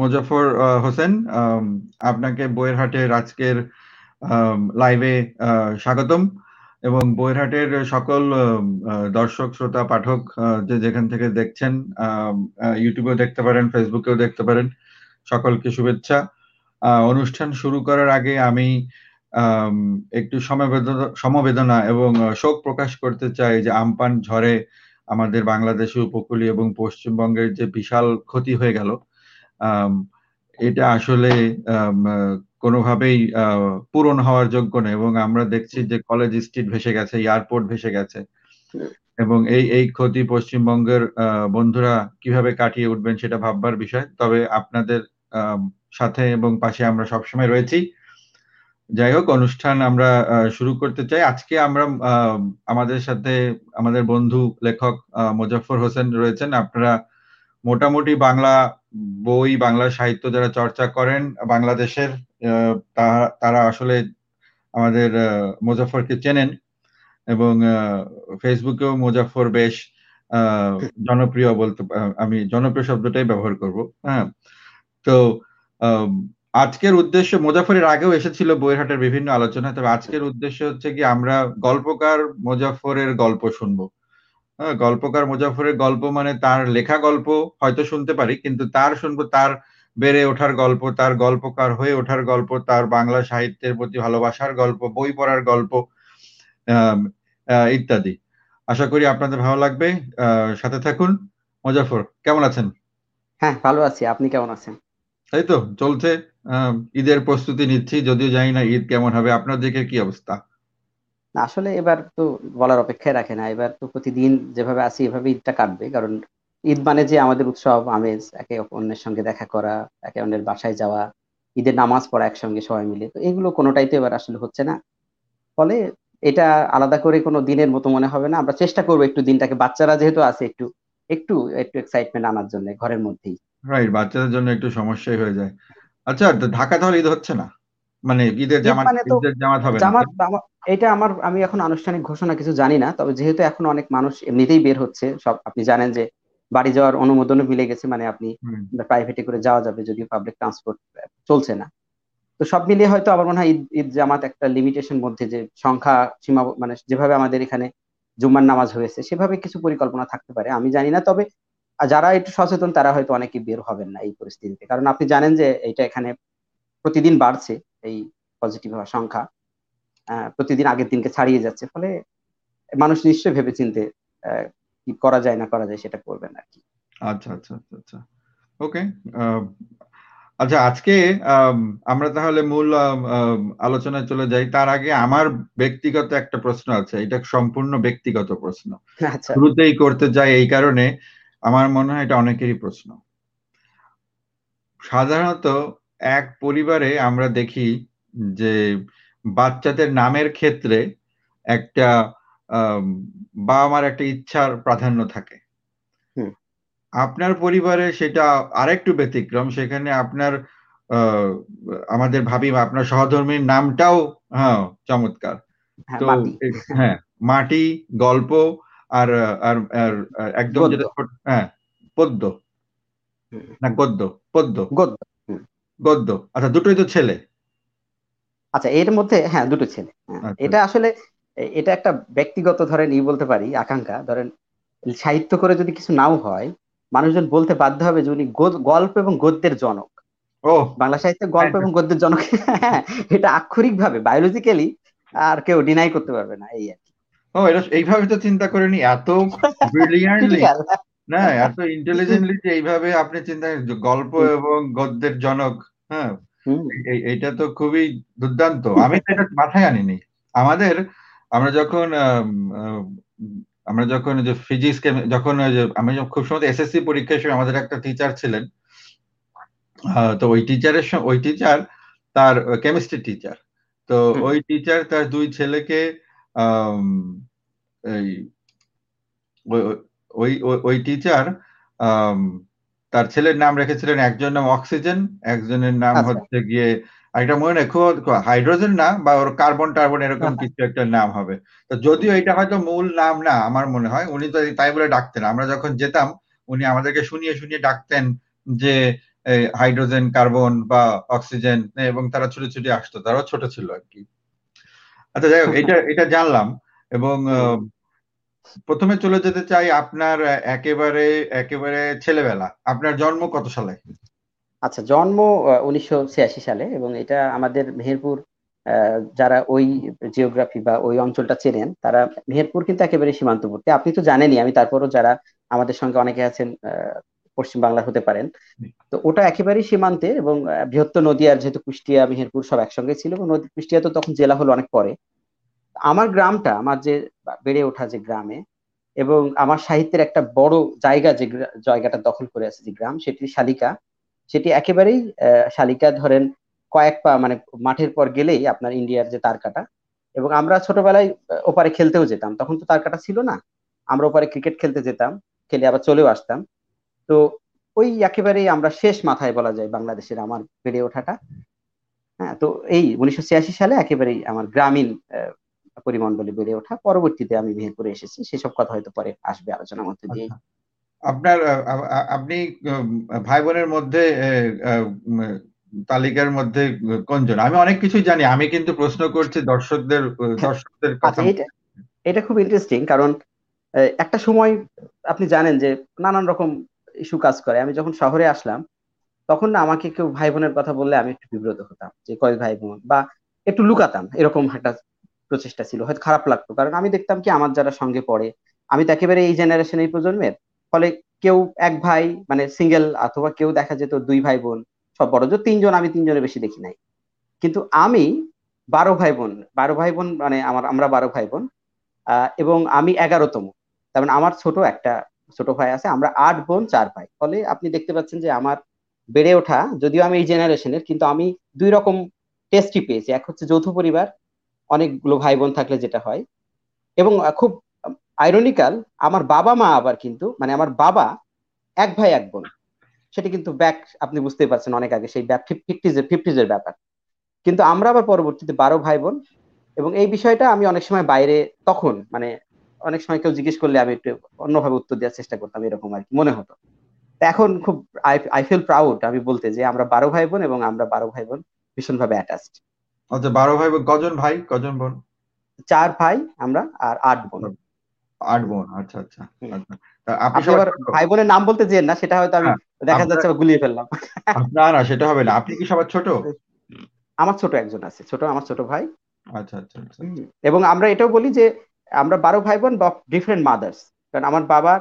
মোজাফ্ফর হোসেন, আপনাকে বইয়ের হাটের আজকের লাইভে স্বাগতম এবং বইয়ের হাটের সকল দর্শক শ্রোতা পাঠক যে যেখান থেকে দেখছেন, ইউটিউবেও দেখতে পারেন, ফেসবুকেও দেখতে পারেন, সকলকে শুভেচ্ছা। অনুষ্ঠান শুরু করার আগে আমি একটু সমবেদনা এবং শোক প্রকাশ করতে চাই যে আমপান ঝড়ে আমাদের বাংলাদেশে উপকূলীয় এবং পশ্চিমবঙ্গের যে বিশাল ক্ষতি হয়ে গেল, এটা আসলে কোনোভাবেই পূরণ হওয়ার যোগ্য না। এবং আমরা দেখছি যে কলেজ স্ট্রিট ভেসে গেছে, এয়ারপোর্ট ভেসে গেছে, এবং এই ক্ষতি পশ্চিমবঙ্গের বন্ধুরা কিভাবে কাটিয়ে উঠবেন সেটা ভাববার বিষয়। তবে আপনাদের সাথে এবং পাশে আমরা সবসময় রয়েছি। যাই হোক, অনুষ্ঠান আমরা শুরু করতে চাই। আজকে আমরা আমাদের সাথে আমাদের বন্ধু লেখক মোজাফ্ফর হোসেন রয়েছেন। আপনারা মোটামুটি বাংলা বই, বাংলা সাহিত্য যারা চর্চা করেন বাংলাদেশের, তারা আসলে আমাদের মোজাফ্ফরকে চেনেন এবং ফেসবুকেও মোজাফ্ফর বেশ জনপ্রিয়, বলতে আমি জনপ্রিয় শব্দটাই ব্যবহার করব। হ্যাঁ, তো আজকের উদ্দেশ্য, মোজাফ্ফরের আগেও এসেছিল বইয়ের হাটের বিভিন্ন আলোচনা, তবে আজকের উদ্দেশ্য হচ্ছে কি আমরা গল্পকার মোজাফ্ফরের গল্প শুনবো। হ্যাঁ, গল্পকার মোজাফ্ফরের গল্প মানে তার লেখা গল্প হয়তো শুনতে পারি, কিন্তু তার শুনবো তার বেড়ে ওঠার গল্প, তার গল্পকার হয়ে ওঠার গল্প, তার বাংলা সাহিত্যের প্রতি ভালোবাসার গল্প, বই পড়ার গল্প ইত্যাদি। আশা করি আপনাদের ভালো লাগবে, সাথে থাকুন। মোজাফ্ফর, কেমন আছেন? হ্যাঁ, ভালো আছি। আপনি কেমন আছেন? এই তো চলছে, ঈদের প্রস্তুতি নিচ্ছি, যদিও জানি না ঈদ কেমন হবে। আপনার দিকে কি অবস্থা? আসলে এবার তো বলার অপেক্ষায় রাখে না, এবার তো প্রতিদিন যেভাবে আসি এভাবে ঈদটা কাটবে। কারণ ঈদ মানে যে আমাদের উৎসব, আমেজ, একে অন্যের সঙ্গে দেখা করা, একে অন্যের বাসায় যাওয়া, ঈদের নামাজ পড়া একসঙ্গে সবাই মিলে, তো এগুলো কোনোটাই তো এবার আসলে হচ্ছে না। ফলে এটা আলাদা করে কোনো দিনের মতো মনে হবে না। আমরা চেষ্টা করবো একটু দিনটাকে, বাচ্চারা যেহেতু আছে, একটু একটু একটু এক্সাইটমেন্ট আনার জন্য ঘরের মধ্যেই। রাইট, বাচ্চাদের জন্য একটু সমস্যাই হয়ে যায়। আচ্ছা, ঢাকা তাহলে ঈদ হচ্ছে না, মানে ঈদের জামাত হবে না এটা আমার, আমি এখন আনুষ্ঠানিক ঘোষণা কিছু জানি না। তবে যেহেতু এখন অনেক মানুষ এমনিতেই বের হচ্ছে, সব আপনি জানেন যে বাড়ি যাওয়ার অনুমোদনও মিলে গেছে, মানে আপনি প্রাইভেটে করে যাওয়া যাবে, যদিও পাবলিক ট্রান্সপোর্ট চলছে না। তো সব মিলিয়ে হয়তো আমার মনে হয় ঈদ জামাত একটা লিমিটেশন মধ্যে, যে সংখ্যা সীমা, মানে যেভাবে আমাদের এখানে জুম্মার নামাজ হয়েছে সেভাবে কিছু পরিকল্পনা থাকতে পারে, আমি জানি না। তবে যারা একটু সচেতন তারা হয়তো অনেকে বের হবেন না এই পরিস্থিতিতে, কারণ আপনি জানেন যে এটা এখানে প্রতিদিন বাড়ছে, এই পজিটিভ হওয়ার সংখ্যা প্রতিদিন আগের দিনকে ছাড়িয়ে যাচ্ছে। ফলে মানুষ নিশ্চয়ই ভেবে চিনতে কি করা যায় না করা যায় সেটা করবেন আর কি। আচ্ছা আচ্ছা আচ্ছা, ওকে। আচ্ছা, আজকে আমরা তাহলে মূল আলোচনায় চলে যাই। তার আগে আমার ব্যক্তিগত একটা প্রশ্ন আছে, এটা সম্পূর্ণ ব্যক্তিগত প্রশ্ন, শুরুতেই করতে যাই এই কারণে আমার মনে হয় এটা অনেকেরই প্রশ্ন। সাধারণত এক পরিবারে আমরা দেখি যে বাচ্চাদের নামের ক্ষেত্রে একটা বাবা মার একটা ইচ্ছার প্রাধান্য থাকে। আপনার পরিবারে সেটা আরেকটু ব্যতিক্রম, সেখানে আপনার আমাদের ভাবি আপনার সহধর্মীর নামটাও, হ্যাঁ, চমৎকার। তো হ্যাঁ, মাটি, গল্প আর আর একদম যেটা, হ্যাঁ, পদ্য না গদ্য, পদ্য গদ্য গদ্য। আচ্ছা, দুটোই তো ছেলে? আচ্ছা, এর মধ্যে হ্যাঁ দুটো ছেলে। এটা আসলে এটা একটা ব্যক্তিগত, ধরেন ই বলতে পারি আকাঙ্ক্ষা, ধরেন সাহিত্য করে যদি কিছু নাও হয় মানুষজন বলতে বাধ্য হবে যে উনি গল্প এবং গদ্যের জনক। ও, বাংলা সাহিত্যে গল্প এবং গদ্যের জনক, এটা আক্ষরিক ভাবে বায়োলজিক্যালি আর কেউ ডিনাই করতে পারবে না, এই আর কি। ও, এটা এইভাবে তো চিন্তা করেনি, এত ব্রিলিয়ান্টলি না, এত ইন্টেলিজেন্টলি যে এইভাবে আপনি চিন্তা করেন গল্প এবং গদ্যের জনক। হ্যাঁ, এটা তো খুবই দুর্দান্ত, আমি তো এটা মাথায় আনিনি। আমাদের আমরা যখন যে ফিজিক্স, যখন আমি খুব সময় এসএসসি পরীক্ষার সময় আমাদের একটা টিচার ছিলেন, তো ওই টিচার তার কেমিস্ট্রি টিচার, তো ওই টিচার তার দুই ছেলেকে ওই টিচার তার ছেলের নাম রেখেছিলেন, একজনের নাম অক্সিজেন, একজনের নাম হচ্ছে গিয়ে একটা মনে নেই, হাইড্রোজেন না বা ওর কার্বন টার্বন এরকম কিছু একটা নাম হবে। তো যদিও এটা হয়তো মূল নাম না আমার মনে হয়, উনি তো তাই বলে ডাকতেন। আমরা যখন যেতাম উনি আমাদেরকে শুনিয়ে শুনিয়ে ডাকতেন যে হাইড্রোজেন, কার্বন বা অক্সিজেন, এবং তারা ছুটে ছুটে আসতো, তারা ছোট ছিল আর কি। আচ্ছা, যাই হোক, এটা জানলাম। এবং প্রথমে চলে যেতে চাই আপনার একেবারে ছেলেবেলা। আপনার জন্ম কত সালে? আচ্ছা, জন্ম 1986 সালে, এবং এটা আমাদের মেহেরপুর, যারা ওই জিওগ্রাফি বা ওই অঞ্চলটা চেনেন তারা, মেহেরপুর কিন্তু একেবারে সীমান্তবর্তী, আপনি তো জানেনই। আমি তারপরও, যারা আমাদের সঙ্গে অনেকে আছেন পশ্চিম বাংলার হতে পারেন, তো ওটা একেবারেই সীমান্তে, এবং বৃহত্তর নদী, আর যেহেতু কুষ্টিয়া মেহেরপুর সব একসঙ্গে ছিল, এবং কুষ্টিয়া তো তখন জেলা হলো অনেক পরে। আমার গ্রামটা, আমার যে বেড়ে ওঠা যে গ্রামে, এবং আমার সাহিত্যের একটা বড় জায়গা, যে জায়গাটা দখল করে আছে যে গ্রাম, সেটি শালিকা। সেটি একেবারেই শালিকা ধরেন কয়েক পা, মানে মাঠের পর গেলেই আপনার ইন্ডিয়ার যে তারকাটা, এবং আমরা ছোটবেলায় ওপারে খেলতেও যেতাম, তখন তো তারকাটা ছিল না, আমরা ওপারে ক্রিকেট খেলতে যেতাম, খেলে আবার চলেও আসতাম। তো ওই একেবারেই আমরা শেষ মাথায় বলা যায় বাংলাদেশের আমার বেড়ে ওঠাটা। হ্যাঁ, তো এই 1986 সালে একেবারেই আমার গ্রামীণ পরিমণ্ডলে বেড়ে ওঠা। পরবর্তীতে আমি মেহেরপুরে এসেছি, সেসব কথা হয়তো পরে আসবে আলোচনার মধ্যে দিয়ে। আপনার, আপনি ভাই বোনের মধ্যে তালিকার মধ্যে কোনজন? আমি অনেক কিছু জানি, আমি কিন্তু প্রশ্ন করছি দর্শকদের কথা। এটা খুব ইন্টারেস্টিং, কারণ একটা সময় আপনি জানেন যে নানান রকম ইস্যু কাজ করে। আমি যখন শহরে আসলাম, তখন না আমাকে কেউ ভাই বোনের কথা বললে আমি একটু বিব্রত হতাম যে কয় ভাই বোন, বা একটু লুকাতাম, এরকম একটা প্রচেষ্টা ছিল, হয়তো খারাপ লাগতো। কারণ আমি দেখতাম কি, আমার যারা সঙ্গে পড়ে, আমি তো একেবারে এই জেনারেশন, এই প্রজন্মের, ফলে কেউ এক ভাই মানে সিঙ্গেল, অথবা কেউ দেখা যেত দুই ভাই বোন, সব বড় জোর তিনজন, আমি তিনজনের বেশি দেখি নাই। কিন্তু আমি 12 ভাই বোন, মানে আমরা 12 ভাই বোন, এবং আমি 11তম, তার মানে আমার ছোট ভাই আছে। আমরা 8 বোন 4 ভাই, ফলে আপনি দেখতে পাচ্ছেন যে আমার বেড়ে ওঠা, যদিও আমি এই জেনারেশনের, কিন্তু আমি 2 রকম টেস্টই পেয়েছি। এক হচ্ছে যৌথ পরিবার, অনেকগুলো ভাই বোন থাকলে যেটা হয়, এবং খুব আইরনিক্যাল, আমার বাবা মা আবার কিন্তু, মানে আমার বাবা 1 ভাই 1 বোন, সেটা কিন্তু ব্যাক, আপনি বুঝতেই পারছেন অনেক আগে, সেই ব্যাক 50s এর ব্যাপার। কিন্তু আমরা আবার পরবর্তীতে 12 ভাই বোন, এবং এই বিষয়টা আমি অনেক সময় বাইরে, তখন মানে অনেক সময় কেউ জিজ্ঞেস করলে আমি একটু অন্যভাবে উত্তর দেওয়ার চেষ্টা করতাম, এরকম আর কি মনে হতো। এখন খুব আই ফিল প্রাউড আমি বলতে, যে আমরা 12 ভাই বোন, এবং আমরা 12 ভাই বোন ভীষণভাবে অ্যাটাচড। আচ্ছা, 12 ভাই, কজন ভাই কজন বোন? 4 ভাই আমরা, আর 8 বোন। 8 বোন, আচ্ছা আচ্ছা। আপনি আবার ভাই বোনের নাম বলতে যেন না, সেটা হয়তো আমি দেখা যাচ্ছে গুলিয়ে ফেললাম। না না, সেটা হবে না। আপনি কি সবার ছোট? আমার ছোট একজন আছে, ছোট, আমার ছোট ভাই। আচ্ছা আচ্ছা। এবং আমরা এটাও বলি যে আমরা 12 ভাই বোন বা ডিফারেন্ট মাদার্স, কারণ আমার বাবা,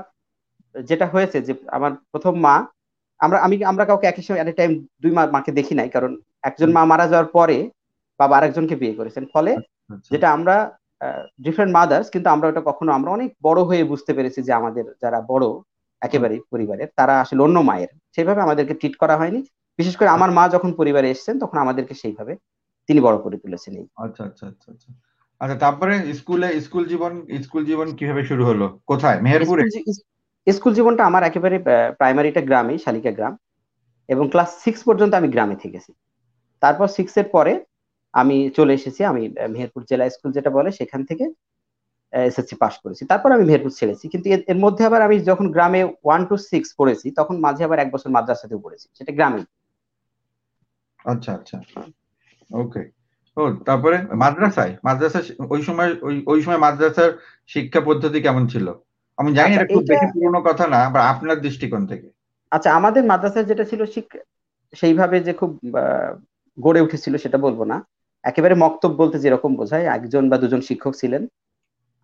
যেটা হয়েছে যে আমার প্রথম মা, আমরা কাউকে একই সময়, একটা টাইম 2 মাকে দেখি নাই, কারণ একজন মা মারা যাওয়ার পরে বাবা আরেকজনকে বিয়ে করেছেন, ফলে যেটা আমরা ডিফারেন্ট মাদার্স, কিন্তু আমরা ওটা কখনো, আমরা অনেক বড় হয়ে বুঝতে পেরেছি যে আমাদের যারা বড় একেবারে পরিবারের, তারা আসলে অন্য মায়ের, সেইভাবে আমাদেরকে ট্রিট করা হয়নি। বিশেষ করে আমার মা যখন পরিবারে এসেছেন, তখন আমাদেরকে সেইভাবে তিনি বড় করে তুলেছেন। আচ্ছা আচ্ছা আচ্ছা আচ্ছা। তারপরে স্কুল জীবন কিভাবে শুরু হলো? কোথায়? মেহেরপুরে? স্কুল জীবনটা আমার একেবারে প্রাইমারিটা গ্রামে, শালিকা গ্রাম, এবং ক্লাস 6 পর্যন্ত আমি গ্রামে থেকেছি। তারপর 6 এর পরে আমি চলে এসেছি, আমি মেহেরপুর জেলা স্কুল যেটা বলে, সেখান থেকে এসএসসি পাস করেছি। তারপর আমি মেহেরপুর ছেড়েছি, কিন্তু এর মধ্যে আবার আমি যখন গ্রামে 1 to 6 পড়েছি, তখন মাঝে আবার 1 বছর মাদ্রাসাতেও পড়েছি, সেটা গ্রামে। আচ্ছা আচ্ছা, ওকে। ও তারপরে মাদ্রাসা ওই সময় মাদ্রাসার শিক্ষা পদ্ধতি কেমন ছিল? আমি জানি এটা খুব বেশি পুরনো কথা না, বা আপনার দৃষ্টিকোণ থেকে। আচ্ছা, আমাদের মাদ্রাসায় যেটা ছিল, সেইভাবে যে খুব গড়ে উঠেছিল সেটা বলবো না, একেবারে মক্তব বলতে যেরকম বোঝায়, 1 বা 2 শিক্ষক ছিলেন।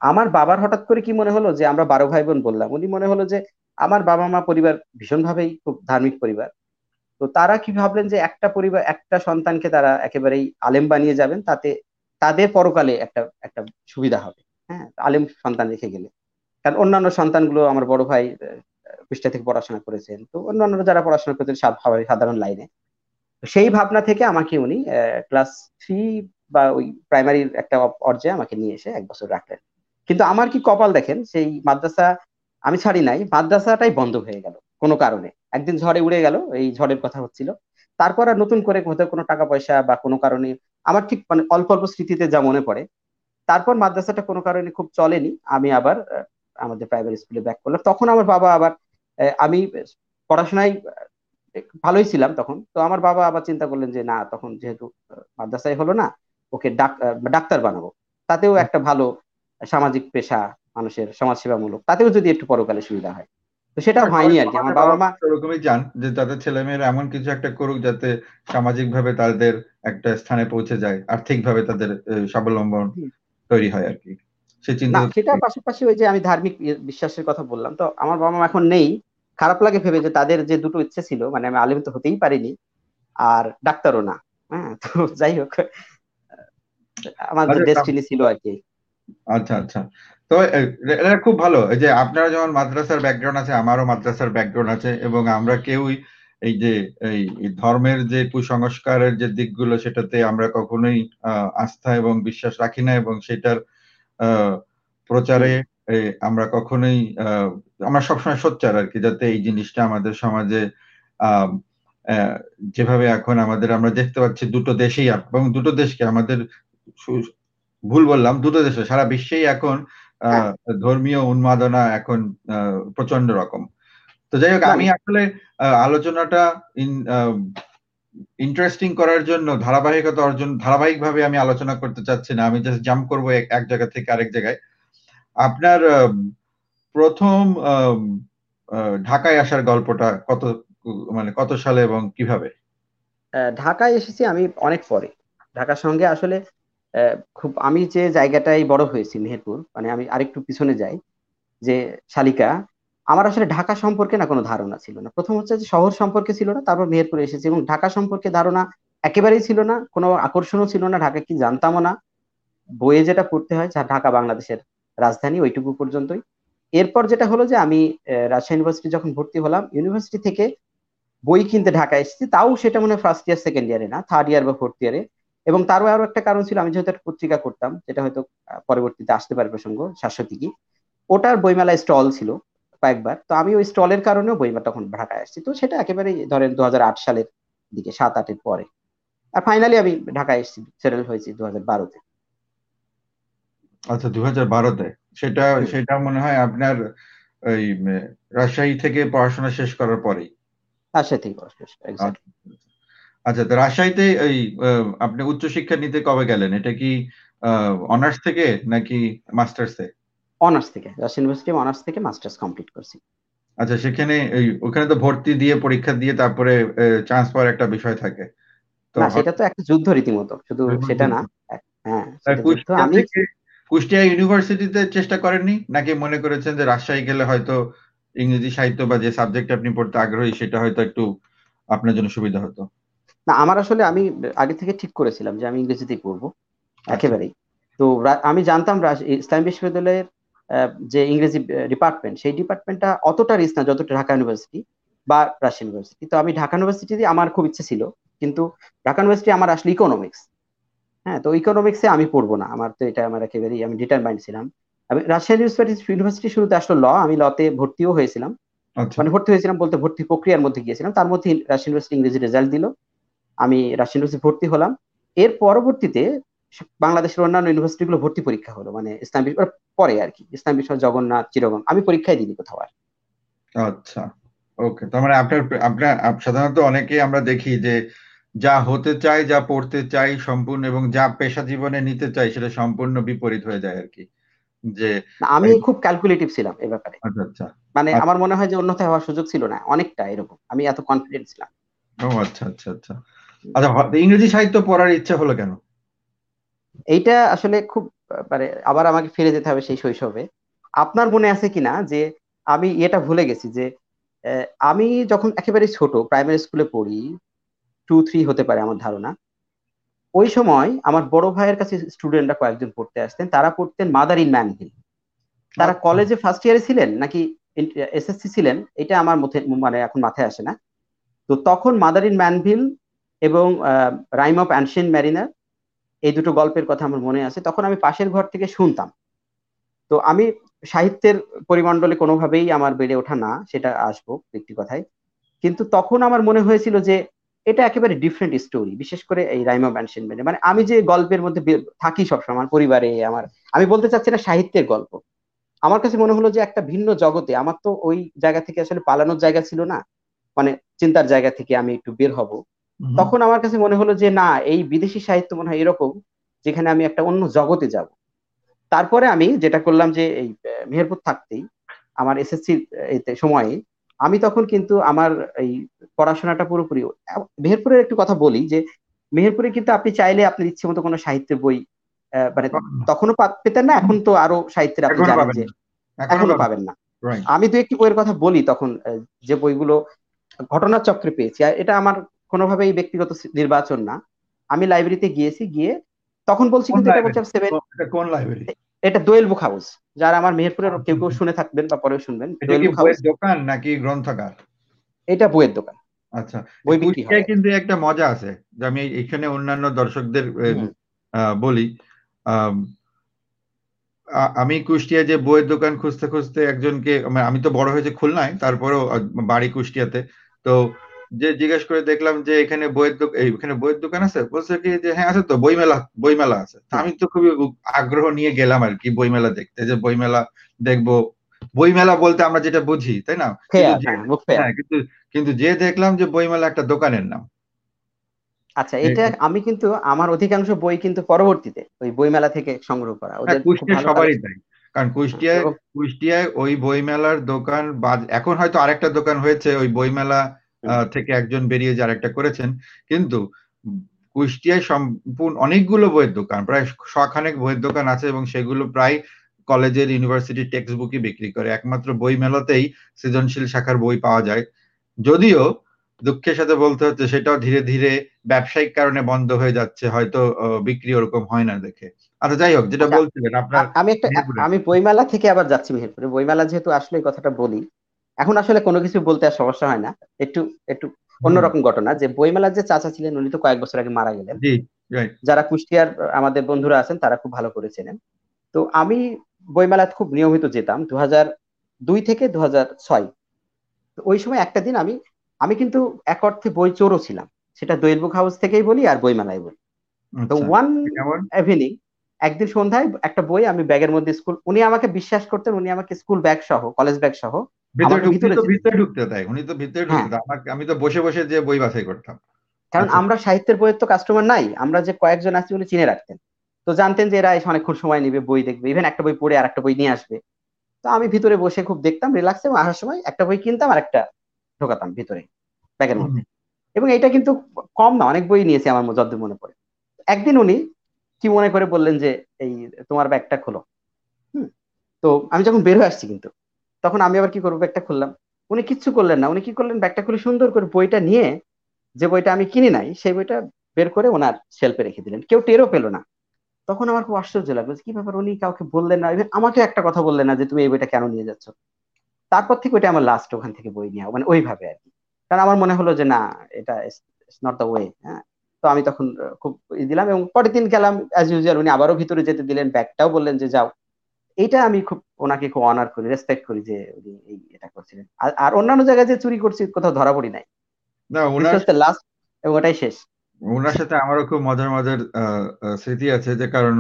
আমার বাবার হঠাৎ করে কি মনে হলো যে আমরা 12 ভাই বোন বললাম, উনি মনে হলো যে আমার বাবা মা পরিবার ভীষণভাবেই খুব ধার্মিক পরিবার, তো তারা কি ভাবলেন যে একটা পরিবার, একটা সন্তানকে তারা একেবারেই আলেম বানিয়ে যাবেন, তাতে তাদের পরকালে একটা সুবিধা হবে। হ্যাঁ, আলেম সন্তান রেখে গেলে, কারণ অন্যান্য সন্তানগুলো, আমার বড় ভাই কুষ্টিয়া থেকে পড়াশোনা করেছেন, তো অন্যান্য যারা পড়াশোনা করেছেন সাধারণ লাইনে, সেই ভাবনা থেকে আমাকে উনি ক্লাস 3 বা ওই প্রাইমারির একটা পর্যায়ে আমাকে নিয়ে এসে 1 বছর রাখলেন। কিন্তু আমার কি কপাল দেখেন, সেই মাদ্রাসা আমি ছাড়ি নাই, মাদ্রাসাটাই বন্ধ হয়ে গেল কোনো কারণে, একদিন ঝড়ে উড়ে গেল, এই ঝড়ের কথা হচ্ছিল। তারপর আর নতুন করে কোনো টাকা পয়সা বা কোনো কারণে, আমার ঠিক মানে অল্প স্মৃতিতে যা মনে পড়ে, তারপর মাদ্রাসাটা কোনো কারণে খুব চলেনি, আমি আবার আমাদের প্রাইমারি স্কুলে ব্যাক করলাম। তখন আমার বাবা আবার, আমি পড়াশোনায় ভালোই ছিলাম তখন। তো আমার বাবা আবার চিন্তা করলেন যে না, তখন যেহেতু মাদ্রাসায় হলো না, ওকে ডাক্তার বানাবো, তাতেও একটা ভালো সামাজিক পেশা, মানুষের সমাজসেবামূলক, তাতেও যদি একটু পরকালে সুবিধা হয়। তো সেটা হয়নি আর কি। আমার বাবা মা এরকমই চান যে তাদের ছেলেমেয়েরা এমন কিছু একটা করুক যাতে সামাজিক ভাবে তাদের একটা স্থানে পৌঁছে যায়, আর্থিকভাবে তাদের স্বাবলম্বন তৈরি হয় আর কি। সেটার পাশাপাশি ওই যে আমি ধার্মিক বিশ্বাসের কথা বললাম, তো আমার বাবা মা এখন নেই, খারাপ লাগে ভেবে যে তাদের যে দুটো ইচ্ছে ছিল, মানে আমি আলেম তো হতেই পারিনি আর ডাক্তারও না। হ্যাঁ, তো যাই হোক, আমার ডেস্টিনি ছিল আর কি। আচ্ছা আচ্ছা, তো এটা খুব ভালো যে আপনারা যেমন মাদ্রাসার ব্যাকগ্রাউন্ড আছে, আমারও মাদ্রাসার ব্যাকগ্রাউন্ড আছে, এবং আমরা কেউই এই যে এই ধর্মের যে কুসংস্কারের যে দিকগুলো সেটাতে আমরা কখনোই আস্থা এবং বিশ্বাস রাখি না, এবং সেটার প্রচারে আমরা কখনোই আমরা সবসময় সোচ্চার আর কি, যাতে এই জিনিসটা আমাদের সমাজে যেভাবে এখন আমাদের আমরা দেখতে পাচ্ছি দুটো দেশেই, এবং দুটো দেশকে আমাদের ভুল বললাম, দুটো দেশে সারা বিশ্বেই এখন ধর্মীয় উন্মাদনা এখন প্রচন্ড রকম। তো যাই হোক, আমি আসলে আলোচনাটা ইন্টারেস্টিং করার জন্য ধারাবাহিকতা অর্জন, ধারাবাহিকভাবে আমি আলোচনা করতে চাচ্ছি না, আমি জাস্ট জাম্প করবো এক জায়গা থেকে আরেক জায়গায়। আপনার প্রথম ঢাকায় আসার গল্পটা কত সালে এবং কিভাবে? ঢাকায় এসেছি আমি অনেক পরে। ঢাকার সঙ্গে আসলে খুব, আমি যে জায়গাটাই বড় হয়েছি মেহেরপুর, মানে আমি আরেকটু পিছনে যাই, যে শালিকা, আমার আসলে ঢাকা সম্পর্কে না কোনো ধারণা ছিল না। প্রথম হচ্ছে যে শহর সম্পর্কে ছিল না, তারপর মেহেরপুরে এসেছি এবং ঢাকা সম্পর্কে ধারণা একেবারেই ছিল না, কোনো আকর্ষণও ছিল না। ঢাকা কি জানতামও না, বইয়ে যেটা পড়তে হয় ঢাকা বাংলাদেশের রাজধানী, ওইটুকু পর্যন্তই। এরপর যেটা হলো যে আমি রাজশাহী ইউনিভার্সিটি যখন ভর্তি হলাম, ইউনিভার্সিটি থেকে বই কিনতে ঢাকা এসেছি, তাও সেটা মনে হয় ফার্স্ট ইয়ার সেকেন্ড ইয়ারে না, থার্ড ইয়ার বা ফোর্থ ইয়ারে। এবং তারও আরো একটা কারণ ছিল, আমি যেহেতু একটা পত্রিকা করতাম, যেটা হয়তো পরবর্তীতে আসতে পারে প্রসঙ্গ, শাশ্বতী, কি ওটার বইমেলা স্টল ছিল কয়েকবার, তো আমি ওই স্টলের কারণেও বইমেলা তখন ঢাকায় আসছি। তো সেটা একেবারে ধরেন 2008 সালের দিকে, 7-8 পরে। আর ফাইনালি আমি ঢাকায় এসেছি, সেটেল হয়েছি 2012-তে। আচ্ছা, 2012-তে। সেটা মনে হয় আপনার ওই রাজশাহী থেকে পড়াশোনা শেষ করার পরেই? রাজশাহী থেকে পড়াশোনা শেষ, এক্স্যাক্টলি। আচ্ছা, তো রাজশাহীতে এই আপনি উচ্চশিক্ষা নিতে কবে গেলেন? এটা কি অনার্স থেকে নাকি মাস্টার্সে? অনার্স থেকে, রাজশাহী ইউনিভার্সিটি অনার্স থেকে মাস্টার্স কমপ্লিট করছি। আচ্ছা, সেখানে ওখানে তো ভর্তি দিয়ে পরীক্ষা দিয়ে তারপরে চান্স পাওয়ার একটা বিষয় থাকে, তো সেটা তো একটা যুদ্ধ রীতিমতো, শুধু সেটা না। হ্যাঁ, আমি কুষ্টিয়া ইউনিভার্সিটিতে চেষ্টা করেননি, নাকি মনে করেছেন যে রাজশাহী গেলে হয়তো ইংরেজি সাহিত্য বা যে সাবজেক্ট আপনি পড়তে আগ্রহী সেটা হয়তো একটু আপনার জন্য সুবিধা হতো? না, আমার আসলে আমি আগে থেকে ঠিক করেছিলাম যে আমি ইংরেজিতেই পড়বো একেবারেই। তো আমি জানতাম ইসলাম বিশ্ববিদ্যালয়ের যে ইংরেজি ডিপার্টমেন্ট, সেই ডিপার্টমেন্টটা অতটা রিচ না যতটা ঢাকা ইউনিভার্সিটি বা রাজশাহী ইউনিভার্সিটি। তো আমি ঢাকা ইউনিভার্সিটিতে আমার খুব ইচ্ছে ছিল, কিন্তু ঢাকা ইউনিভার্সিটি আমার আসলে ইকোনমিক্স। হ্যাঁ, তো ইকোনমিক্সে আমি পড়বো না, আমার তো এটা আমার একেবারেই আমি ডিটারমাইন্ড ছিলাম। আমি রাজশাহী ইউনিভার্সিটি শুরুতে আসলে ল, আমি লতে ভর্তিও হয়েছিলাম, মানে ভর্তি হয়েছিলাম বলতে ভর্তি প্রক্রিয়ার মধ্যে গিয়েছিলাম, তার মধ্যে রাজশাহী ইউনিভার্সিটি ইংরেজি রেজাল্ট দিল, আমি রাজশাহী ইউনিভার্সিটি ভর্তি হলাম। এর পরবর্তীতে বাংলাদেশের অন্যান্য ইউনিভার্সিটিগুলো ভর্তি পরীক্ষা হলো, মানে ইসলাম পরে আর কি, ইসলাম বিষয়, জগন্নাথ, চিরগম, আমি পরীক্ষায় দিইনি কোথাও আর। আচ্ছা, ওকে। তার মানে আপনার সাধারণত অনেকেই আমরা দেখি যে যা হতে চাই, যা পড়তে চাই সম্পূর্ণ, এবং যা পেশা জীবনে নিতে চাই সেটা সম্পূর্ণ বিপরীত হয়ে যায় আর কি। যে আমি খুব ক্যালকুলেটিভ ছিলাম এই ব্যাপারে। আচ্ছা আচ্ছা, মানে আমার মনে হয় যে অন্যথায় হওয়ার সুযোগ ছিল না, অনেকটা এরকম, আমি এত কনফিডেন্ট ছিলাম। ও আচ্ছা আচ্ছা আচ্ছা আচ্ছা, ইংরেজি সাহিত্য পড়ার ইচ্ছা হলো কেন? এইটা আসলে খুব, মানে আবার আমাকে ফিরে যেতে হবে সেই শৈশবে। আপনার মনে আছে কিনা যে আমি এটা ভুলে গেছি, যে আমি যখন একেবারে ছোট প্রাইমারি স্কুলে পড়ি, 2-3 হতে পারে আমার ধারণা, ওই সময় আমার বড় ভাইয়ের কাছে স্টুডেন্টরা কয়েকজন পড়তে আসতেন, তারা পড়তেন মাদার ইন ম্যান হিল। তারা কলেজে ফার্স্ট ইয়ারে ছিলেন নাকি SSC ছিলেন, এটা আমার মানে এখন মাথায় আসে না। তো তখন মাদার ইন ম্যানভিল এবং রাইম অফ অ্যানশিয়েন্ট ম্যারিনার, এই দুটো গল্পের কথা আমার মনে আছে। তখন আমি পাশের ঘর থেকে শুনতাম। তো আমি সাহিত্যের পরিমণ্ডলে কোনোভাবেই আমার বেড়ে ওঠা না, সেটা আসবো একটি কথায়, কিন্তু তখন আমার মনে হয়েছিল যে এটা একেবারে ডিফারেন্ট স্টোরি, বিশেষ করে এই রাইম অফ অ্যানশিয়েন্ট ম্যারিনার, মানে আমি যে গল্পের মধ্যে থাকি সবসময় আমার পরিবারে, আমি বলতে চাচ্ছি না সাহিত্যের গল্প, আমার কাছে মনে হলো যে একটা ভিন্ন জগতে। আমার তো ওই জায়গা থেকে আসলে পালানোর জায়গা ছিল না, মানে চিন্তার জায়গা থেকে আমি একটু বের হব, তখন আমার কাছে মনে হলো যে না, এই বিদেশি সাহিত্য মনে হয় এরকম যেখানে আমি একটা অন্য জগতে যাব। তারপরে আমি যেটা করলাম যে এই মেহেরপুর থাকতেই আমার এসএসসি সময়ে আমি তখন কিন্তু আমার এই পড়াশোনাটা পুরোপুরি মেহেরপুরের একটু কথা বলি যে মেহেরপুরে কিন্তু আপনি চাইলে আপনার ইচ্ছে মতো কোনো সাহিত্যের বই মানে তখনও পেতেন না, এখন তো আরো সাহিত্যের আপনি জানেন যে এখনো পাবেন না। আমি তো একটি বইয়ের কথা বলি তখন যে বইগুলো ঘটনার চক্রে পেয়েছি, এটা আমার কোনোভাবেই ব্যক্তিগত নির্বাচন না। আমি লাইব্রেরিতে গিয়েছি, গিয়ে তখন বলছি কিন্তু এটা বলছি কোন লাইব্রেরি, এটা দোয়েল বুক হাউস, যারা আমার মেহেরপুরের কেউ কেউ শুনে থাকবেন বা পরেও শুনবেন। দোয়েল বুক হাউস দোকান নাকি গ্রন্থাগার? এটা বইয়ের দোকান। আচ্ছা, বই বিক্রি হয়। কিন্তু একটা মজা আছে যে আমি এখানে অন্যান্য দর্শকদের বলি, আমি কুষ্টিয়া যে বইয়ের দোকান খুঁজতে খুঁজতে একজনকে, আমি তো বড় হয়েছে খুলনায়, তারপরেও বাড়ি কুষ্টিয়াতে, তো যে জিজ্ঞেস করে দেখলাম যে এখানে বইয়ের দোকান আছে, বলছে কি যে হ্যাঁ আছে তো, বইমেলা আছে। আমি তো খুবই আগ্রহ নিয়ে গেলাম আর কি বইমেলা দেখতে, যে বইমেলা দেখবো। বইমেলা বলতে আমরা যেটা বুঝি, তাই না? কিন্তু যে দেখলাম যে বইমেলা একটা দোকানের নাম। আচ্ছা, এটা আমি কিন্তু আমার অধিকাংশ বই কিন্তু পরবর্তীতে ওই বইমেলা থেকে সংগ্রহ করা, সবারই তাই। কারণ কুষ্টিয়ায় ওই বইমেলার দোকান, এখন হয়তো আরেকটা দোকান হয়েছে ওই বইমেলা থেকে একজন বেরিয়ে যার একটা করেছেন, কিন্তু কুষ্টিয়ায় সম্পূর্ণ অনেকগুলো বইয়ের দোকান, প্রায় শখানেক বইয়ের দোকান আছে, এবং সেগুলো প্রায় কলেজের ইউনিভার্সিটি টেক্সট বুকই বিক্রি করে। একমাত্র বইমেলাতেই সৃজনশীল শাখার বই পাওয়া যায়, যদিও দুঃখের সাথে বলতে হচ্ছে সেটাও ধীরে ধীরে ব্যবসায়িক কারণে বন্ধ হয়ে যাচ্ছে, হয়তো বিক্রি ওরকম হয় না দেখে। আচ্ছা, যাই হোক, যেটা বলছিলেন আপনার, আমি বইমেলা থেকে আবার যাচ্ছি মেহেরপুরে। বইমেলা যেহেতু আসলে এই কথাটা বলি, এখন আসলে কোনো কিছু বলতে আর সমস্যা হয় না। একটু একটু অন্যরকম ঘটনা যে বইমেলার যে চাচা ছিলেন উনি তো কয়েক বছর আগে মারা গেলেন, যারা কুষ্টিয়ার আমাদের বন্ধুরা আছেন তারা খুব ভালো করেছিলেন। তো আমি বইমেলা খুব নিয়মিত যেতাম 2002 থেকে 2006। ওই সময় একটা দিন আমি কিন্তু এক অর্থে বই চোরও ছিলাম, সেটা দোয়েল বুক হাউস থেকেই বলি আর বইমেলায় বলি। তো ওয়ান ইভিনিং একদিন সন্ধ্যায় একটা বই আমি ব্যাগের মধ্যে, স্কুল, উনি আমাকে বিশ্বাস করতেন, উনি আমাকে স্কুল ব্যাগ সহ কলেজ ব্যাগ সহ কারণ আমরা সাহিত্যের বইয়ের তো কাস্টমার নাই, আমরা যে কয়েকজন আছি উনি চিনে রাখতেন, তো জানতেন যে এরা অনেকক্ষণ সময় নেবে, বই দেখবে, ইভেন একটা বই পড়ে আর একটা বই নিয়ে আসবে। তো আমি ভিতরে বসে খুব দেখতাম রিল্যাক্সে, এবং আসার সময় একটা বই কিনতাম আর একটা ঢোকাতাম ভিতরে ব্যাগের মধ্যে, এবং এটা কিন্তু কম না, অনেক বই নিয়েছি আমার যতদূর মনে পড়ে। একদিন উনি কি মনে করে বললেন যে এই তোমার ব্যাগটা খোলো। তো আমি যখন বের হয়ে আসছি কিন্তু তখন আমি আবার কি করবো, ব্যাগটা খুললাম, উনি কিচ্ছু করলেন না। উনি কি করলেন, ব্যাগটা খুলে সুন্দর করে বইটা নিয়ে, যে বইটা আমি কিনি নাই সেই বইটা বের করে ওনার শেলফে রেখে দিলেন, কেউ টেরও পেলো না। তখন আমার খুব আশ্চর্য লাগলো কি ব্যাপার, উনি কাউকে বললেন না, আমাকে একটা কথা বললেন না যে তুমি এই বইটা কেন নিয়ে যাচ্ছ। তারপর থেকে ওইটা আমার লাস্ট ওখান থেকে বই নেওয়া, ওইভাবে আর কি, কারণ আমার মনে হলো যে না, এটা ইটস নট দ্য ওয়ে। হ্যাঁ, তো আমি তখন খুব দিলাম, এবং পরের দিন গেলাম অ্যাজ ইউজুয়াল, উনি আবারও ভিতরে যেতে দিলেন, ব্যাগটাও বললেন যে যাও। এটা আমি খুব ওনাকে খুব অনার করি, রেসপেক্ট করি যে উনি এটা করছিলেন। আর অন্যান্য জায়গায় যে চুরি করছি কোথাও ধরা পড়ি নাই, লাস্ট এবং ওটাই শেষ। ওনার সাথে আমারও খুব মজার মজার স্মৃতি আছে, যে কারণ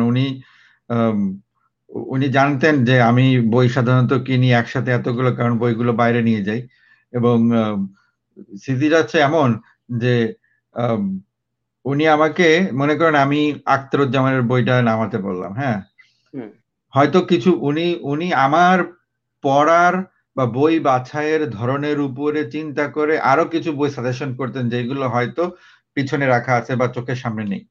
উনি জানতেন যে আমি বই সাধারণত কিনি একসাথে এতগুলো, কারণ বইগুলো বাইরে নিয়ে যাই, এবং স্মৃতিটা হচ্ছে এমন যে উনি আমাকে, মনে করেন আমি আখতারুজ্জামানের বইটা নামাতে বললাম, হ্যাঁ, হয়তো কিছু উনি আমার পড়ার বা বই বাছাইয়ের ধরনের উপরে চিন্তা করে আরো কিছু বই সাজেশন করতেন, যেগুলো হয়তো পিছনে রাখা আছে বা চোখের সামনে নেই,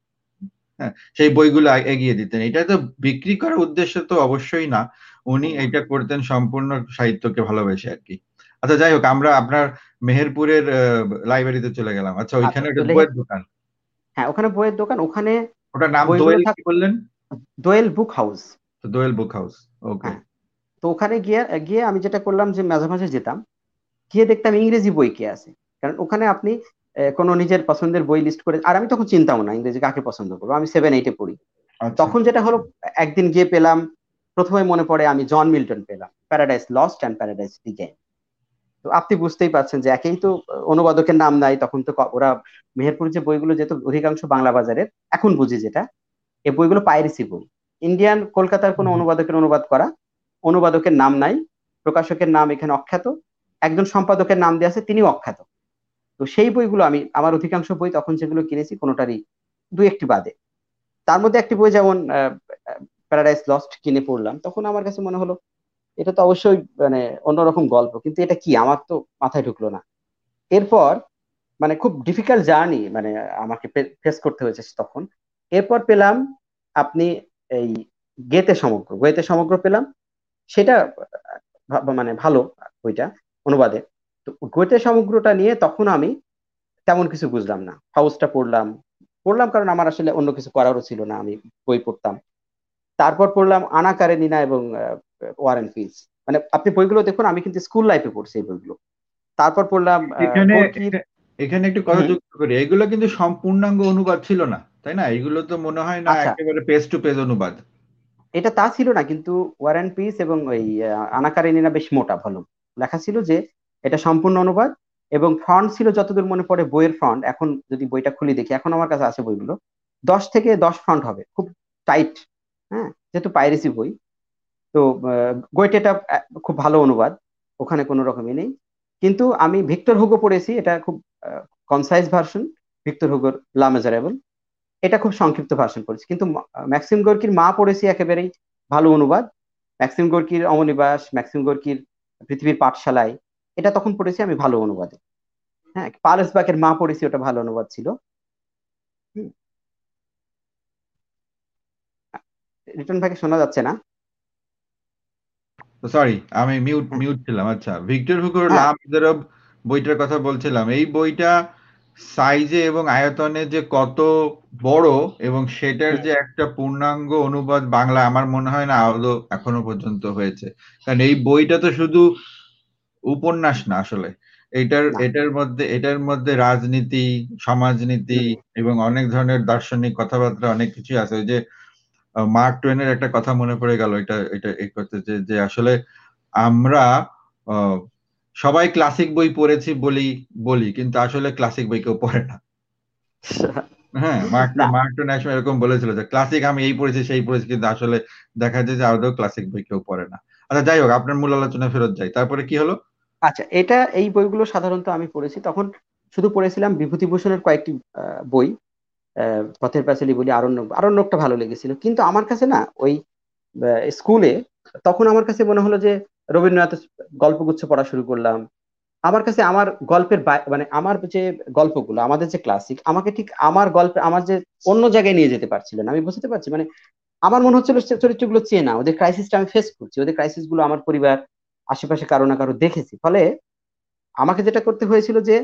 হ্যাঁ, সেই বইগুলো এগিয়ে দিতেন। এটা তো বিক্রি করার উদ্দেশ্য তো অবশ্যই না, উনি এটা করতেন সম্পূর্ণ সাহিত্যকে ভালোবেসে আর কি। আচ্ছা, যাই হোক, আমরা আপনার মেহেরপুরের লাইব্রেরিতে চলে গেলাম। আচ্ছা, ওইখানে একটা বইয়ের দোকান, হ্যাঁ, ওখানে বইয়ের দোকান, ওখানে ওটার নাম বললেন দোয়েল বুক হাউস। দোয়েল বুক হাউস, ওকে। তো ওখানে গিয়ে আমি যেটা করলাম যে মাঝে মাঝে যেতাম, গিয়ে দেখতাম ইংরেজি বই কে আছে, কারণ ওখানে আপনি কোনো নিজের পছন্দের বই লিস্ট করে, আর আমি তখন চিন্তাও না ইংরেজি কাকে পছন্দ করবো, আমি 7-8-এ পড়ি। তখন যেটা হলো, একদিন গিয়ে পেলাম, প্রথমে মনে পড়ে আমি জন মিল্টন পেলাম, Paradise Lost and Paradise Regain. তো আপনি বুঝতেই পারছেন যে একেই তো অনুবাদকের নাম নাই, তখন তো ওরা মেহেরপুর যে বইগুলো যেত অধিকাংশ বাংলা বাজারের, এখন বুঝি যেটা, এই বইগুলো পাইরেসি বই, ইন্ডিয়ান, কলকাতার কোনো অনুবাদকের অনুবাদ করা, অনুবাদকের নাম নাই, প্রকাশকের নাম এখানে অখ্যাত, একজন সম্পাদকের নাম দেওয়া আছে তিনিও অখ্যাত। তো সেই বইগুলো আমি আমার অধিকাংশ বই তখন যেগুলো কিনেছি কোনোটারই দুই একটি বাদে। তার মধ্যে একটি বই যেমন প্যারাডাইস লস্ট কিনে পড়লাম, তখন আমার কাছে মনে হলো এটা তো অবশ্যই মানে অন্যরকম গল্প, কিন্তু এটা কি আমার তো মাথায় ঢুকলো না। এরপর মানে খুব ডিফিকাল্ট জার্নি মানে আমাকে ফেস করতে হয়েছে তখন। এরপর পেলাম আপনি এই গেতে সমগ্র পেলাম, সেটা মানে ভালো বইটা অনুবাদে। তো গেতে সমগ্রটা নিয়ে তখন আমি তেমন কিছু বুঝলাম না, হাউসটা পড়লাম কারণ আমার আসলে অন্য কিছু করারও ছিল না, আমি বই পড়তাম। তারপর পড়লাম আনা কারেনিনা এবং ওয়ারেন ফিস, মানে আপনি বইগুলো দেখুন আমি কিন্তু স্কুল লাইফে পড়ছি এই বইগুলো। তারপর পড়লাম এখানে একটু কথা যোগ করি, এগুলো কিন্তু সম্পূর্ণাঙ্গ অনুবাদ ছিল না, তাই না? এগুলো তো মনে হয় না একেবারে পেজ টু পেজ অনুবাদ, এটা তা ছিল না। কিন্তু ওয়ারেন পিস এবং ওই আনা কারেনিনা বেশ মোটা ভলিউম লেখা ছিল যে এটা সম্পূর্ণ অনুবাদ, এবং ফন্ট ছিল যতদূর মনে পড়ে বইয়ের ফন্ট, এখন যদি বইটা খুলি দেখি, এখন আমার কাছে আছে বইগুলো 10 থেকে 10 ফন্ট হবে, খুব টাইট। হ্যাঁ, যেহেতু পাইরেসি বই। তো গোয়েটেটা খুব ভালো অনুবাদ, ওখানে কোনো রকমই নেই। কিন্তু আমি ভিক্টর হুগো পড়েছি, এটা খুব কনসাইজ ভার্সন ভিক্টর হুগোর লা মিজারেবল, এটা খুব সংক্ষিপ্ত ভার্সন পড়েছি। কিন্তু ম্যাক্সিম গোর্কির মা পড়েছি, একেবারেই ভালো অনুবাদ। ম্যাক্সিম গোর্কির অমনিবাস, ম্যাক্সিম গোর্কির পৃথিবীর পাঠশালায়, এটা তখন পড়েছি আমি ভালো অনুবাদে। হ্যাঁ, পারসবাকের মা পড়েছি, ওটা ভালো অনুবাদ ছিল। রিটার্ন ভাগে শোনা যাচ্ছে না, সরি আমি মিউট ছিলাম। আচ্ছা, ভিক্টর হুগোর লা মিজারেবল বইটার কথা বলছিলাম। এই বইটা সাইজে এবং আয়তনে যে কত বড় এবং সেটার যে একটা পূর্ণাঙ্গ অনুবাদ বাংলা আমার মনে হয় না আদৌ এখনো পর্যন্ত হয়েছে। কারণ এই বইটা তো শুধু উপন্যাস না, আসলে এটার মধ্যে রাজনীতি, সমাজনীতি এবং অনেক ধরনের দার্শনিক কথাবার্তা অনেক কিছু আছে। ওই যে মার্ক টোয়েনের একটা কথা মনে পড়ে গেল, এটা এটা এই করতে যে আসলে আমরা সবাই ক্লাসিক বই পড়েছি বলি কিন্তু আসলে ক্লাসিক বই কেউ পড়ে না। হ্যাঁ, মার্ক টোয়েন এরকম বলেছিল যে ক্লাসিক আমি এই পড়েছি সেই পড়েছি, কিন্তু আসলে দেখা যায় যে আদৌ ক্লাসিক বই কেউ পড়ে না। আচ্ছা, যাই হোক, আপনার মূল আলোচনা ফেরত যাই, তারপরে কি হলো? আচ্ছা, এটা এই বইগুলো সাধারণত আমি পড়েছি, তখন শুধু পড়েছিলাম বিভূতিভূষণের কয়েকটি বই, পথের পাঁচালী বলি, আরণ্যকটা ভালো লেগেছিল। কিন্তু আমার কাছে না ওই স্কুলে তখন আমার কাছে মনে হলো যে রবীন্দ্রনাথের গল্পগুচ্ছ পড়া শুরু করলাম। আমার কাছে আমার গল্পের মানে আমার যে গল্পগুলো, আমাদের যে ক্লাসিক, আমাকে ঠিক আমার গল্পে আমার যে অন্য জায়গায় নিয়ে যেতে পারছিল না। আমি বুঝতে পারছি, মানে আমার মনে হচ্ছিল চরিত্রগুলো চেনা, ওদের ক্রাইসিসটা আমি ফেস করছি, ওদের ক্রাইসিসগুলো আমার পরিবার আশেপাশে কারো না কারো দেখেছি। ফলে আমাকে যেটা করতে হয়েছিল যে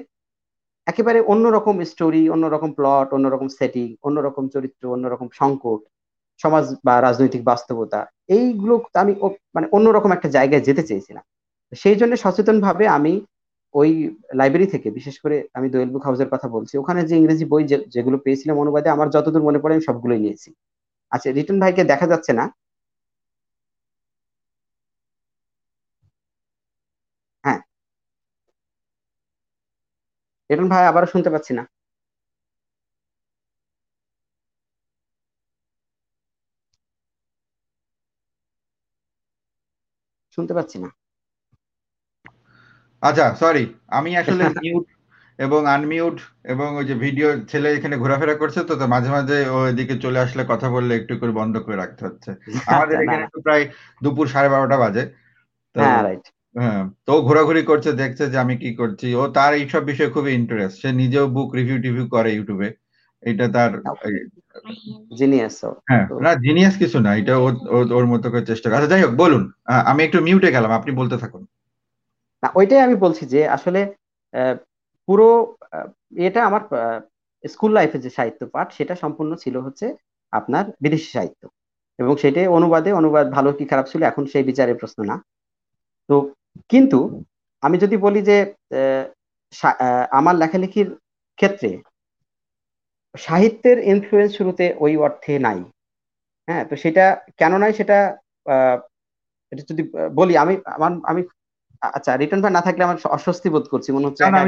একেবারে অন্যরকম স্টোরি, অন্যরকম প্লট, অন্যরকম সেটিং, অন্যরকম চরিত্র, অন্যরকম সংকট, সমাজ বা রাজনৈতিক বাস্তবতা, এইগুলো আমি মানে অন্যরকম একটা জায়গায় যেতে চেয়েছিলাম। সেই জন্য সচেতনভাবে আমি ওই লাইব্রেরি থেকে, বিশেষ করে আমি দোয়েল বুক হাউসের কথা বলছি, ওখানে যে ইংরেজি বই যেগুলো পেয়েছিলাম অনুবাদে, আমার যতদূর মনে পড়ে আমি সবগুলোই নিয়েছি। আচ্ছা, রিটন ভাইকে দেখা যাচ্ছে না। হ্যাঁ, রিটন ভাই আবারও শুনতে পাচ্ছি না। আচ্ছা, সরি, আমি আসলে মিউট এবং আনমিউট এবং ওই যে ভিডিও ছেলে এখানে ঘোরাফেরা করছে, তো মাঝে মাঝে ও এদিকে চলে আসলে কথা বললে একটু করে বন্ধ করে রাখতে হচ্ছে। আমাদের এখানে তো প্রায় দুপুর 12:30 বাজে। হ্যাঁ, তো ঘোরাঘুরি করছে, দেখছে যে আমি কি করছি। ও তার এইসব বিষয়ে খুবই ইন্টারেস্ট, সে নিজেও বুক রিভিউ টিভিউ করে ইউটিউবে, এটা তার জিনিয়াস। হ্যাঁ, না জিনিয়াস কিছু না, এটা ওর মতো করে চেষ্টা করে। আচ্ছা, যাই হোক, বলুন, আমি একটু মিউটে গেলাম, আপনি বলতে থাকুন। না, ওইটাই আমি বলছি যে আসলে পুরো এটা আমার স্কুল লাইফে যে সাহিত্য পাঠ, সেটা সম্পূর্ণ ছিল হচ্ছে আপনার বিদেশি সাহিত্য, এবং সেটাই অনুবাদ ভালো কি খারাপ ছিল এখন সেই বিচারের প্রশ্ন না। তো কিন্তু আমি যদি বলি যে আমার লেখালেখির ক্ষেত্রে সাহিত্যের ইনফ্লুয়েন্স শুরুতে ওই অর্থে নাই। হ্যাঁ, তো সেটা কেন নাই সেটা যদি বলি, আমি আচ্ছা, রিটার্ন ভাই না থাকলে আমার অস্বস্তি বোধ করছি, মনে হচ্ছে। আচ্ছা,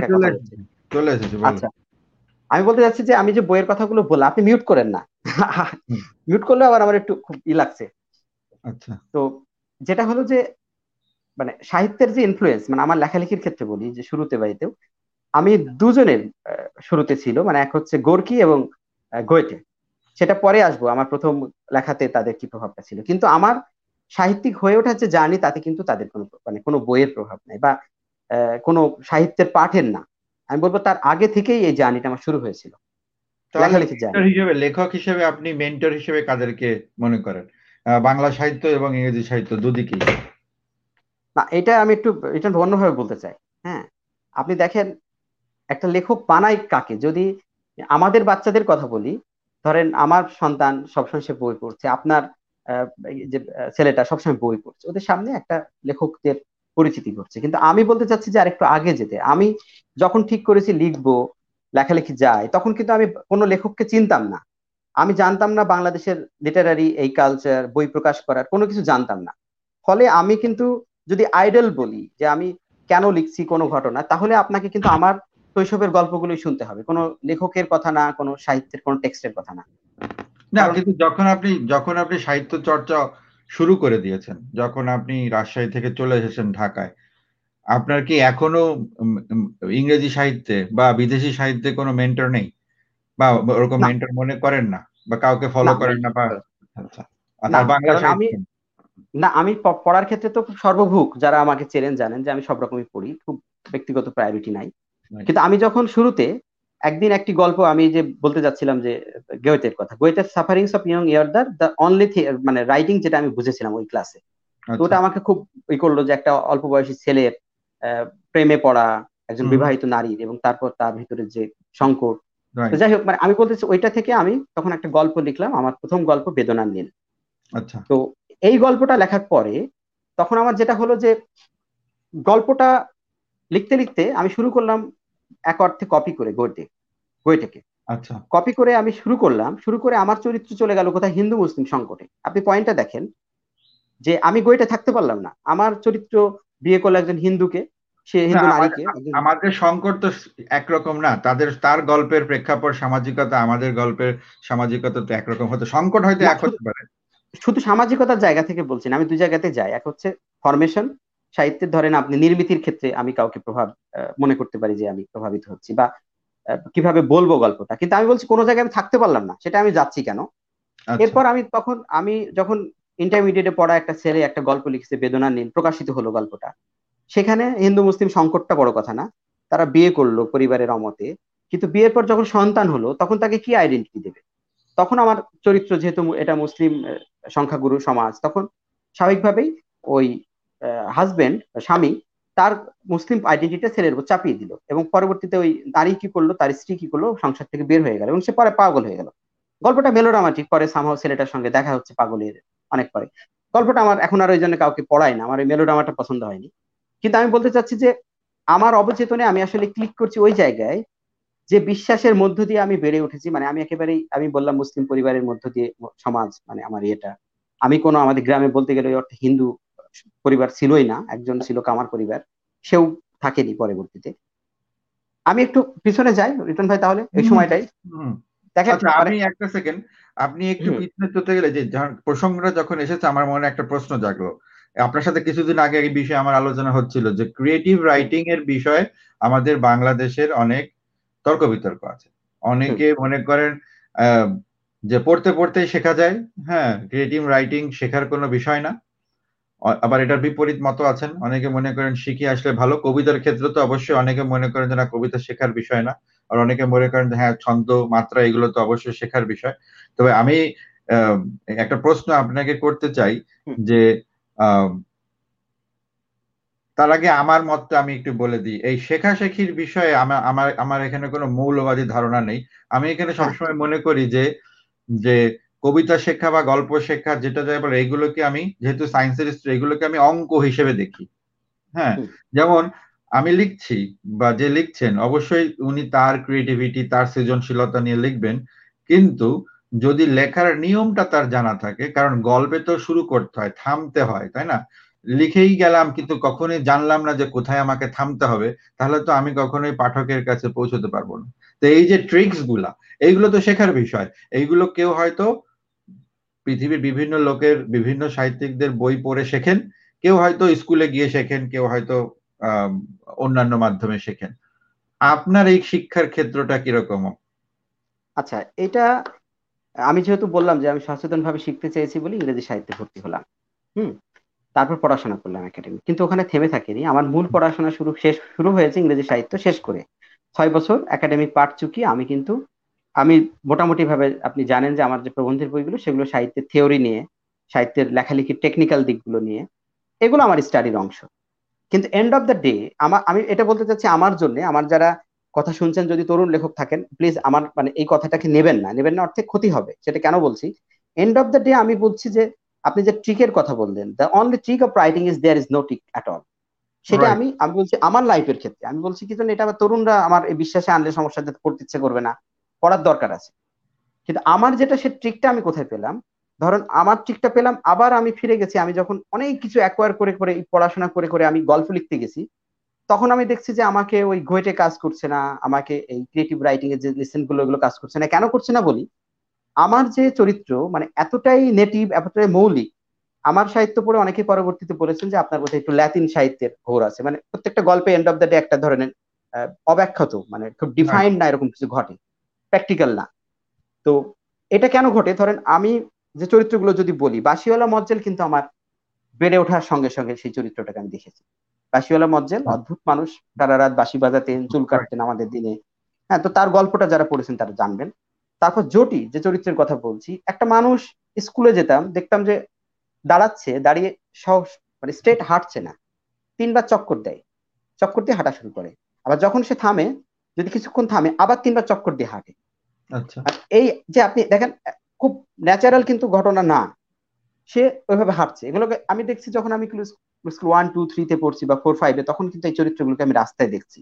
আমি বলতে চাচ্ছি যে আমি যে বইয়ের কথাগুলো বললাম, আপনি মিউট করেন না, মিউট করলে আবার আমার একটু খুব ই লাগছে। আচ্ছা, তো যেটা হলো যে মানে সাহিত্যের যে ইনফ্লুয়েন্স, মানে আমার লেখালেখির ক্ষেত্রে বলি যে শুরুতে বাড়িতেও আমি দুজনের শুরুতে ছিল, মানে এক হচ্ছে গোর্কি এবং গ্যোটে, সেটা পরে আসবো, আমার প্রথম লেখাতে তাদের কি প্রভাবটা ছিল। কিন্তু আমার সাহিত্যিক হয়ে ওঠার যে জার্নি তাতে কিন্তু তাদের কোনো মানে কোনো বইয়ের প্রভাব নাই বা কোনো সাহিত্যের পাঠের না, আমি বলবো তার আগে থেকেই এই জার্নিটা আমার শুরু হয়েছিল। লেখক হিসেবে আপনি মেন্টর হিসেবে কাদেরকে মনে করেন, বাংলা সাহিত্য এবং ইংরেজি সাহিত্য দুদিকেই? না, এটা আমি একটু এটা অন্যভাবে বলতে চাই। হ্যাঁ, আপনি দেখেন একটা লেখক বানায় কাকে, যদি আমাদের বাচ্চাদের কথা বলি, ধরেন আমার সন্তান সবসময় সে বই পড়ছে, আপনার যে ছেলেটা সবসময় বই পড়ছে, ওদের সামনে একটা লেখকদের পরিচিতি করছে। কিন্তু আমি বলতে চাচ্ছি যে আরেকটু আগে যেতে, আমি যখন ঠিক করেছি লিখবো, লেখালেখি যায়, তখন কিন্তু আমি কোনো লেখককে চিনতাম না, আমি জানতাম না বাংলাদেশের লিটারারি এই কালচার, বই প্রকাশ করার কোনো কিছু জানতাম না। ফলে আমি কিন্তু যদি আইডল বলি যে আমি কেন লিখছি কোনো ঘটনা, তাহলে আপনাকে কিন্তু আমার শৈশবের গল্পগুলোই শুনতে হবে, কোনো লেখকের কথা না, কোনো সাহিত্যের কোনো টেক্সটের কথা না। না, কিন্তু যখন আপনি সাহিত্য চর্চা শুরু করে দিয়েছেন, যখন আপনি রাজশাহী থেকে চলে এসেছেন ঢাকায়, আপনার কি এখনো ইংরেজি সাহিত্যে বা বিদেশি সাহিত্যে কোনো মেন্টর নেই, বা ওরকম মেন্টর মনে করেন না বা কাউকে ফলো করেন না? না, আমি পড়ার ক্ষেত্রে তো সর্বভুক, যারা আমাকে চেনেন জানেন যে আমি সব রকমই পড়ি, খুব ব্যক্তিগত প্রায়োরিটি নাই। কিন্তু আমি যখন শুরুতে একদিন একটি গল্প, আমি যে বলতে যাচ্ছিলাম যে গ্যোটের কথা, গ্যোটের sufferings of young Werther the only মানে রাইটিং, যেটা আমি বুঝেছিলাম ওই ক্লাসে, তো ওটা আমাকে খুব ই করলো যে একটা অল্প বয়সী ছেলের প্রেমে পড়া একজন বিবাহিত নারীর, এবং তারপর তার ভিতরে যে সংকট। যাই হোক, মানে আমি বলতে চাই ওইটা থেকে আমি তখন একটা গল্প লিখলাম, আমার প্রথম গল্প বেদনার নীল। আচ্ছা, তো এই গল্পটা লেখার পরে তখন আমার যেটা হলো যে গল্পটা লিখতে লিখতে আমি শুরু করলাম এক অর্থে কপি করে গ্যোটেকে। আচ্ছা, কপি করে আমি শুরু করে আমার চরিত্র চলে গেল কোথায়, হিন্দু মুসলিম সংকটে। আপনি পয়েন্টটা দেখেন যে আমি গ্যোটে থাকতে পারলাম না, আমার চরিত্র বিয়ে করলো একজন হিন্দুকে, সে হিন্দু নারীকে। আমাদের সংকট তো একরকম না, তাদের তার গল্পের প্রেক্ষাপট সামাজিকতা, আমাদের গল্পের সামাজিকতা তো একরকম, হয়তো সংকট হয়তো এক হতে পারে। শুধু সামাজিকতার জায়গা থেকে বলছি না, আমি দুই জায়গাতে যাই, এক হচ্ছে ফরমেশন সাহিত্যের, ধরেন আপনি নির্মিতির ক্ষেত্রে আমি কাউকে প্রভাব মনে করতে পারি যে আমি প্রভাবিত হচ্ছি বা কিভাবে বলবো গল্পটা, কিন্তু আমি বলছি কোনো জায়গায় আমি থাকতে পারলাম না, সেটা আমি যাচ্ছি কেন। এরপর আমি যখন ইন্টারমিডিয়েটে পড়া একটা ছেলে একটা গল্প লিখছে বেদনা নীল, প্রকাশিত হলো গল্পটা, সেখানে হিন্দু মুসলিম সংকটটা বড় কথা না, তারা বিয়ে করলো পরিবারের অমতে, কিন্তু বিয়ের পর যখন সন্তান হলো তখন তাকে কি আইডেন্টিটি দেবে, তখন আমার চরিত্র যেহেতু এটা মুসলিম সংখ্যাগুরু সমাজ, তখন স্বাভাবিকভাবেই ওই হাজবেন্ড স্বামী তার মুসলিম আইডেন্টিটিটা ছেলের উপর চাপিয়ে দিল, এবং পরবর্তীতে ওই নারী কি করলো, তার স্ত্রী কি করলো, সংসার থেকে বের হয়ে গেল এবং সে পরে পাগল হয়ে গেল। গল্পটা মেলোড্রামাটিক, পরে সামহাও ছেলেটার সঙ্গে দেখা হচ্ছে পাগলের অনেক পরে। গল্পটা আমার এখন আর ওই জন্য কাউকে পড়ায় না, আমার ওই মেলোড্রামাটা পছন্দ হয়নি। কিন্তু আমি বলতে চাচ্ছি যে আমার অবচেতনে আমি আসলে ক্লিক করছি ওই জায়গায় যে বিশ্বাসের মধ্য দিয়ে আমি বেড়ে উঠেছি, মানে আমি একেবারেই, আমি বললাম মুসলিম পরিবারের মধ্য দিয়ে সমাজ, মানে আমার এটা আমি কোনো আমাদের গ্রামে বলতে গেলে ওই অর্থে হিন্দু পরিবার ছিলই না, একজন ছিল কামার পরিবার, সেও থাকেনি পরবর্তীতে। আমি একটু পিছনে যাই রিটন ভাই, তাহলে এই সময়টাই একটা সেকেন্ড আপনি একটু পিছনে চলতে গেলে যে প্রসঙ্গটা যখন এসেছে আমার মনে একটা প্রশ্ন জাগলো। আপনার সাথে কিছুদিন আগে এই বিষয়ে আমার আলোচনা হচ্ছিল যে ক্রিয়েটিভ রাইটিং এর বিষয়ে আমাদের বাংলাদেশের অনেক তর্ক বিতর্ক আছে, অনেকে মনে করেন যে পড়তে পড়তে শেখা যায়, হ্যাঁ ক্রিয়েটিভ রাইটিং শেখার কোনো বিষয় না। আবার এটার বিপরীত মত আছেন, অনেকে মনে করেন শিখে আসলে ভালো। কবিতার ক্ষেত্রে তো অবশ্যই অনেকে মনে করেন যে না কবিতা শেখার বিষয় না, আর অনেকে মনে করেন যে হ্যাঁ ছন্দ মাত্রা এগুলো তো অবশ্যই শেখার বিষয়। তবে আমি একটা প্রশ্ন আপনাকে করতে চাই যে তার আগে আমার মতটা আমি একটু বলে দিই। এই শেখাশেখির বিষয়ে আমার এখানে কোনো মৌলবাদী ধারণা নেই। আমি এখানে সবসময় মনে করি যে কবিতা শেখা বা গল্প শেখা যেটা যায় বলে, এগুলোকে আমি যেহেতু সায়েন্সের স্টুডেন্ট, এগুলোকে আমি অঙ্ক হিসেবে দেখি। হ্যাঁ, যেমন আমি লিখছি বা যে লিখছেন অবশ্যই উনি তার ক্রিয়েটিভিটি, তার সৃজনশীলতা নিয়ে লিখবেন, কিন্তু যদি লেখার নিয়মটা তার জানা থাকে, কারণ গল্পে তো শুরু করতে হয়, থামতে হয়, তাই না? লিখেই গেলাম কিন্তু কখনোই জানলাম না যে কোথায় আমাকে থামতে হবে, তাহলে তো আমি কখনোই পাঠকের কাছে পৌঁছতে পারবো না। তো এই যে ট্রিক্স গুলা, এইগুলো তো শেখার বিষয়। এইগুলো কেউ হয়তো পৃথিবীর বিভিন্ন লোকের, বিভিন্ন সাহিত্যিকদের বই পড়ে শেখেন, কেউ হয়তো স্কুলে গিয়ে শেখেন, কেউ হয়তো অন্যান্য মাধ্যমে শেখেন। আপনার এই শিক্ষার ক্ষেত্রটা কিরকম? আচ্ছা, এটা আমি যেহেতু বললাম যে আমি সচেতন ভাবে শিখতে চেয়েছি বলে ইংরেজি সাহিত্যে ভর্তি হলাম, তারপর পড়াশোনা করলাম একাডেমি, কিন্তু ওখানে থেমে থাকেনি। আমার মূল পড়াশোনা শুরু হয়েছে ইংরেজি সাহিত্য শেষ করে। 6 বছর একাডেমিক পাঠ চুকি আমি মোটামুটি ভাবে, আপনি জানেন যে আমার যে প্রবন্ধের বইগুলো সেগুলো সাহিত্যের থিওরি নিয়ে, সাহিত্যের লেখালেখির টেকনিক্যাল দিকগুলো নিয়ে, এগুলো আমার স্টাডির অংশ। কিন্তু এন্ড অফ দ্য ডে আমি এটা বলতে চাচ্ছি, আমার জন্য, আমার যারা কথা শুনছেন, যদি তরুণ লেখক থাকেন প্লিজ আমার এই কথাটাকে নেবেন না অর্থে ক্ষতি হবে। সেটা কেন বলছি, এন্ড অফ দ্য ডে আমি বলছি যে আপনি যে ট্রিকের কথা বললেন, the only trick of writing is there is no trick at all, সেটা আমি বলছি আমার লাইফের ক্ষেত্রে। আমি বলছি কি জন্য এটা আবার তরুণরা আমার এই বিশ্বাসে আনলে সমস্যা, পড়তে ইচ্ছে করবে না, পড়ার দরকার আছে, কিন্তু আমার যেটা সে ট্রিকটা আমি কোথায় পেলাম, ধরুন আমার ট্রিকটা পেলাম, আবার আমি ফিরে গেছি, আমি যখন অনেক কিছু অ্যাকোয়ার করে করে পড়াশোনা করে করে আমি গল্প লিখতে গেছি, তখন আমি দেখছি যে আমাকে ওই গ্যোটে কাজ করছে না, আমাকে এই ক্রিয়েটিভ রাইটিং এর যে লেসনগুলো এগুলো কাজ করছে না। কেন করছে না বলি, আমার যে চরিত্র এতটাই নেটিভ, এতটাই মৌলিক। আমার সাহিত্য পড়ে অনেকে পরবর্তীতে বলেছেন যে আপনার কোথায় একটু ল্যাটিন সাহিত্যের ঘোর আছে, প্রত্যেকটা গল্পে এন্ড অফ দ্য ডে একটা ধরনের অব্যাখ্যাত, খুব ডিফাইন্ড না, এরকম কিছু ঘটে, প্র্যাকটিক্যাল না। তো এটা কেন ঘটে, ধরেন আমি যে চরিত্রগুলো যদি বলি, বাঁশিওয়ালা মজ্জেল কিন্তু আমার বেড়ে ওঠার সঙ্গে সঙ্গে সেই চরিত্রটাকে আমি দেখেছি। বাঁশিওয়ালা মজ্জেল অদ্ভুত মানুষ, সারা রাত বাঁশি বাজাতেন, চুল কাটতেন আমাদের দিনে, তো তার গল্পটা যারা পড়েছেন তারা জানবেন। তারপর জটি যে চরিত্রের কথা বলছি, একটা মানুষ, স্কুলে যেতাম দেখতাম যে দাঁড়াচ্ছে, দাঁড়িয়ে স্ট্রেট হাঁটছে না, 3বার চক্কর দেয়, চক্কর দিয়ে হাঁটা শুরু করে, আবার যখন সে থামে, যদি কিছুক্ষণ থামে, আবার 3বার চক্কর দিয়ে হাঁটে। আচ্ছা, এই যে আপনি দেখেন খুব ন্যাচারাল কিন্তু ঘটনা না, সে ওইভাবে হাঁটছে। এগুলোকে আমি দেখছি যখন আমি স্কুল 1, 2, 3 তে পড়ছি বা 4, 5-এ, তখন কিন্তু এই চরিত্রগুলোকে আমি রাস্তায় দেখছি।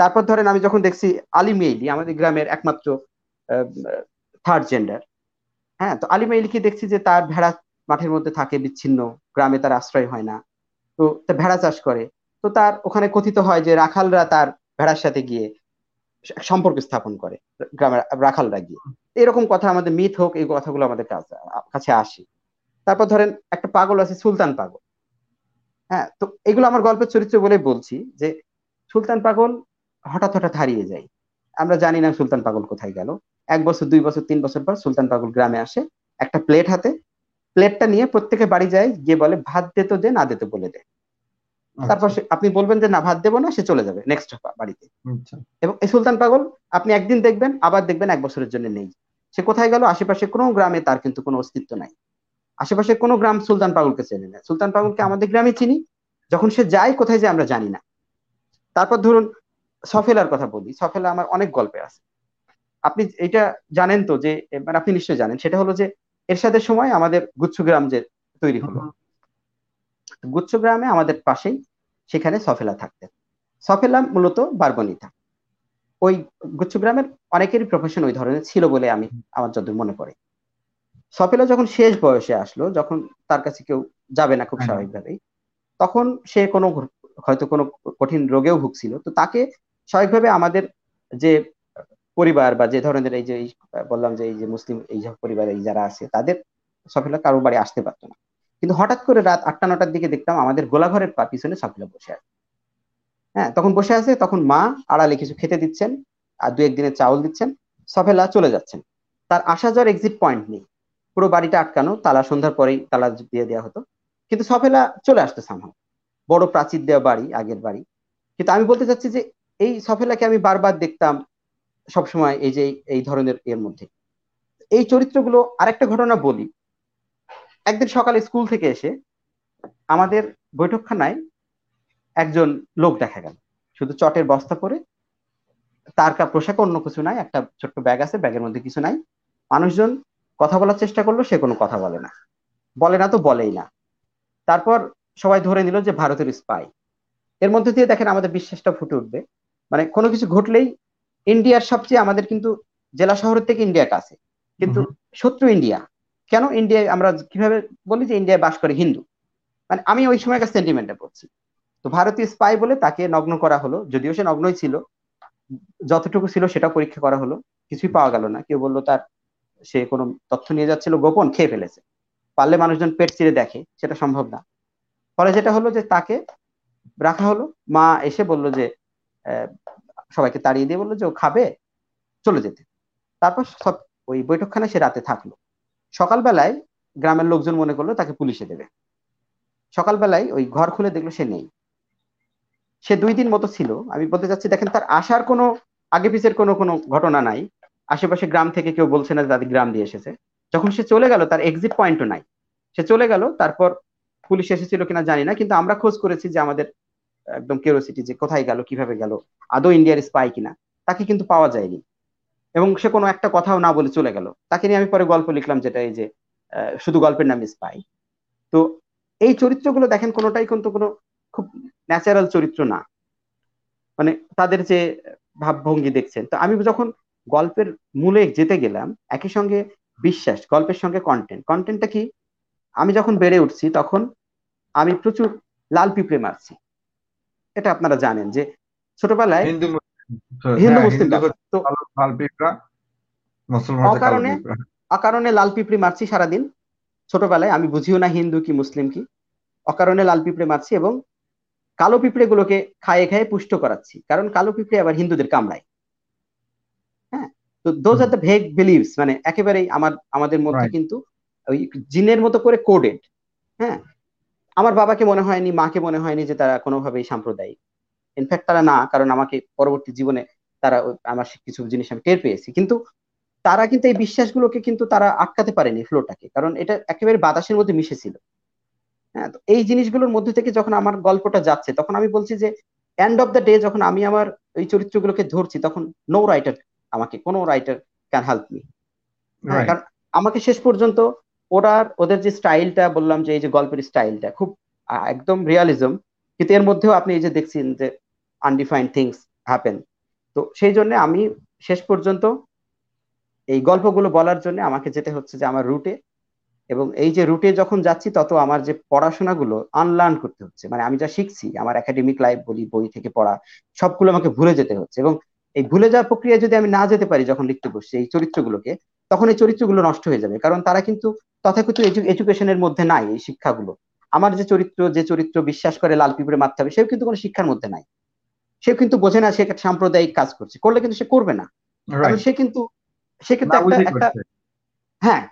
তারপর ধরেন আমি যখন দেখছি আলিমেইলি, আমাদের গ্রামের একমাত্র 3rd জেন্ডার, তো আলিমেইলিকে দেখছি যে তার ভেড়া মাঠের মধ্যে থাকে, বিচ্ছিন্ন গ্রামে, তার আশ্রয় হয় না, তো ভেড়া চাষ করে, তো তার ওখানে কথিত হয় যে রাখালরা তার ভেড়ার সাথে গিয়ে সম্পর্ক স্থাপন করে, গ্রামের রাখালরা গিয়ে, এরকম কথা আমাদের মিথ হোক, এই কথাগুলো আমাদের কাছে আসে। তারপর ধরেন একটা পাগল আছে, সুলতান পাগল, তো এগুলো আমার গল্পের চরিত্র বলে বলছি যে সুলতান পাগল হঠাৎ হারিয়ে যায়, আমরা জানি না সুলতান পাগল কোথায় গেল। 1 বছর 2 বছর 3 বছর পর সুলতান পাগল গ্রামে আসে, একটা প্লেট হাতে, প্লেটটা নিয়ে প্রত্যেকে বাড়ি যায়, গিয়ে বলে ভাত দে তো দে, না দে তো বলে দে। তারপর আপনি বলবেন যে না ভাত দেবো না, সে চলে যাবে নেক্সট বাড়িতে। এবং এই সুলতান পাগল আপনি একদিন দেখবেন, আবার দেখবেন 1 বছরের জন্য নেই, সে কোথায় গেল, আশেপাশে কোনো গ্রামে তার কিন্তু কোনো অস্তিত্ব নাই, আশেপাশে কোনো গ্রাম সুলতান পাগলকে চেনে না, সুলতান পাগলকে আমাদের গ্রামে চিনি, যখন সে যায় কোথায় যায় আমরা জানি না। তারপর ধরুন সফেলার কথা বলি, সফেলা আমার অনেক গল্পে আছে, আপনি এটা জানেন তো যে আপনি নিশ্চয়ই জানেন, সেটা হলো যে এরশাদের সময় আমাদের গুচ্ছগ্রাম যে তৈরি হলো, গুচ্ছগ্রামে আমাদের পাশেই সেখানে সফেলা থাকতেন। সফেলা মূলত বারবনিতা, ওই গুচ্ছগ্রামের অনেকেরই প্রফেশন ওই ধরনের ছিল বলে আমার যতদূর মনে পড়ে। সফেলা যখন শেষ বয়সে আসলো, যখন তার কাছে কেউ যাবে না খুব স্বাভাবিকভাবেই, তখন সে হয়তো কোনো কঠিন রোগেও ভুগছিল, তো তাকে স্বাভাবিকভাবে আমাদের যে পরিবার বা যে ধরনের এই যে বললাম যে এই যে মুসলিম এই পরিবার এই যারা আছে, তাদের সফেলা কারো বাড়ি আসতে পারতো না, কিন্তু হঠাৎ করে রাত 8-9টার দিকে দেখতাম আমাদের গোলাঘরের পিছনে সফেলা বসে আছে, তখন বসে আছে, তখন মা আড়ালে কিছু খেতে দিচ্ছেন, আর 2-1 দিনের চাউল দিচ্ছেন, সফেলা চলে যাচ্ছেন, তার আসা যাওয়ার এক্সিট পয়েন্ট নেই, পুরো বাড়িটা আটকানো, তালা সন্ধ্যার পরেই তালা দিয়ে দেওয়া হতো, কিন্তু সফেলা চলে আসতো সামহাও, বড় প্রাচীর দেওয়া বাড়ি, আগের বাড়ি। কিন্তু আমি বলতে চাচ্ছি যে এই সফেলাকে আমি বারবার দেখতাম সবসময় এই যে এই ধরনের এর মধ্যে এই চরিত্রগুলো। আরেকটা ঘটনা বলি, একদিন সকালে স্কুল থেকে এসে আমাদের বৈঠকখানায় একজন লোক দেখা গেল, শুধু চটের বস্তা পরে, তার পোশাক অন্য কিছু নাই, একটা ছোট্ট ব্যাগ আছে, ব্যাগের মধ্যে কিছু নাই। মানুষজন কথা বলার চেষ্টা করলো, সে কোনো কথা বলে না তো বলেই না। তারপর সবাই ধরে নিল যে ভারতের স্পাই। এর মধ্যে দিয়ে দেখেন আমাদের বিশ্বাসটা ফুটে উঠবে, কোনো কিছু ঘটলেই ইন্ডিয়ার সবচেয়ে আমাদের কিন্তু জেলা শহরের থেকে ইন্ডিয়া কাছে, কিন্তু শত্রু ইন্ডিয়া। কেন ইন্ডিয়ায় আমরা কিভাবে বলি যে ইন্ডিয়ায় বাস করে হিন্দু, আমি ওই সময়কার সেন্টিমেন্টটা বলছি। তো ভারতীয় স্পাই বলে তাকে নগ্ন করা হলো, যদিও সে নগ্নই ছিল, যতটুকু ছিল সেটা পরীক্ষা করা হলো, কিছুই পাওয়া গেল না। কেউ বললো সে কোনো তথ্য নিয়ে যাচ্ছিল গোপন, খেয়ে ফেলেছে, পারলে মানুষজন পেট চিরে দেখে, সেটা সম্ভব না। ফলে যেটা হলো যে তাকে রাখা হলো, মা এসে বলল যে সবাইকে তাড়িয়ে দিয়ে বললো যে ও খাবে, চলে যেতে। তারপর সব ওই বৈঠকখানায় সে রাতে থাকলো। সকালবেলায় গ্রামের লোকজন মনে করলো তাকে পুলিশে দেবে। সকালবেলায় ওই ঘর খুলে দেখলো সে নেই। সে 2 দিন মতো ছিল। আমি বলতে চাচ্ছি দেখেন, তার আসার কোনো আগে পিছের কোনো ঘটনা নাই, আশেপাশে গ্রাম থেকে কেউ বলছে না তাদের গ্রাম দিয়ে এসেছে। যখন সে চলে গেল তার এক্সিট পয়েন্টও নাই, সে চলে গেল। তারপর পুলিশ এসেছিল কিনা জানি না, কিন্তু আমরা খোঁজ করেছি যে আমাদের একদম কিউরিওসিটি যে কোথায় গেল, কিভাবে গেল, আদৌ ইন্ডিয়ার স্পাই কিনা, তাকে কিন্তু পাওয়া যায়নি। এবং সে কোনো একটা কথাও না বলে চলে গেল। তাকে নিয়ে আমি পরে গল্প লিখলাম, যেটা এই যে শুধু গল্পের নাম স্পাই। তো এই চরিত্রগুলো দেখেন কোনোটাই কিন্তু কোনো খুব ন্যাচারাল চরিত্র না, মানে তাদের যে ভাবভঙ্গি দেখছেন। তো আমি যখন গল্পের মূলে যেতে গেলাম, একই সঙ্গে বিশ্বাস, গল্পের সঙ্গে কন্টেন্টটা কি, আমি যখন বেড়ে উঠছি তখন আমি প্রচুর লাল পিঁপড়ে মারছি, এটা আপনারা জানেন যে ছোটবেলায় হিন্দু মুসলিম, তো লাল পিঁপড়া অকারণে লাল পিঁপড়ে মারছি সারাদিন ছোটবেলায়। আমি বুঝিও না হিন্দু কি মুসলিম কি, অকারণে লাল পিঁপড়ে মারছি এবং কালো পিঁপড়ে গুলোকে খায়ে খায়ে পুষ্ট করাচ্ছি, কারণ কালো পিঁপড়ে আবার হিন্দুদের কামড়ায়। হ্যাঁ, তো those are the veg believes, মানে একেবারেই আমাদের মধ্যে কিন্তু ওই জিনের মতো করে কোডেড। হ্যাঁ, আমার বাবাকে মনে হয়নি, মাকে মনে হয়নি যে তারা কোনোভাবেই সাম্প্রদায়িক। ইনফ্যাক্ট তারা না, কারণ আমাকে পরবর্তী জীবনে তারা আমার কিছু জিনিস আমি টের পেয়েছি। কিন্তু তারা কিন্তু এই বিশ্বাসগুলোকে কিন্তু তারা আটকাতে পারেনি, ফ্লোটাকে, কারণ এটা একেবারে বাতাসের মধ্যে মিশেছিল। হ্যাঁ, তো এই জিনিসগুলোর মধ্যে থেকে যখন আমার গল্পটা যাচ্ছে, তখন আমি বলছি যে এন্ড অফ দ্য ডে যখন আমি আমার এই চরিত্রগুলোকে ধরছি, তখন নো রাইটার আমাকে, কোনো রাইটার ক্যান হেল্প মি। কারণ আমাকে শেষ পর্যন্ত ওদের যে স্টাইলটা বললাম, যে এই যে গল্পের স্টাইলটা খুব একদম রিয়ালিজম, কিন্তু এর মধ্যেও আপনি এই যে দেখছেন যে আনডিফাইন্ড থিংস হ্যাপেন। তো সেই জন্য আমি শেষ পর্যন্ত এই গল্পগুলো বলার জন্য আমাকে যেতে হচ্ছে যে আমার রুটে, এবং এই যে রুটে যখন যাচ্ছি তত আমার যে পড়াশোনাগুলো আনলার্ন করতে হচ্ছে, মানে আমি যা শিখছি আমার একাডেমিক লাইফ বলি, বই থেকে পড়া, সবগুলো আমাকে ভুলে যেতে হচ্ছে। এবং এই ভুলে যাওয়ার প্রক্রিয়া যদি আমি না যেতে পারি যখন লিখতে বসছি এই চরিত্রগুলোকে, তখন এই চরিত্রগুলো নষ্ট হয়ে যাবে, কারণ তারা কিন্তু তথাকথিত এডুকেশনের মধ্যে নাই এই শিক্ষাগুলো। আমার যে চরিত্র বিশ্বাস করে লাল পিঁপড়ে মারতে হবে, সেও কিন্তু কোনো শিক্ষার মধ্যে নাই, সেও কিন্তু বোঝে না সে সাম্প্রদায়িক কাজ করছে, করলে কিন্তু সে করবে না, কারণ সে কিন্তু একটা। হ্যাঁ,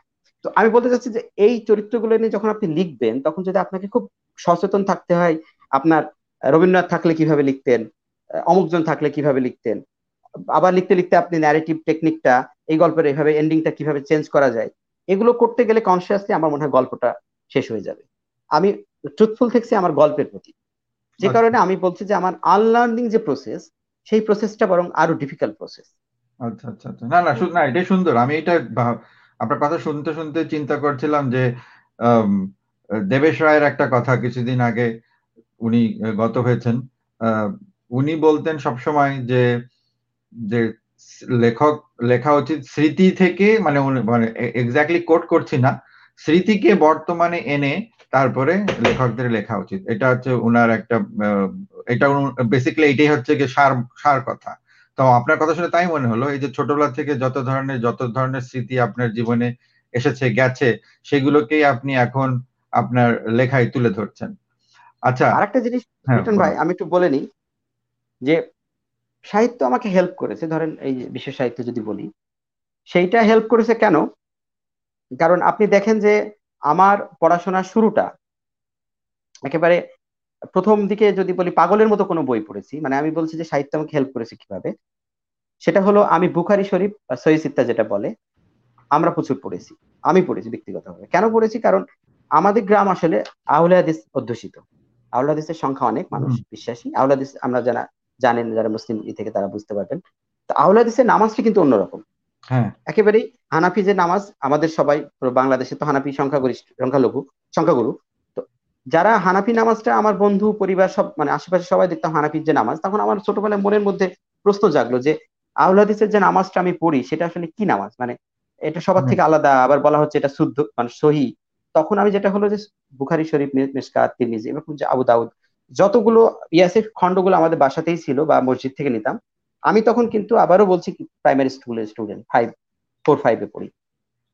তো আমি বলতে চাচ্ছি যে এই চরিত্রগুলো নিয়ে যখন আপনি লিখবেন, তখন যদি আপনাকে খুব সচেতন থাকতে হয়, আপনার রবীন্দ্রনাথ থাকলে কিভাবে লিখতেন, অমুকজন থাকলে কিভাবে লিখতেন, আবার লিখতে লিখতে আপনি ন্যারেটিভ টেকনিকটা, এই গল্পের এইভাবে এন্ডিংটা কিভাবে চেঞ্জ করা যায়, এগুলো করতে গেলে কনসিয়াসলি আমার মনে হয় গল্পটা শেষ হয়ে যাবে। আমি ট্রুথফুল থাকছি আমার গল্পের প্রতি, যে কারণে আমি বলছি যে আমার আনলার্নিং যে প্রসেস, সেই প্রসেসটা বরং আরো ডিফিকাল্ট প্রসেস। আচ্ছা আচ্ছা, না এটাই সুন্দর। আমি এটা আপনার কথা শুনতে শুনতে চিন্তা করছিলাম যে দেবেশ রায়ের একটা কথা, কিছুদিন আগে উনি গত হয়েছেন, উনি বলতেন সবসময় যে যে লেখক লেখা উচিত স্মৃতি থেকে, মানে এক্স্যাক্টলি কোট করছি না, স্মৃতিকে বর্তমানে এনে তারপরে লেখকদের লেখা উচিত। এটা হচ্ছে ওনার একটা, এটা বেসিক্যালি এটাই হচ্ছে কি সার কথা। তো আপনার কথা শুনে তাই মনে হলো, এই যে ছোটবেলা থেকে যত ধরনের স্মৃতি আপনার জীবনে এসেছে গেছে, সেগুলোকেই আপনি এখন আপনার লেখায় তুলে ধরছেন। আচ্ছা, আরেকটা জিনিস ভাই আমি একটু বলে নিই, যে সাহিত্য আমাকে হেল্প করেছে, ধরেন এই বিশ্ব সাহিত্য যদি বলি, সেইটা হেল্প করেছে কেন, কারণ আপনি দেখেন যে আমার পড়াশোনার শুরুটা একেবারে প্রথম দিকে যদি বলি, পাগলের মতো কোনো বই পড়েছি, মানে আমি বলছি যে সাহিত্য আমাকে হেল্প করেছে কিভাবে, সেটা হলো আমি বুখারী শরীফ বা সহিহ সিত্তাহ যেটা বলে, আমরা প্রচুর পড়েছি, আমি পড়েছি ব্যক্তিগতভাবে। কেন পড়েছি, কারণ আমাদের গ্রাম আসলে আহলে হাদিস অধ্যুষিত, আহলে হাদিসের সংখ্যা অনেক, মানুষ বিশ্বাসী আহলে হাদিস, আমরা জানেন যারা মুসলিম থেকে তারা বুঝতে পারবেন। তো আহলে হাদিসের নামাজটা কিন্তু অন্যরকম, একেবারেই হানাফি যে নামাজ, আমাদের সবাই বাংলাদেশে তো হানাফি সংখ্যাগুরু, তো যারা হানাফি নামাজটা আমার বন্ধু পরিবার সব, মানে আশেপাশে সবাই দেখতাম হানাফির যে নামাজ, তখন আমার ছোটবেলায় মনের মধ্যে প্রশ্ন জাগলো যে আহলে হাদিসের যে নামাজটা আমি পড়ি সেটা আসলে কি নামাজ, মানে এটা সবার থেকে আলাদা, আবার বলা হচ্ছে এটা শুদ্ধ মানে সহি। তখন আমি যেটা হলো যে বুখারী শরীফ, মিশকাত, তিরমিজি, এরকম যে আবু দাউদ, যতগুলো ইয়াসিফ খণ্ডগুলো আমাদের বাসাতেই ছিল বা মসজিদ থেকে নিতাম আমি, তখন কিন্তু আবারও বলছি প্রাইমারি স্কুলের স্টুডেন্ট, 4-5 পড়ি,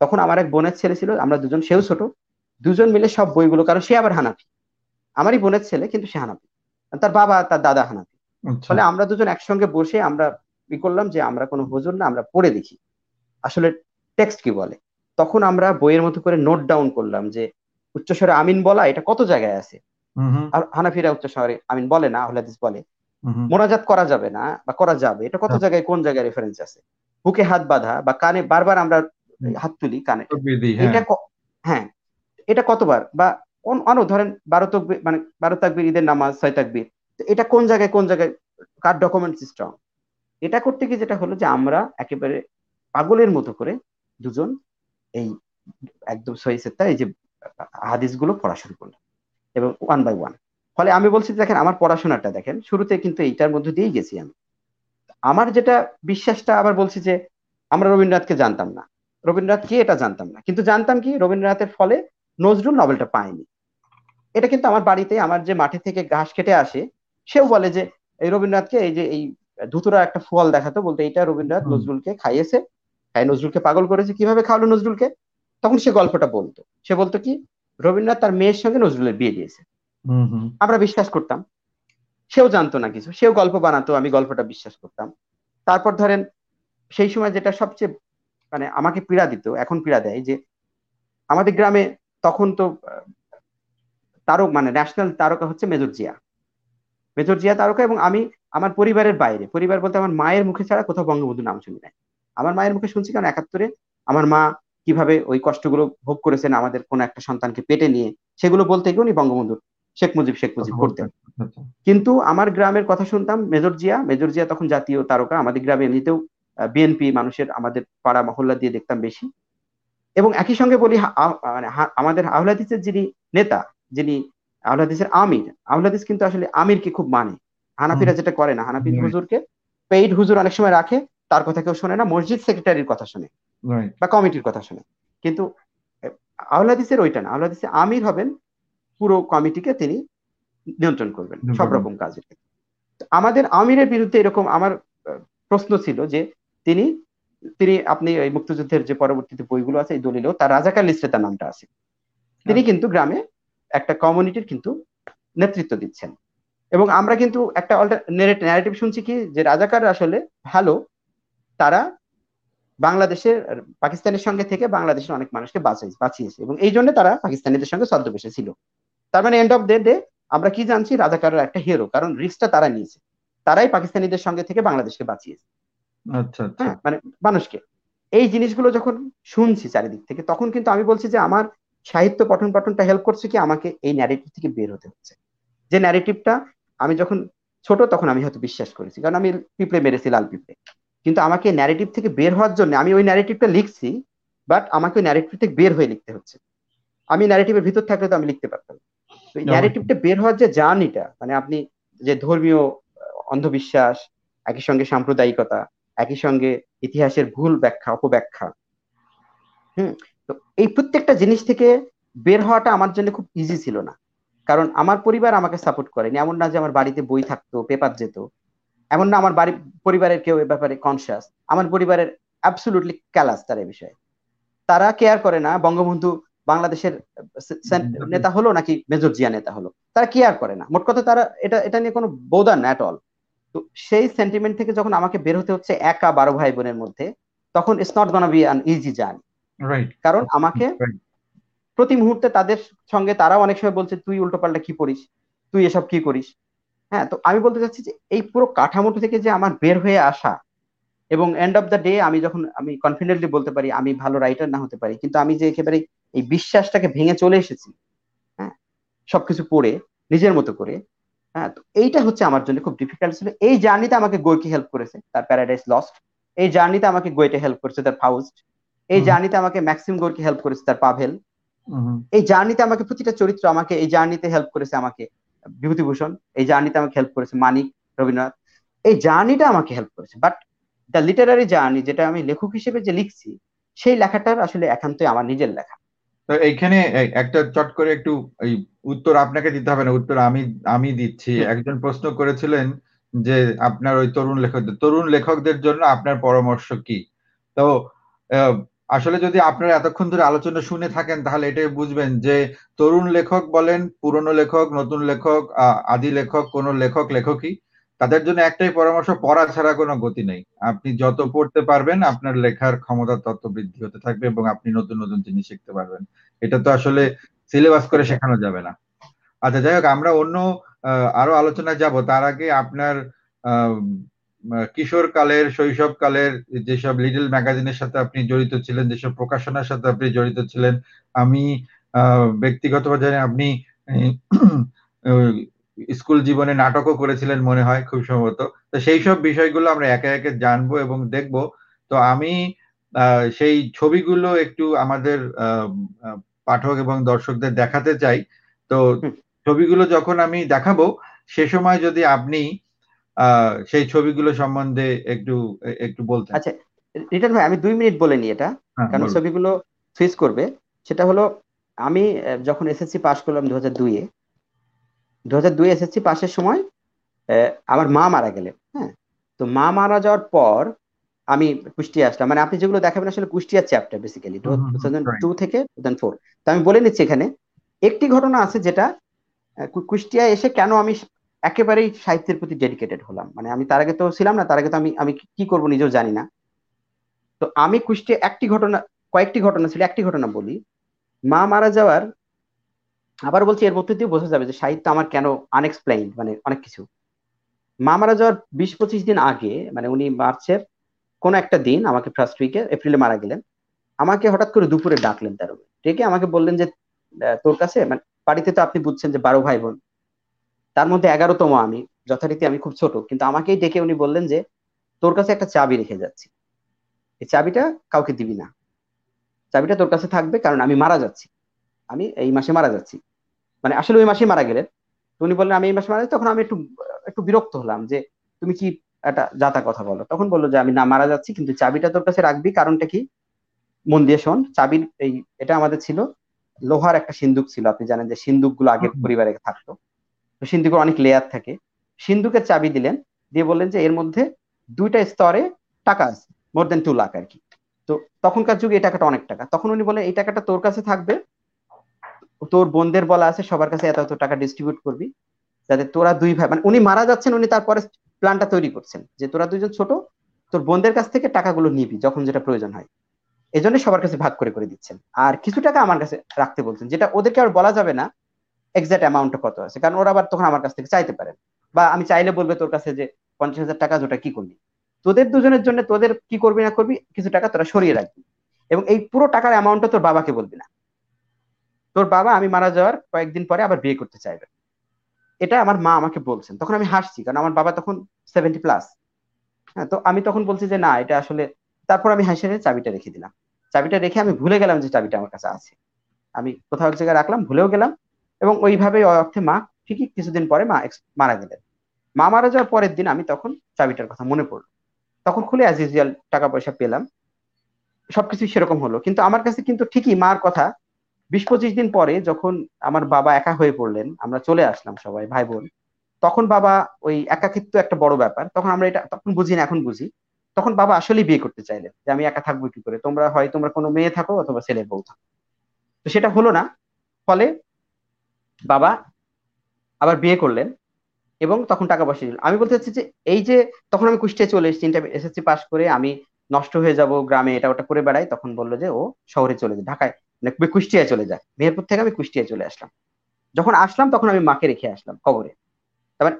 তখন আমার এক বোনের ছেলে ছিল, আমরা দুজন, সেও ছোট, দুজন মিলে সব বইগুলো, কারণ সে আবার হানাফি, আমারই বোনের ছেলে কিন্তু সে হানাফি, তার বাবা তার দাদা হানাফি, ফলে আমরা দুজন একসঙ্গে বসে আমরা ই করলাম যে আমরা কোনো হুজুর না, আমরা পড়ে দেখি আসলে টেক্সট কি বলে। তখন আমরা বইয়ের মতো করে নোট ডাউন করলাম যে উচ্চস্বরে আমিন বলা এটা কত জায়গায় আছে, আর হানাফিরা উচ্চস্বরে আমিন বলে না, আহলে হাদিস বলে, মোনাজাত করা যাবে না বা করা যাবে, এটা কত জায়গায় কোন জায়গায় রেফারেন্স আছে, বুকে হাত বাঁধা বা কানে বারবার আমরা হাত তুলি কানে, এটা হ্যাঁ এটা কতবার, বা অন্য ধরেন 12 তাকবীর মানে 12 তাকবীর ঈদের নামাজ 6 তাকবীর, এটা কোন জায়গায় কোন জায়গায়, কার ডকুমেন্টস স্ট্রং। এটা করতে গিয়ে যেটা হলো যে আমরা একেবারে পাগলের মতো করে দুজন এই একদম সহিহ সিত্তা এই যে হাদিসগুলো পড়া শুরু করলাম এবং ওয়ান বাই ওয়ান। ফলে আমি বলছি দেখেন আমার পড়াশোনাটা দেখেন শুরুতে কিন্তু এইটার মধ্যে দিয়েই গেছি আমি। আমার যেটা বিশ্বাসটা আবার বলছি যে আমরা রবীন্দ্রনাথকে জানতাম না, রবীন্দ্রনাথ কি এটা জানতাম না, কিন্তু জানতাম কি রবীন্দ্রনাথের ফলে নজরুল নভেলটা পায়নি। এটা কিন্তু আমার বাড়িতে আমার যে মাঠে থেকে ঘাস কেটে আসে সেও বলে যে এই রবীন্দ্রনাথকে এই যে এই ধুতুরা একটা ফল দেখাতো, বলতে এইটা রবীন্দ্রনাথ নজরুলকে খাইয়েছে, খাই নজরুলকে পাগল করেছে। কিভাবে খাওয়ালো নজরুলকে, তখন সে গল্পটা বলতো, সে বলতো কি রবীন্দ্রনাথ তার মেয়ের সঙ্গে নজরুলের বিয়ে দিয়েছে। আমরা বিশ্বাস করতাম, সেও জানতো না কিছু, সেও গল্প বানাতো, আমি গল্পটা বিশ্বাস করতাম। তারপর ধরেন সেই সময় যেটা সবচেয়ে মানে আমাকে পীড়া দিত, এখন পীড়া দেয়, যে আমাদের গ্রামে তখন তো তারকা মানে ন্যাশনাল তারকা হচ্ছে মেজর জিয়া, মেজর জিয়া তারকা। এবং আমি আমার পরিবারের বাইরে, পরিবার বলতে আমার মায়ের মুখে ছাড়া কোথাও বঙ্গবন্ধু নাম শুনি নাই। আমার মায়ের মুখে শুনছি কারণ 71-এ আমার মা কিভাবে ওই কষ্টগুলো ভোগ করেছেন আমাদের কোন একটা সন্তানকে পেটে নিয়ে, সেগুলো বলতে গিয়ে উনি বঙ্গবন্ধু শেখ মুজিব করতেন। কিন্তু আমার গ্রামের কথা শুনতাম মেজর জিয়া তখন জাতীয় তারকা। আমাদের গ্রামে এমনিতেও বিএনপি মানুষের, আমাদের পাড়া মহল্লা দিয়ে দেখতাম বেশি। এবং একই সঙ্গে বলি মানে আমাদের আহলে হাদিসের যিনি নেতা, যিনি আহলে হাদিসের আমির, আহলে হাদিস কিন্তু আসলে আমিরকে খুব মানে, হানাফিরা যেটা করে না, হানাফি হুজুরকে পেইড হুজুর অনেক সময় রাখে, তার কথা কেউ শোনে না, মসজিদ সেক্রেটারির কথা শোনে বা কমিটির কথা শোনে। কিন্তু আহলে হাদিসের ওইটা না, আহলে হাদিসের আমির হবেন, পুরো কমিটিকে তিনি নিয়ন্ত্রণ করবেন সব রকম কাজের। আমাদের আমিরের বিরুদ্ধে এরকম আমার প্রশ্ন ছিল যে তিনি আপনি এই মুক্তিযুদ্ধের যে পরবর্তীতে বইগুলো আছে এই দলিলেও তার রাজাকার লিস্টে তার নামটা আছে। তিনি কিন্তু গ্রামে একটা কমিউনিটির কিন্তু নেতৃত্ব দিচ্ছেন। এবং আমরা কিন্তু একটা ন্যারেটিভ শুনছি কি যে রাজাকাররা আসলে ভালো, তারা বাংলাদেশের পাকিস্তানের সঙ্গে থেকে বাংলাদেশের অনেক মানুষকে বাঁচিয়েছে এবং এই জন্য তারা পাকিস্তানিদের সঙ্গে ছদ্মবেশে ছিল। তার মানে এন্ড অফ দ্য ডে আমরা কি জানছি, রাজাকাররা একটা হিরো, কারণ রিস্কটা তারা নিয়েছে, তারাই পাকিস্তানিদের সঙ্গে থেকে বাংলাদেশকে বাঁচিয়েছে। আচ্ছা, মানে মানুষকে এই জিনিসগুলো যখন শুনছি চারিদিক থেকে, তখন কিন্তু আমি বলছি যে আমার সাহিত্য পঠন পাঠনটা হেল্প করছে কি আমাকে এই ন্যারেটিভ থেকে বের হতে হচ্ছে। যে ন্যারেটিভটা আমি যখন ছোট তখন আমি হয়তো বিশ্বাস করেছি, কারণ আমি পিঁপড়ে মেরেছি, লাল পিঁপড়ে। কিন্তু আমাকে ন্যারেটিভ থেকে বের হওয়ার জন্য আমি ওই ন্যারেটিভটা লিখছি, বাট আমাকে ওই ন্যারেটিভ থেকে বের হয়ে লিখতে হচ্ছে। আমি ন্যারেটিভের ভিতর থাকলে তো আমি লিখতে পারতাম। তো এই ন্যারেটিভটা বের হওয়ার যে জার্নিটা, মানে আপনি যে ধর্মীয় অন্ধবিশ্বাস, একই সঙ্গে সাম্প্রদায়িকতা, একই সঙ্গে ইতিহাসের ভুল ব্যাখ্যা, অপব্যাখ্যা, তো এই প্রত্যেকটা জিনিস থেকে বের হওয়াটা আমার জন্য খুব ইজি ছিল না। কারণ আমার পরিবার আমাকে সাপোর্ট করেনি, এমন না যে আমার বাড়িতে বই থাকতো, পেপার যেত, এমন না আমার পরিবারের কেউ এ ব্যাপারে কনসিয়াস। আমার পরিবারের অ্যাবসলুটলি ক্যালাস তার এই বিষয়ে, তারা কেয়ার করে না বঙ্গবন্ধু বাংলাদেশের নেতা হলো নাকি মেজর জিয়া নেতা হলো, তারা কেয়ার করে না। মোট কথা তারা এটা নিয়ে কোনো বোদান অ্যাট অল। তো সেই সেন্টিমেন্ট থেকে যখন আমাকে বের হতে হচ্ছে একা 12 ভাই বোনের মধ্যে, তখন it's not gonna be an easy journey, right? কারণ আমাকে প্রতি মুহূর্তে তাদের সঙ্গে, তারাও অনেক সময় বলছে তুই উল্টোপাল্টা কি পড়িস, তুই এসব কি করিস। হ্যাঁ, তো আমি বলতে চাচ্ছি যে এই পুরো কাঠামোটা থেকে যে আমার বের হয়ে আসা, এবং এন্ড অফ দ্য ডে আমি যখন আমি কনফিডেন্টলি বলতে পারি আমি ভালো রাইটার না হতে পারি, কিন্তু আমি যে একেবারে এই বিশ্বাসটাকে ভেঙে চলে এসেছি, হ্যাঁ, সবকিছু পড়ে নিজের মতো করে, হ্যাঁ, তো এইটা হচ্ছে আমার জন্য খুব ডিফিকাল্ট ছিল। এই জার্নিতে আমাকে গোর্কি হেল্প করেছে তার প্যারাডাইস লস্ট, এই জার্নিতে আমাকে গ্যোটে হেল্প করেছে তার ফাউস্ট, এই জার্নিতে আমাকে ম্যাক্সিম গোর্কি হেল্প করেছে তার পাভেল, এই জার্নিতে আমাকে প্রতিটা চরিত্র আমাকে এই জার্নিতে হেল্প করেছে আমাকে বিভূতিভূষণ, এই জার্নিতে আমাকে হেল্প করেছে মানিক, রবীন্দ্রনাথ। এই জার্নিটা আমাকে হেল্প করেছে, বাট দ্য লিটারারি জার্নি, যেটা আমি লেখক হিসেবে যে লিখছি, সেই লেখাটার আসলে একান্তই আমার নিজের লেখা। তো এইখানে একটা চট করে একটু এই উত্তর আপনাকে দিতে হবে না, উত্তর আমি দিচ্ছি। একজন প্রশ্ন করেছিলেন যে আপনার ওই তরুণ লেখকদের জন্য আপনার পরামর্শ কি। তো আসলে যদি আপনারা এতক্ষণ ধরে আলোচনা শুনে থাকেন তাহলে এটাই বুঝবেন যে তরুণ লেখক বলেন, পুরনো লেখক, নতুন লেখক, আদি লেখক, কোন লেখকই তাদের জন্য একটাই পরামর্শ, পড়া ছাড়া কোনো গতি নেই। আপনি যত পড়তে পারবেন আপনার লেখার ক্ষমতা তত বৃদ্ধি হতে থাকবে এবং আপনি নতুন নতুন জিনিস শিখতে পারবেন। এটা তো আসলে সিলেবাস করে শেখানো যাবে না। আচ্ছা, যাই হোক, আমরা অন্য আরো আলোচনায় যাব। তার আগে আপনার কিশোর কালের, শৈশব কালের যেসব লিটল ম্যাগাজিনের সাথে আপনি জড়িত ছিলেন, যেসব প্রকাশনার সাথে আপনি জড়িত ছিলেন, আমি ব্যক্তিগতভাবে জানি আপনি স্কুল জীবনে নাটকও করেছিলেন মনে হয় খুব সম্ভবত। তো সেই সব বিষয়গুলো আমরা একে একে জানবো এবং দেখব। তো আমি সেই ছবিগুলো একটু আমাদের পাঠক এবং দর্শকদের দেখাতে চাই। তো ছবিগুলো যখন আমি দেখাবো সে সময় যদি আপনি সেই ছবিগুলো সম্বন্ধে একটু একটু বলতেন। আচ্ছা রিটার ভাই, আমি 2 মিনিট বলে নিই এটা, কারণ ছবিগুলো সুইচ করবে। সেটা হলো, আমি যখন এসএসসি পাস করলাম 2002-এ, 2002 এসএসসি পাশের সময় আমার মা মারা গেলেন। হ্যাঁ, তো মা মারা যাওয়ার পর আমি কুষ্টিয়া আসলাম। মানে আপনি যেগুলো দেখাবেন আসলে কুষ্টিয়া চ্যাপ্টার বেসিক্যালি 2002 থেকে 2004। তো আমি বলে নিচ্ছি, এখানে একটি ঘটনা আছে যেটা কুষ্টিয়া এসে কেন আমি একেবারেই সাহিত্যের প্রতি ডেডিকেটেড হলাম। মানে আমি তার আগে তো ছিলাম না, তার আগে তো আমি কি করবো নিজেও জানি না। তো আমি কুষ্টিয়া কয়েকটি ঘটনা বলি। মা মারা যাওয়ার, আবার বলছি, এর মধ্যে দিয়ে বোঝা যাবে যে সাহিত্য আমার কেন আনএক্সপ্লেইনড, মানে অনেক কিছু। মা মারা যাওয়ার 20-25 দিন আগে, মানে উনি মার্চের কোন একটা দিন, আমাকে ফার্স্ট উইকে এপ্রিলে মারা গেলেন, আমাকে হঠাৎ করে দুপুরে ডাকলেন তার উপরে, ডেকে আমাকে বললেন যে তোর কাছে, মানে বাড়িতে তো আপনি বুঝছেন যে 12 ভাই বোন, তার মধ্যে 11তম আমি, যথারীতি আমি খুব ছোট, কিন্তু আমাকেই ডেকে উনি বললেন যে তোর কাছে একটা চাবি রেখে যাচ্ছি, এই চাবিটা কাউকে দিবি না, চাবিটা তোর কাছে থাকবে, কারণ আমি মারা যাচ্ছি, আমি এই মাসে মারা যাচ্ছি। মানে আসলে ওই মাসে মারা গেলেন। উনি বললেন আমি এই মাসে মারা যাচ্ছি। তখন আমি একটু বিরক্ত হলাম যে তুমি কি একটা যাতা কথা বলো। তখন বললো যে আমি না মারা যাচ্ছি, কিন্তু চাবিটা তোর কাছে রাখবি। কারণটা কি, মন দিয়ে শোন। চাবির এই, এটা আমাদের ছিল লোহার একটা সিন্দুক ছিল, আপনি জানেন যে সিন্দুক গুলো আগে পরিবারে থাকতো, সিন্দুকের অনেক লেয়ার থাকে। সিন্দুকের চাবি দিলেন, দিয়ে বললেন যে এর মধ্যে 2টা স্তরে টাকা আছে, more than 2 লাখ আর কি। তো তখনকার যুগে এই টাকাটা অনেক টাকা। তখন উনি বললেন এই টাকাটা তোর কাছে থাকবে, তোর বোনদের বলা আছে সবার কাছে এত এত টাকা ডিস্ট্রিবিউট করবি, যাতে তোরা 2 ভাই, মানে উনি মারা যাচ্ছেন, উনি তারপরে প্ল্যানটা তৈরি করছেন যে তোরা 2জন ছোট, তোর বোনদের কাছ থেকে টাকাগুলো নিবি যখন যেটা প্রয়োজন হয়। এই জন্য সবার কাছে ভাগ করে করে দিচ্ছেন, আর কিছু টাকা আমার কাছে রাখতে বলছেন, যেটা ওদেরকে আর বলা যাবে না এক্সাক্ট অ্যামাউন্টটা কত আছে, কারণ ওরা আবার তখন আমার কাছ থেকে চাইতে পারেন, বা আমি চাইলে বলবে তোর কাছে যে 50,000 টাকা, ওটা কি করবি, তোদের 2জনের জন্য, তোদের কি করবি না করবি, কিছু টাকা তোরা সরিয়ে রাখবি, এবং এই পুরো টাকার অ্যামাউন্টটা তোর বাবাকে বলবি না। তোর বাবা আমি মারা যাওয়ার কয়েকদিন পরে আবার বিয়ে করতে চাইবে। এটা আমার মা আমাকে বলছেন। তখন আমি হাসছি, কারণ আমার বাবা তখন 70+। হ্যাঁ, তো আমি তখন বলছি যে না, এটা আসলে, তারপর আমি হাসি হেসে চাবিটা রেখে দিলাম। চাবিটা রেখে আমি ভুলে গেলাম যে চাবিটা আমার কাছে আছে, আমি কোথাও এক জায়গায় রাখলাম, ভুলেও গেলাম, এবং ওইভাবে অর্থে মা ঠিকই কিছুদিন পরে মা মারা গেলেন। মা মারা যাওয়ার পরের দিন আমি তখন চাবিটার কথা মনে পড়লো, তখন খুলে অ্যাজ ইউজুয়াল টাকা পয়সা পেলাম, সবকিছু সেরকম হলো। কিন্তু আমার কাছে কিন্তু ঠিকই মার কথা। 20-25 দিন পরে যখন আমার বাবা একা হয়ে পড়লেন, আমরা চলে আসলাম সবাই ভাই বোন, তখন বাবা, ওই একাকিত্ব একটা বড় ব্যাপার, তখন আমরা এটা তখন বুঝি না, এখন বুঝি। তখন বাবা আসলে বিয়ে করতে চাইলেন যে আমি একা থাকবো কি করে, তোমরা হয় তোমরা কোনো মেয়ে থাকো অথবা ছেলের বউ থাকো। তো সেটা হলো না, ফলে বাবা আবার বিয়ে করলেন, এবং তখন টাকা পয়সা দিল। আমি বলতে চাচ্ছি যে এই যে তখন আমি কুষ্টিয়া চলে এসেছি, এসএসসি পাস করে আমি নষ্ট হয়ে যাব গ্রামে, এটা ওটা করে বেড়াই। তখন বললো যে ও শহরে চলে যায়, ঢাকায় কুষ্টিয়ায় চলে যায়। মেহেরপুর থেকে আমি কুষ্টিয়ায় চলে আসলাম। যখন আসলাম তখন আমি মাকে রেখে আসলাম কবরে। তারপর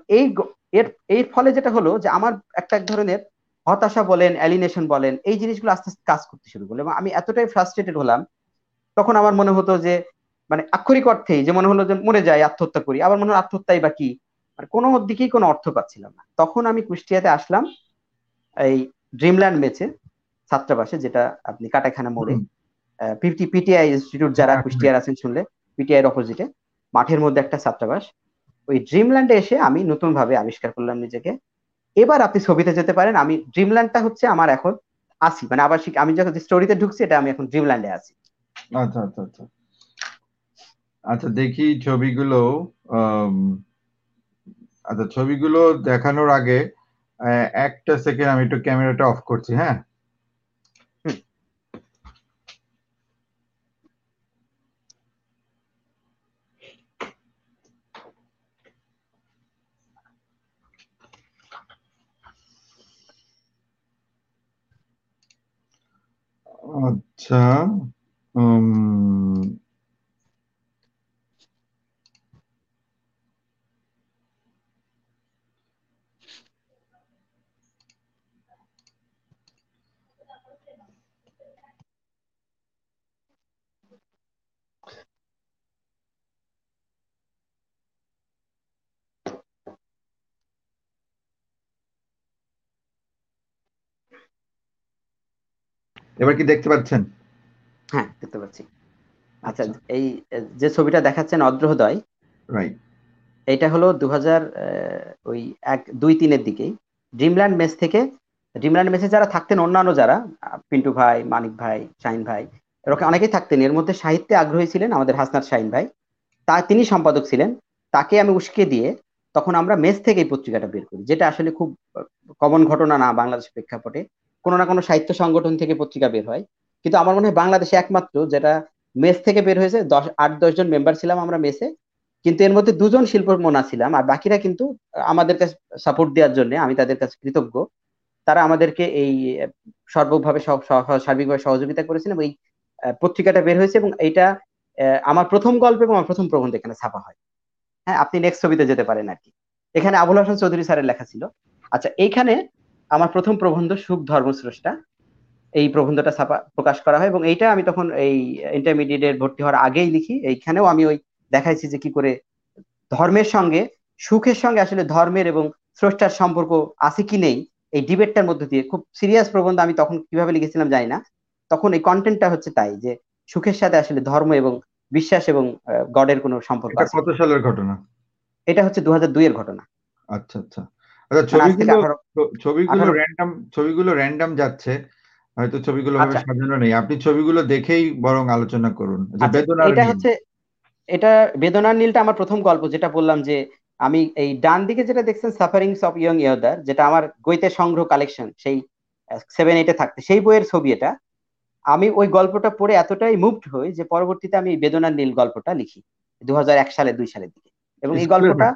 এর ফলে যেটা হলো যে আমার একটা এক ধরনের হতাশা বলেন, অ্যালিনেশন বলেন, এই জিনিসগুলো আস্তে আস্তে কাজ করতে শুরু করলো, এবং আমি এতটাই ফ্রাস্ট্রেটেড হলাম। তখন আমার মনে হতো যে, মানে আক্ষরিক অর্থেই, যে মনে হলো যে মরে যায় আত্মহত্যা করি, আবার মনে হলো আত্মহত্যাই বা কি, মানে কোনো দিকেই কোনো অর্থ পাচ্ছিলাম না। তখন আমি কুষ্টিয়াতে আসলাম এই ড্রিমল্যান্ড মেচে, ছাত্রাবাসে, যেটা আপনি কাটাখানা মোড়ে, পিটিআই ইনস্টিটিউট, যারা কুষ্টিয়ার আছেন শুনলে, পিটিআই এর অপোজিটে মাঠের মধ্যে একটা ছাত্রাবাস। ওই ড্রিমল্যান্ডে এসে আমি নতুন ভাবে আবিষ্কার করলাম নিজেকে। এবার আপনি ছবিতে যেতে পারেন। আমি ড্রিমল্যান্ডটা হচ্ছে আমার এখন আসি, মানে আবার আমি যখন স্টোরিতে ঢুকছি, এটা আমি এখন ড্রিমল্যান্ডে আছি। আচ্ছা আচ্ছা আচ্ছা আচ্ছা, দেখি ছবিগুলো। আচ্ছা, ছবিগুলো দেখানোর আগে একটা সেকেন্ড আমি একটু ক্যামেরাটা অফ করছি। হ্যাঁ, আচ্ছা, এবার কি দেখতে পাচ্ছেন? হ্যাঁ, দেখতে পাচ্ছি। আচ্ছা, এই যে ছবিটা দেখাচ্ছেন অদ্রোহদয়, রাইট, এটা হলো 2001-2003-এর দিকে ড্রিমল্যান্ড মেস থেকে। ড্রিমল্যান্ড মেসে যারা থাকতেন, অন্যান্য যারা পিন্টু ভাই, মানিক ভাই, শাহিন ভাই, এরকম অনেকেই থাকতেন। এর মধ্যে সাহিত্যে আগ্রহী ছিলেন আমাদের হাসনাত শাহিন ভাই, তিনি সম্পাদক ছিলেন। তাকে আমি উস্কে দিয়ে তখন আমরা মেস থেকে এই পত্রিকাটা বের করি, যেটা আসলে খুব কমন ঘটনা না বাংলাদেশের প্রেক্ষাপটে। কোনো না কোনো সাহিত্য সংগঠন থেকে পত্রিকা বের হয়, কিন্তু আমার মনে হয় বাংলাদেশে একমাত্র যেটা মেস থেকে বের হয়েছে। 8-10 জন মেম্বার ছিলাম আমরা মেসে, কিন্তু এর মধ্যে 2 জন শিল্পমনা ছিলাম, আর বাকিরা কিন্তু আমাদের কাছে সাপোর্ট দেওয়ার জন্য আমি তাদের কাছে কৃতজ্ঞ। তারা আমাদেরকে এই সার্বিকভাবে সহযোগিতা করেছেন এবং এই পত্রিকাটা বের হয়েছে। এবং এইটা আমার প্রথম গল্প এবং আমার প্রথম প্রবন্ধ এখানে ছাপা হয়। হ্যাঁ, আপনি নেক্সট ছবিতে যেতে পারেন আর কি। এখানে আবুল হাসান চৌধুরী স্যারের লেখা ছিল। আচ্ছা, এইখানে আমার প্রথম প্রবন্ধ সুখ ধর্মস্রষ্টা, এই প্রবন্ধটা প্রকাশ করা হয়। এবং এইটা আমি তখন এই ইন্টারমিডিয়েট ভর্তি হওয়ার আগেই লিখি। এইখানেও আমি দেখাইছি যে কি করে ধর্মের সঙ্গে সুখের সঙ্গে আসলে ধর্মের এবং স্রষ্টার সম্পর্ক আছে কি নেই, এই ডিবেটটার মধ্যে দিয়ে। খুব সিরিয়াস প্রবন্ধ, আমি তখন কিভাবে লিখেছিলাম জানি না। তখন এই কন্টেন্টটা হচ্ছে তাই, যে সুখের সাথে আসলে ধর্ম এবং বিশ্বাস এবং গডের কোনো সম্পর্ক। কত সালের ঘটনা? এটা হচ্ছে 2002-এর ঘটনা। আচ্ছা আচ্ছা। ছবিগুলো র্যান্ডম যাচ্ছে, হয়তো ছবিগুলো সাজানো নেই। আপনি ছবিগুলো দেখেই বরং আলোচনা করুন। এটা বেদনার নীলটা আমার প্রথম গল্প, যেটা বললাম যে আমি এই ডান দিকে যেটা দেখছেন সাফারিংস অফ ইয়ং ইয়োদার, যেটা আমার গোয়েতে সংগ্রহ কালেকশন, সেই 7-8-এ থাকতে সেই বইয়ের ছবি। এটা আমি ওই গল্পটা পড়ে এতটাই মুভড হই যে পরবর্তীতে আমি বেদনার নীল গল্পটা লিখি 2001-02 সালের দিকে। এবং এই গল্পটা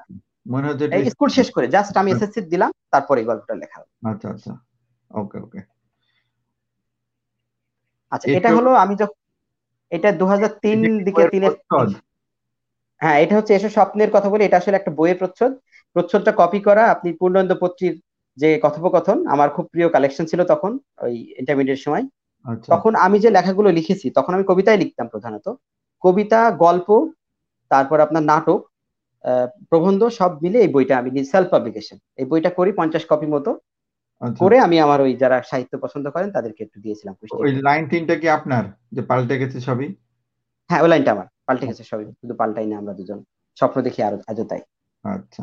মনে হচ্ছে স্কুল শেষ করে জাস্ট আমি এসএসসি দিলাম, তারপরে গল্পটা লেখা। আচ্ছা আচ্ছা, ওকে ওকে। আচ্ছা, এটা হলো আমি যখন এটা 2003 দিকে 3 হ্যাঁ, এটা হচ্ছে এসব স্বপ্নের কথা বলে। এটা আসলে একটা বইয়ের প্রচ্ছদটা কপি করা। আপনি পূর্ণানন্দ পত্রীর যে কথোপকথন আমার খুব প্রিয় কালেকশন ছিল তখন, ওই ইন্টারমিডিয়েট সময়। তখন আমি যে লেখাগুলো লিখেছি, তখন আমি কবিতাই লিখতাম প্রধানত, কবিতা, গল্প, তারপর আপনার নাটক, প্রবন্ধ, সব মিলে এই বইটা আমি সেলফ পাবলিকেশন এই বইটা করি 50 কপি মতো করে। আমি আমার ওই যারা সাহিত্য পছন্দ করেন তাদেরকে একটু দিয়েছিলাম। ওই লাইন 3টা কি আপনার, যে পাল্টে গেছে সবই? হ্যাঁ, ওই লাইনটা আমার, পাল্টে গেছে সবই, শুধু পাল্টাই না আমরা দুজন, স্বপ্ন দেখি আর আজও তাই। আচ্ছা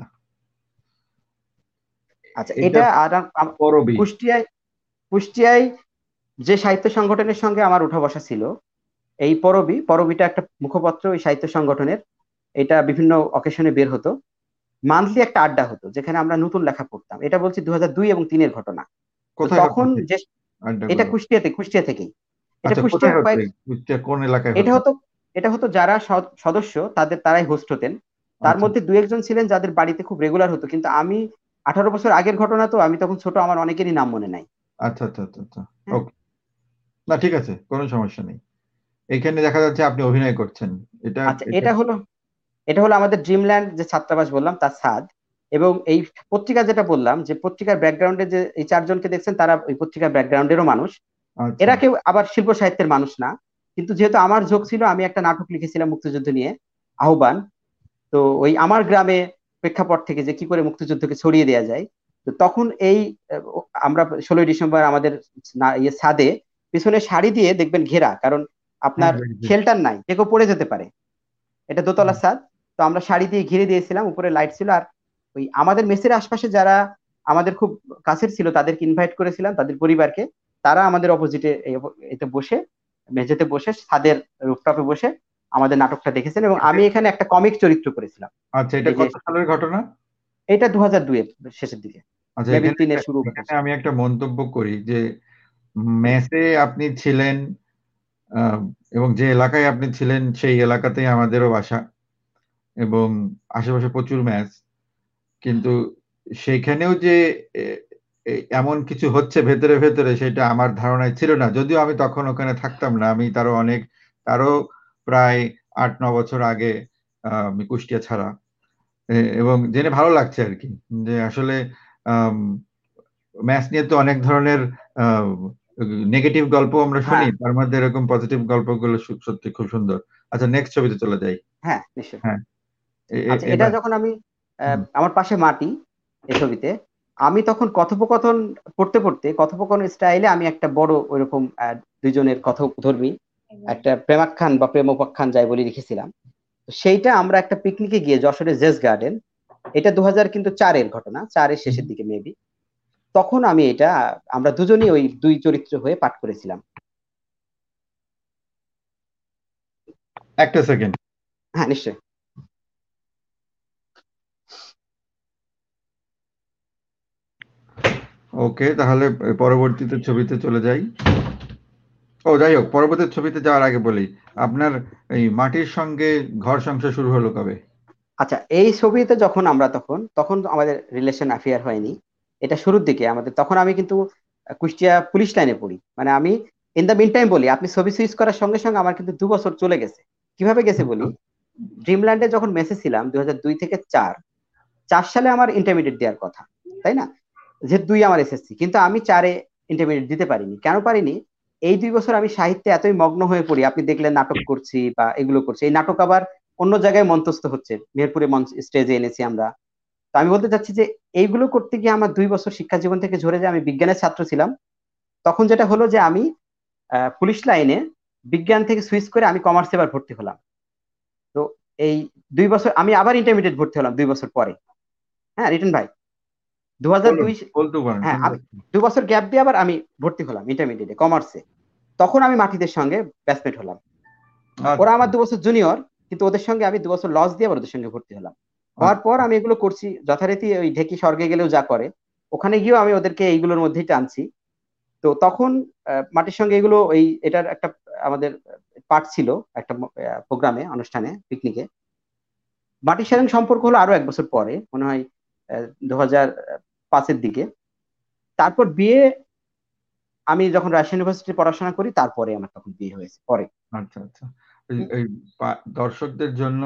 আচ্ছা। এটা আর কুষ্টিয়ায় যে সাহিত্য সংগঠনের সঙ্গে আমার উঠা বসা ছিল, এই পরবিটা একটা মুখপত্র ওই সাহিত্য সংগঠনের। এটা বিভিন্ন অকেশনে বের হতো, মান্থলি একটা আড্ডা হতো যেখানে আমরা নতুন লেখা পড়তাম। এটা বলছি 2002 এবং 2003-এর ঘটনা। তখন যে এটা কুষ্টিয়া থেকেই, এটা কুষ্টিয়া কোন এলাকায় এটা হতো যারা সদস্য তারাই হোস্ট হতেন। তার মধ্যে 2-1 জন ছিলেন যাদের বাড়িতে খুব রেগুলার হতো, কিন্তু আমি 18 বছর আগের ঘটনা তো, আমি তখন ছোট, আমার অনেকেরই নাম মনে নাই। আচ্ছা আচ্ছা আচ্ছা, ওকে, না ঠিক আছে, কোনো সমস্যা নেই। এখানে দেখা যাচ্ছে আপনি অভিনয় করছেন। এটা আচ্ছা, এটা হলো আমাদের ড্রিমল্যান্ড যে ছাত্রাবাস বললাম তার ছাদ। এবং এই পত্রিকা যেটা বললাম, যে পত্রিকার ব্যাকগ্রাউন্ডে যে এই 4 জনকে দেখছেন, তারা ওই পত্রিকার ব্যাকগ্রাউন্ডেরও মানুষ। এরা কেউ আবার শিল্প সাহিত্যের মানুষ না, কিন্তু যেহেতু আমার ঝোঁক ছিল, আমি একটা নাটক লিখেছিলাম মুক্তিযুদ্ধ নিয়ে, আহ্বান। তো ওই আমার গ্রামে প্রেক্ষাপট থেকে যে কি করে মুক্তিযুদ্ধকে ছড়িয়ে দেওয়া যায়। তো তখন এই আমরা 16 ডিসেম্বর আমাদের ছাদে পিছনে শাড়ি দিয়ে দেখবেন ঘেরা, কারণ আপনার শেল্টার নাই, যে কেউ পড়ে যেতে পারে। এটা দোতলা ছাদ, তো আমরা শাড়ি দিয়ে ঘিরে দিয়েছিলাম, উপরে লাইট ছিল। আর ওই আমাদের মেসের আশপাশে যারা আমাদের খুব কাছের ছিল তাদেরকে ইনভাইট করেছিলাম, তাদের পরিবারকে। তারা আমাদের অপোজিটে বসে, মেঝেতে বসে, ছাদের রুফটপে বসে আমাদের নাটকটা দেখেছেন। এবং আমি এখানে একটা কমিক চরিত্র করেছিলাম। আচ্ছা, এটা কত সালের ঘটনা? এটা 2002-এর শেষের দিকে। আচ্ছা, এখানে আমি একটা মন্তব্য করি যে মেসে আপনি ছিলেন এবং যে এলাকায় আপনি ছিলেন সেই এলাকাতেই আমাদেরও বাসা এবং আশেপাশে প্রচুর ম্যাচ, কিন্তু সেখানেও যে এমন কিছু হচ্ছে ভেতরে ভেতরে, সেটা আমার ধারণায় ছিল না। যদিও আমি তখন ওখানে থাকতাম না, আমি তারও প্রায় 8-9 বছর আগে কুষ্টিয়া ছাড়া, এবং জেনে ভালো লাগছে আর কি যে আসলে ম্যাথ নিয়ে তো অনেক ধরনের নেগেটিভ গল্প আমরা শুনি, তার মধ্যে এরকম পজিটিভ গল্পগুলো সত্যি খুব সুন্দর। আচ্ছা, নেক্সট ছবিতে চলে যাই। হ্যাঁ, নিশ্চয়ই। হ্যাঁ, এটা যখন আমি, আমার পাশে মাটি, এই ছবিতে আমি তখন কথোপকথন পড়তে পড়তে কথোপকথনের স্টাইলে আমি একটা বড় ওইরকম দুজনের কথোপকথনধর্মী একটা প্রেমাখ্যান বা প্রেমোপাখ্যান যাই বলি লিখেছিলাম। সেইটা আমরা একটা পিকনিকে গিয়ে যশোরের জেস গার্ডেন, এটা 2004-এর ঘটনা, 4-এর শেষের দিকে মেবি, তখন আমি এটা আমরা দুজনই ওই দুই চরিত্র হয়ে পাঠ করেছিলাম। একটা সেকেন্ড। হ্যাঁ, নিশ্চয়ই। ওকে, তাহলে পরবর্তীতে ছবিতে চলে যাই। ও যাই হোক, পরবর্তী ছবিতে যাওয়ার আগে বলি, আপনার এই মাটির সঙ্গে ঘর সংসার শুরু হলো কবে? আচ্ছা, এই ছবিতে যখন আমরা তখন আমাদের রিলেশন অ্যাফেয়ার হয়নি, এটা শুরুর দিকে আমাদের। তখন আমি কিন্তু কুষ্টিয়া পুলিশ লাইনে পড়ি, মানে আমি ইন দ্য মিন টাইম বলি, আপনি ছবি সুইচ করার সঙ্গে সঙ্গে আমার কিন্তু 2 বছর চলে গেছে। কিভাবে গেছে বলি, ড্রিমল্যান্ডে যখন মেসে ছিলাম 2002 থেকে 2004 সালে আমার ইন্টারমিডিয়েট দেওয়ার কথা, তাই না? যে 2 আমার এসএসসি, কিন্তু আমি 4-এ ইন্টারমিডিয়েট দিতে পারিনি। কেন পারিনি? এই 2 বছর আমি সাহিত্যে এতই মগ্ন হয়ে পড়ি, আপনি দেখলেন নাটক করছি বা এগুলো করছি, এই নাটক আবার অন্য জায়গায় মঞ্চস্থ হচ্ছে, মেহেরপুরে স্টেজে এনেছি আমরা। তো আমি বলতে চাচ্ছি যে এইগুলো করতে গিয়ে আমার 2 বছর শিক্ষা জীবন থেকে ঝরে যায়। আমি বিজ্ঞানের ছাত্র ছিলাম, তখন যেটা হলো যে আমি পুলিশ লাইনে বিজ্ঞান থেকে সুইচ করে আমি কমার্সে এবার ভর্তি হলাম। তো এই 2 বছর আমি আবার ইন্টারমিডিয়েট ভর্তি হলাম 2 বছর পরে। হ্যাঁ, রিটার্ন ভাই, 2002। হ্যাঁ, 2 বছর গ্যাপ দিয়ে আবার আমি ভর্তি হলাম ইন্টারমিডিয়েটে কমার্সে। তখন আমি মাটিদের সঙ্গে ব্যাচমেট হলাম, ওরা আমার 2 বছর জুনিয়র, কিন্তু ওদের সঙ্গে আমি 2 বছর লস দিয়ে আবার ওদের সঙ্গে ভর্তি হলাম। হওয়ার পর আমি এগুলো করছি যথারীতি, ওই ঢেকি স্বর্গে গেলেও যা করে ওখানে গিয়েও আমি ওদেরকে এইগুলোর মধ্যেই টানছি। তো তখন মাটির সঙ্গে এগুলো, ওই এটার একটা আমাদের পার্ট ছিল একটা প্রোগ্রামে, অনুষ্ঠানে, পিকনিকে। মাটির সঙ্গে সম্পর্ক হলো আরো 1 বছর পরে, মনে হয় 2005-এর দিকে। তারপর বিয়ে, আমি যখন রাজশাহী ইউনিভার্সিটি পড়াশোনা করি তারপরে আমার তখন বিয়ে হয়েছে পরে। আচ্ছা আচ্ছা, এই দর্শকদের জন্য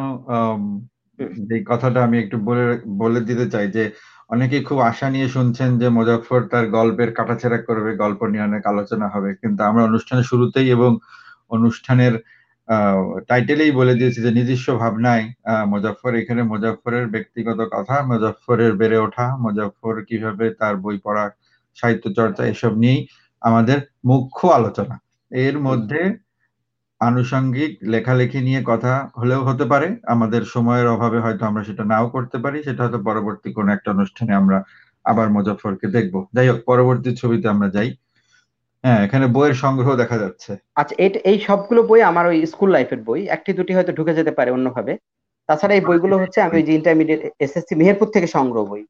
যে কথাটা আমি একটু বলে দিতে চাই যে অনেকেই খুব আশা নিয়ে শুনছেন যে মোজাফ্ফর তার গল্পের কাটাছেড়া করবে, গল্প নিয়ে অনেক আলোচনা হবে, কিন্তু আমরা অনুষ্ঠানের শুরুতেই এবং অনুষ্ঠানের টাইটেলেই বলে দিয়েছি যে নিজস্ব ভাবনায় মোজাফ্ফর, এখানে মোজাফ্ফরের ব্যক্তিগত কথা, মোজাফ্ফরের বেড়ে ওঠা, মোজাফ্ফর কিভাবে তার বই পড়া, সাহিত্য চর্চা, এসব নিয়ে আমাদের মুখ্য আলোচনা। এর মধ্যে আনুষঙ্গিক লেখালেখি নিয়ে কথা হলেও হতে পারে, আমাদের সময়ের অভাবে হয়তো আমরা সেটা নাও করতে পারি, সেটা হয়তো পরবর্তী কোনো একটা অনুষ্ঠানে আমরা আবার মোজাফ্ফরকে দেখবো। যাই হোক, পরবর্তী ছবিতে আমরা যাই। হ্যাঁ, এখানে বইয়ের সংগ্রহ দেখা যাচ্ছে। আচ্ছা, এই সবগুলো বই আমার ওই স্কুল লাইফের বই, একটি দুটি হয়তো ঢুকে যেতে পারে অন্যভাবে। তাছাড়া এই বইগুলো হচ্ছে আমি ওই যে ইন্টারমিডিয়েট এসএসসি মেহেরপুর থেকে সংগ্রহ বই,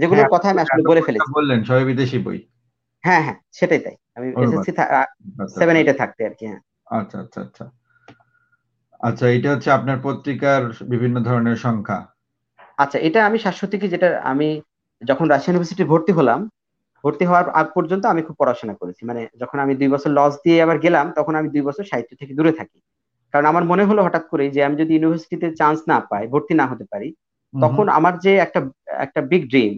যেগুলোর কথা আমি আসলে বলে ফেলেছি, বললেন সব বিদেশি বই। হ্যাঁ হ্যাঁ, সেটাই, তাই আমি এসএসসি 7-8-এ থাকতে আর কি। হ্যাঁ, আচ্ছা আচ্ছা আচ্ছা আচ্ছা, এটা হচ্ছে আপনার পত্রিকার বিভিন্ন ধরনের সংখ্যা। আচ্ছা, এটা আমি শাশ্বতী, যেটা আমি যখন রাজশাহী ইউনিভার্সিটি ভর্তি হলাম, ভর্তি হওয়ার আগ পর্যন্ত আমি খুব পড়াশোনা করেছি, মানে যখন আমি 2 বছর লস দিয়ে আবার গেলাম তখন আমি 2 বছর সাহিত্য থেকে দূরে থাকি, কারণ আমার মনে হলো হঠাৎ করে যে আমি যদি ইউনিভার্সিটিতে চান্স না পাই, ভর্তি না হতে পারি, তখন আমার যে একটা বিগ ড্রিম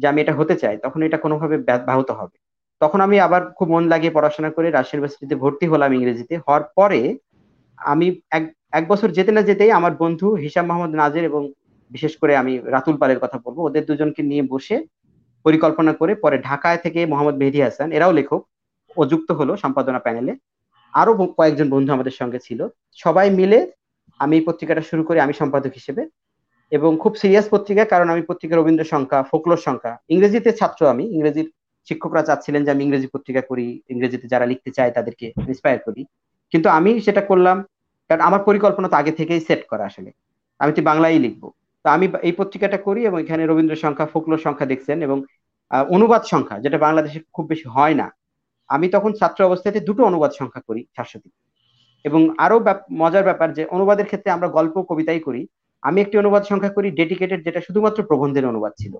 যে আমি এটা হতে চাই, তখন এটা কোনোভাবে ব্যাহত হবে। তখন আমি আবার খুব মন লাগিয়ে পড়াশোনা করে রাজশাহী ইউনিভার্সিটিতে ভর্তি হলাম ইংরেজিতে। হওয়ার পরে আমি এক বছর যেতে না যেতেই আমার বন্ধু হিসাম মোহাম্মদ নাজের, এবং বিশেষ করে আমি রাতুল পালের কথা বলবো, ওদের দুজনকে নিয়ে বসে পরিকল্পনা করে পরে ঢাকায় থেকে মোহাম্মদ মেহেদি হাসান, এরাও লেখক, ও যুক্ত হলো সম্পাদনা প্যানেলে। আরো কয়েকজন বন্ধু আমাদের সঙ্গে ছিল, সবাই মিলে আমি এই পত্রিকাটা শুরু করি আমি সম্পাদক হিসেবে, এবং খুব সিরিয়াস পত্রিকা, কারণ আমি পত্রিকা রবীন্দ্র সংখ্যা, ফোকলোর সংখ্যা, ইংরেজিতে ছাত্র আমি, ইংরেজির শিক্ষকরা চাচ্ছিলেন যে আমি ইংরেজি পত্রিকা করি, ইংরেজিতে যারা লিখতে চায় তাদেরকে ইন্সপায়ার করি, কিন্তু আমি সেটা করলাম কারণ আমার পরিকল্পনা তো আগে থেকেই সেট করা, আসলে আমি তো বাংলায় লিখবো। তো আমি এই পত্রিকাটা করি এবং এখানে রবীন্দ্র সংখ্যা, ফোকলোর সংখ্যা দেখছেন, এবং অনুবাদ সংখ্যা, যেটা বাংলাদেশে খুব বেশি হয় না, আমি তখন ছাত্র অবস্থাতে 2টো অনুবাদ সংখ্যা করি শাশ্বতী। এবং আরো মজার ব্যাপার যে অনুবাদের ক্ষেত্রে আমরা গল্প, কবিতাই করি, আমি একটি অনুবাদ সংখ্যা করি ডেডিকেটেড, যেটা শুধুমাত্র প্রবন্ধের অনুবাদ ছিল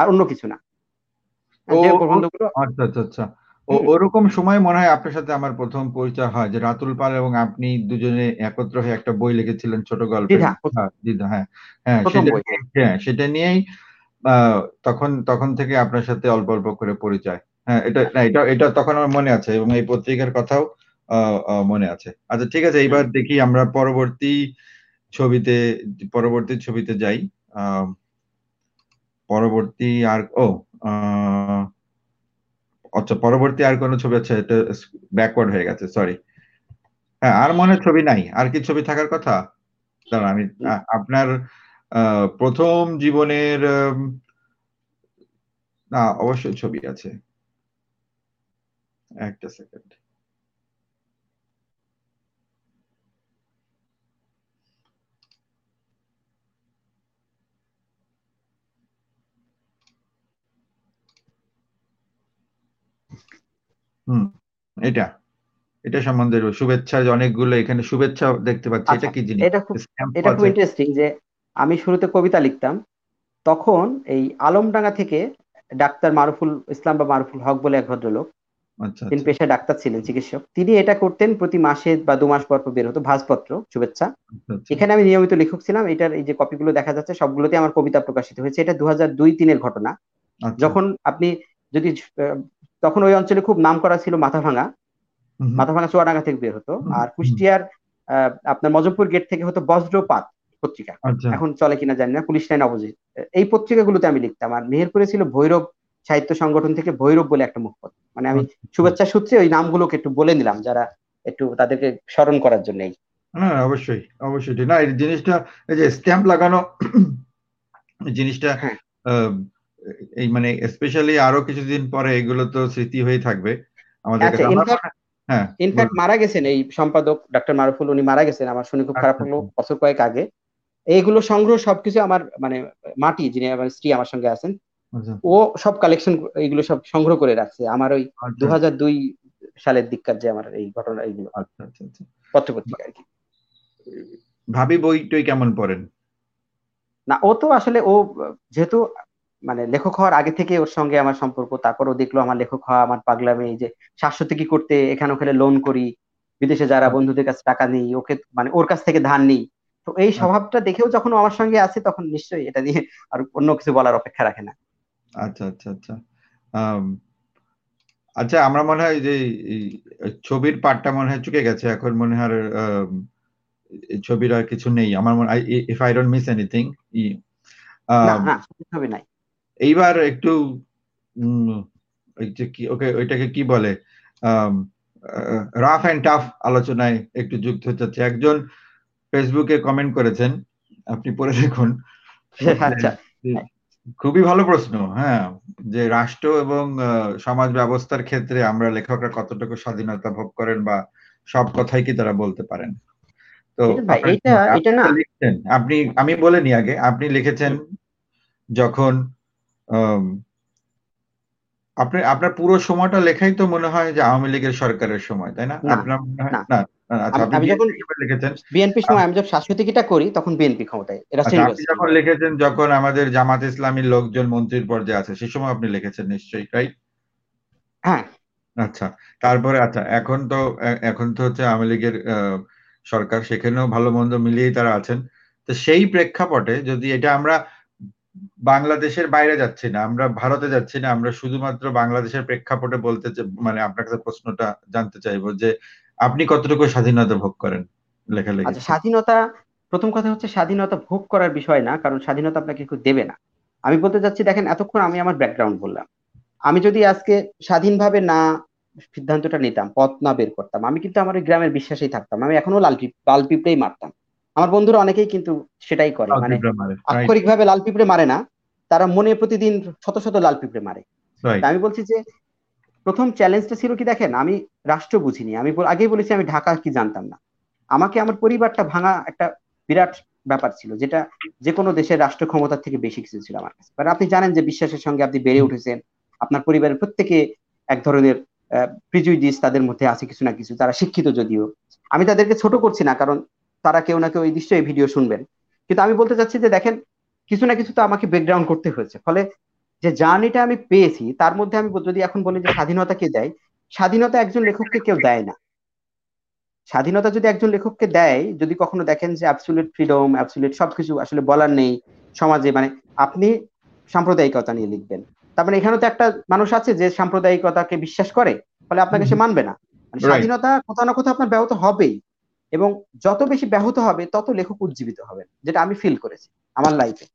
আর অন্য কিছু না। আচ্ছা আচ্ছা আচ্ছা, ওরকম সময় মনে হয় আপনার সাথে আমার প্রথম পরিচয় হয়, যে রাতুল পাল এবং আপনি দুজনে একত্র হয়ে একটা বই লিখেছিলেন, ছোট গল্প। হ্যাঁ হ্যাঁ, সেটা নিয়েই তখন থেকে আপনার সাথে অল্প অল্প করে পরিচয়। হ্যাঁ, এটা তখন আমার মনে আছে এবং এই পত্রিকার কথাও মনে আছে। আচ্ছা ঠিক আছে, এইবার দেখি আমরা পরবর্তী ছবিতে যাই। পরবর্তী আর কোন ছবি আছে? এটা ব্যাকওয়ার্ড হয়ে গেছে, সরি। হ্যাঁ, আর মনে ছবি নাই। আর কি ছবি থাকার কথা? দাঁড়া, আমি আপনার প্রথম জীবনের না, অবশ্যই ছবি আছে, একটা সেকেন্ড। এটা সম্বন্ধে শুভেচ্ছা, অনেকগুলো এখানে শুভেচ্ছা দেখতে পাচ্ছি। এটা কি জিনিস? এটা খুব ইন্টারেস্টিং যে আমি শুরুতে কবিতা লিখতাম, তখন এই আলমডাঙ্গা থেকে ডাক্তার মারুফুল ইসলাম বা মারুফুল হক বলে এক ভদ্রলোক, তিনি পেশায় ডাক্তার ছিলেন, চিকিৎসক। তিনি এটা করতেন, প্রতি মাসে বা দু মাস পর পর বের হতো ভাজপত্র শুভেচ্ছা। এখানে আমি নিয়মিত লেখক ছিলাম। এটার এই যে কপিগুলো দেখা যাচ্ছে, সবগুলোতে আমার কবিতা প্রকাশিত হয়েছে। এটা 2002-03-এর ঘটনা। যখন আপনি যদি তখন ওই অঞ্চলে খুব নাম করা ছিল মাথাভাঙা চুয়াডাঙ্গা থেকে বের হতো, আর কুষ্টিয়ার আপনার মজমপুর গেট থেকে হতো বজ্রপাত পত্রিকা, এখন চলে কিনা জানি না, পুলিশ লাইন অপোজিট। এই পত্রিকাগুলোতে আমি লিখতাম। আর মেহেরপুরে ছিল ভৈরব সাহিত্য সংগঠন থেকে ভৈরব বলে একটা মুখপত্র। মানে আমি শুভেচ্ছা সূত্রে ওই নামগুলোকে একটু বলে নিলাম, যারা একটু তাদেরকে স্মরণ করার জন্য। হ্যাঁ অবশ্যই অবশ্যই। না, এই জিনিসটা, এই যে স্ট্যাম্প লাগানো জিনিসটা, এই মানে স্পেশালি আরো কিছুদিন পরে এগুলো তো স্মৃতি হয়ে থাকবে আমাদের কাছে। হ্যাঁ, ইনফ্যাক্ট মারা গেছেন এই সম্পাদক ডক্টর মারুফুল, উনি মারা গেছেন, আমার শুনে খুব খারাপ লাগলো, বছর কয়েক আগে। এইগুলো সংগ্রহ সবকিছু আমার, মানে মাটি যিনি আমার স্ত্রী আমার সঙ্গে আছেন, ও সব কালেকশন এইগুলো সব সংগ্রহ করে রাখছে আমার ওই 2002 সালের দিককার যে আমার এই ঘটনা, এইগুলো পত্রপত্রিকা আর কি। ভাবি বইটই কেমন পড়েন? না, ও তো আসলে ও যেহেতু মানে লেখক হওয়ার আগে থেকে ওর সঙ্গে আমার সম্পর্ক, তারপর ও দেখলো আমার লেখক হওয়া, আমার পাগলামি, এই যে শাশ্বতী কি করতে এখানে ওখানে লোন করি, বিদেশে যারা বন্ধুদের কাছে টাকা নেই, ওকে মানে ওর কাছ থেকে ধার নেই। তো এই স্বভাবটা দেখেও যখন আমার সঙ্গে আছে, তখন নিশ্চয়ই এটা নিয়ে আর অন্য কিছু বলার অপেক্ষা রাখে না। আচ্ছা আচ্ছা আচ্ছা আচ্ছা, আমরা মনে হয় যে ছবির পার্টটা মনে হয় চুকে গেছে, এখন মনে হয় ছবির আর কিছু নেই আমার মনে হয়, if I don't miss anything. না, ছবি নাই। এইবার একটু ওইটাকে কি বলে, রাফ এন্ড টাফ আলোচনায় একটু যুক্ত হতে চাচ্ছি। একজন ফেসবুকে কমেন্ট করেছেন, আপনি পড়ে দেখুন, খুবই ভালো প্রশ্ন। হ্যাঁ, যে রাষ্ট্র এবং সমাজ ব্যবস্থার ক্ষেত্রে আমরা লেখকরা কতটুকু স্বাধীনতা ভোগ করেন, বা সব কথাই কি তারা বলতে পারেন? তো আপনি, আমি বলিনি আগে, আপনি লিখেছেন যখন আপনার পুরো সময়টা লেখাই তো মনে হয় যে আওয়ামী লীগের সরকারের সময়, তাই না? আপনার মনে হয় না? আপনি যখন লিখেছেন বিএনপি সময়, আমি যখন শাশ্বতীটা করি তখন বিএনপি ক্ষমতায়, আপনি যখন লিখেছেন যখন আমাদের জামাত ইসলামীর লোকজন মন্ত্রীর পর্যায়ে আছে, সেই সময় আপনি লিখেছেন নিশ্চয়ই, রাইট? হ্যাঁ। আচ্ছা, তারপরে আচ্ছা, এখন তো হচ্ছে আওয়ামী লীগের সরকার, সেখানেও ভালো মন্দ মিলিয়েই তারা আছেন। তো সেই প্রেক্ষাপটে যদি এটা, আমরা বাংলাদেশের বাইরে যাচ্ছি না, আমরা ভারতে যাচ্ছি না, আমরা শুধুমাত্র বাংলাদেশের প্রেক্ষাপটে বলতে, মানে আপনার কাছে প্রশ্নটা জানতে চাইবো যে আপনি কতটুকু স্বাধীনতা ভোগ করেন লেখালেখি? আচ্ছা, স্বাধীনতা, প্রথম কথা হচ্ছে স্বাধীনতা ভোগ করার বিষয় না, কারণ স্বাধীনতা আপনাকে কেউ দেবে না। আমি বলতে যাচ্ছি, দেখেন এতক্ষণ আমি আমার ব্যাকগ্রাউন্ড বললাম, আমি যদি আজকে স্বাধীনভাবে না সিদ্ধান্তটা নিতাম, পথ না বের করতাম, আমি কিন্তু আমার ওই গ্রামের বিশ্বাসেই থাকতাম, আমি এখনো লাল পিঁপড়েই মারতাম। আমার বন্ধুরা অনেকেই কিন্তু সেটাই করে, মানে আক্ষরিক ভাবে লাল পিঁপড়ে মারে না, তারা মনে প্রতিদিন শত শত লাল পিঁপড়ে মারে। আমি বলছি যে প্রথম চ্যালেঞ্জটা ছিল কি, দেখেন আমি রাষ্ট্র বুঝিনি, আমি আগেই বলেছি আমি ঢাকা কি জানতাম না, আমাকে আমার পরিবারটা ভাঙা একটা বিরাট ব্যাপার ছিল, যেটা যে কোনো দেশের রাষ্ট্র ক্ষমতার থেকে বেশি কিছু ছিল আমার কাছে। কারণ আপনি জানেন যে বিশ্বাসের সঙ্গে আপনি বেড়ে উঠেছেন, আপনার পরিবারের প্রত্যেকে এক ধরনের প্রিজুইডিস তাদের মধ্যে আছে কিছু না কিছু, তারা শিক্ষিত, যদিও আমি তাদেরকে ছোট করছি না, কারণ তারা কেউ না কেউ এই দৃশ্য এই ভিডিও শুনবেন, কিন্তু আমি বলতে চাচ্ছি যে দেখেন কিছু না কিছু তো আমাকে ব্যাকগ্রাউন্ড করতে হয়েছে। ফলে যে জার্নিটা আমি পেয়েছি তার মধ্যে আমি যদি এখন বলি যে স্বাধীনতা কে দেয়, স্বাধীনতা একজন লেখককে কেউ দেয় না। স্বাধীনতা যদি একজন লেখককে দেয়, যদি কখনো দেখেন যে অ্যাবসোলিউট ফ্রিডম, অ্যাবসোলিউট সবকিছু আসলে বলার নেই সমাজে, মানে আপনি সাম্প্রদায়িকতা নিয়ে লিখবেন, তার মানে এখানে তো একটা মানুষ আছে যে সাম্প্রদায়িকতাকে বিশ্বাস করে, ফলে আপনাকে সে মানবে না। মানে স্বাধীনতা কোথাও না কোথাও আপনার ব্যাহত হবেই, এবং যত বেশি ব্যাহত হবে তত লেখক উজ্জীবিত হবেন, যেটা আমি ফিল করেছি আমার লাইফে।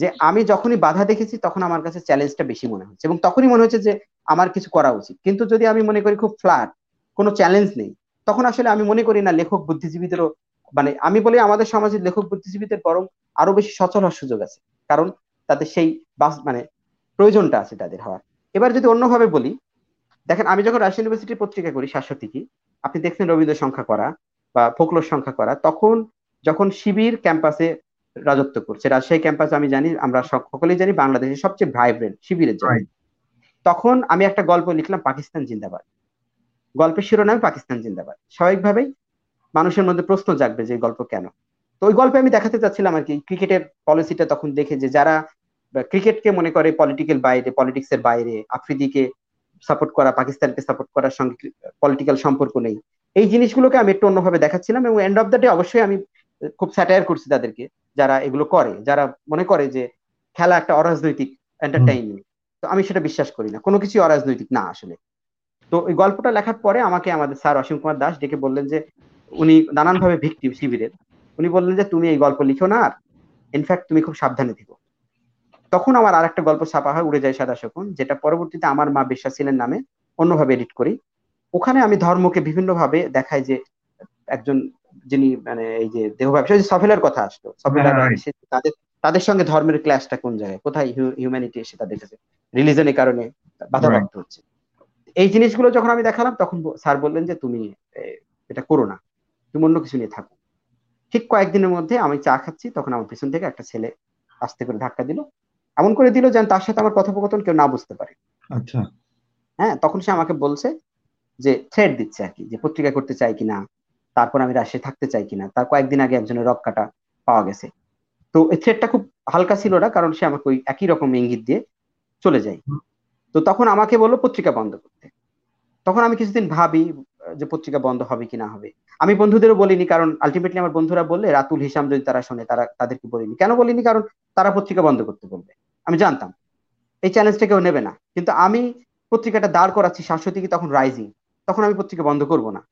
যে আমি যখনই বাধা দেখেছি তখন আমার কাছে চ্যালেঞ্জটা বেশি মনে হচ্ছে এবং তখনই মনে হচ্ছে যে আমার কিছু করা উচিত। কিন্তু যদি আমি মনে করি খুব ফ্ল্যাট, কোনো চ্যালেঞ্জ নেই, তখন আসলে আমি মনে করি না লেখক বুদ্ধিজীবীদেরও, মানে আমি বলি আমাদের সমাজের লেখক বুদ্ধিজীবীদের বরং আরো বেশি সচল হওয়ার সুযোগ আছে, কারণ তাদের সেই মানে প্রয়োজনটা আছে তাদের হওয়ার। এবার যদি অন্যভাবে বলি, দেখেন আমি যখন রাজশাহী ইউনিভার্সিটির পত্রিকা করি শাশ্বতী কি, আপনি দেখছেন রবীন্দ্র সংখ্যা করা বা ফোকলোর সংখ্যা করা, তখন যখন শিবির ক্যাম্পাসে রাজত্ব করছে, রাজশাহী ক্যাম্পাস আমি জানি, আমরা সকলেই জানি বাংলাদেশের সবচেয়ে ভাইব্রেন্ট শিবিরের জন্য, তখন আমি একটা গল্প লিখলাম পাকিস্তান জিন্দাবাদ। গল্পের শিরোনামে পাকিস্তান জিন্দাবাদ, স্বাভাবিকভাবেই মানুষের মধ্যে প্রশ্ন জাগবে যে গল্প কেন। তো ওই গল্পে আমি দেখাতে চাচ্ছিলাম আর কি ক্রিকেটের পলিসিটা তখন দেখে, যে যারা ক্রিকেটকে মনে করে পলিটিক্যাল বাইরে, পলিটিক্স এর বাইরে, আফ্রিদিকে সাপোর্ট করা, পাকিস্তানকে সাপোর্ট করার সঙ্গে পলিটিক্যাল সম্পর্ক নেই, এই জিনিসগুলোকে আমি একটু অন্যভাবে দেখাচ্ছিলাম। এবং এন্ড অফ দ্য ডে অবশ্যই আমি খুব স্যাটায়ার করছি তাদেরকে যারা এগুলো করে, যারা মনে করে যে খেলা একটা অরাজনৈতিক এন্টারটেইনমেন্ট। তো আমি সেটা বিশ্বাস করি না, কোনো কিছু অরাজনৈতিক না আসলে। তো ওই গল্পটা লেখার পরে আমাকে আমাদের স্যার অসীম কুমার দাস ডেকে বললেন যে, উনি নানানভাবে ভিকটিম শিবিরের, উনি বললেন যে তুমি এই গল্প লিখো না, আর ইনফ্যাক্ট তুমি খুব সাবধানে থেকো। তখন আমার আর একটা গল্প ছাপা হয় উড়ে যায় সাদা শকুন, যেটা পরবর্তীতে আমার মা বিশ্বাস ছিলেন নামে অন্যভাবে এডিট করি। ওখানে আমি ধর্মকে বিভিন্নভাবে দেখাই, যে একজন যিনি মানে এই যে দেহ ব্যবসায়ী সফেলার কথা আসলো, সফেলার তাদের সঙ্গে ধর্মের ক্লাসটা কোন জায়গায়, কোথায় হিউম্যানিটি এসে তাদের কাছে রিলিজনের কারণে বাধাপ্রাপ্ত হচ্ছে। এই জিনিসগুলো যখন আমি দেখালাম তখন স্যার বললেন যে তুমি এটা করো না, তুমি অন্য কিছু নিয়ে থাকো। ঠিক কয়েকদিনের মধ্যে আমি চা খাচ্ছি, তখন আমার পিছন থেকে একটা ছেলে আস্তে করে ধাক্কা দিল, এমন করে দিল যেন তার সাথে আমার কথোপকথন কেউ না বুঝতে পারে। আচ্ছা, হ্যাঁ, তখন সে আমাকে বলছে যে থ্রেট দিচ্ছে আর কি, যে পত্রিকা করতে চাই কিনা, তারপর আমি রাশিয়ে থাকতে চাই কিনা। তার কয়েকদিন আগে একজনের রক কাটা পাওয়া গেছে। তো এই থ্রেটটা খুব হালকা ছিল না, কারণ সে আমাকে ওই একই রকম ইঙ্গিত দিয়ে চলে যায়। তো তখন আমাকে বললো পত্রিকা বন্ধ করতে। তখন আমি কিছুদিন ভাবি যে পত্রিকা বন্ধ হবে কি না হবে। আমি বন্ধুদেরও বলিনি, কারণ আলটিমেটলি আমার বন্ধুরা বললে রাতুল হিসাম যদি তারা শোনে, তারা তাদেরকে বলিনি। কেন বলিনি? কারণ তারা পত্রিকা বন্ধ করতে বলবে, আমি জানতাম এই চ্যালেঞ্জটা কেউ নেবে না। কিন্তু আমি পত্রিকাটা দাঁড় করাচ্ছি শাশ্বতীকে, তখন রাইজিং, তখন আমি পত্রিকা বন্ধ করব না।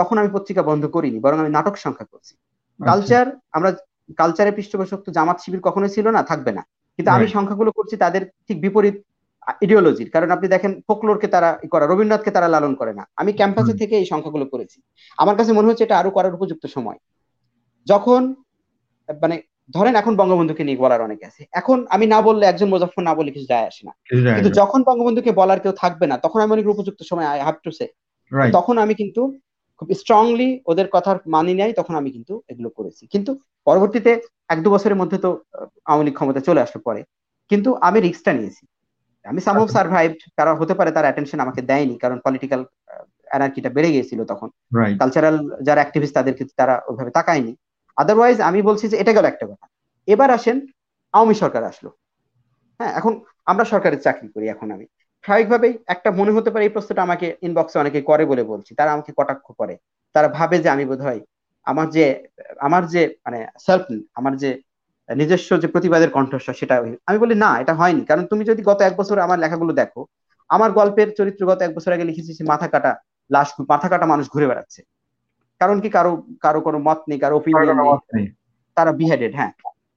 তখন আমি পত্রিকা বন্ধ করিনি, বরং আমি নাটক সংখ্যা করছি। কালচার, আমরা কালচারের পৃষ্ঠপোষক তো জামাত শিবির কখনোই ছিল না, থাকবে না। কিন্তু আমি সংখ্যাগুলো করছি তাদের ঠিক বিপরীত আইডিওলজির, কারণ আপনি দেখেন ফোকলোরকে তারা করা, রবীন্দ্রনাথকে তারা লালন করে না। আমি ক্যাম্পাসে থেকে এই সংখ্যাগুলো করেছি। আমার কাছে মনে হচ্ছে এটা আরো করার উপযুক্ত সময়। যখন মানে ধরেন এখন বঙ্গবন্ধুকে নিয়ে বলার অনেকে আছে, এখন আমি না বললে, একজন মোজাফ্ফর না বলে কিছু যায় আসে না, কিন্তু যখন বঙ্গবন্ধুকে বলার কেউ থাকবে না, তখন আমি অনেক উপযুক্ত সময়, আই হ্যাভ টু সে। তখন আমি কিন্তু খুব স্ট্রংলি ওদের কথার মানি নেয়, তখন আমি কিন্তু এগুলো করেছি। কিন্তু পরবর্তীতে 1-2 বছরের মধ্যে তো আওয়ামী লীগ ক্ষমতা চলে আসলো পরে, কিন্তু আমি রিস্কটা নিয়েছি। আমি সামহাউ সারভাইভড, কারণ হতে পারে তার অ্যাটেনশন আমাকে দেয়নি, কারণ পলিটিক্যাল অ্যানার্কিটা বেড়ে গিয়েছিল তখন, কালচারাল যারা অ্যাক্টিভিস্ট তাদেরকে তারা ওইভাবে তাকায়নি। আদারওয়াইজ আমি বলছি যে এটা গেল একটা কথা। এবার আসেন আওয়ামী সরকার আসলো, হ্যাঁ, এখন আমরা সরকারের চাকরি করি। এখন আমি স্বাভাবিকভাবেই একটা মনে হতে পারে, এই প্রশ্নটা আমাকে ইনবক্সে অনেকে করে বলে বলছি, তারা আমাকে কটাক্ষ করে, তারা ভাবে যে আমি বোধহয় আমার যে মানে সেলফ, আমার যে নিজস্ব যে প্রতিবাদের কণ্ঠস্বর, সেটা। আমি বলি না, এটা হয়নি, কারণ তুমি যদি গত 1 বছর আমার লেখাগুলো দেখো, আমার গল্পের চরিত্র গত 1 বছর আগে লিখেছি, মাথা কাটা মানুষ ঘুরে বেড়াচ্ছে, কারণ কি কারো কোনো মত নেই, কারো ওপিনিয়ন নেই, তারা বিহেডেড। হ্যাঁ,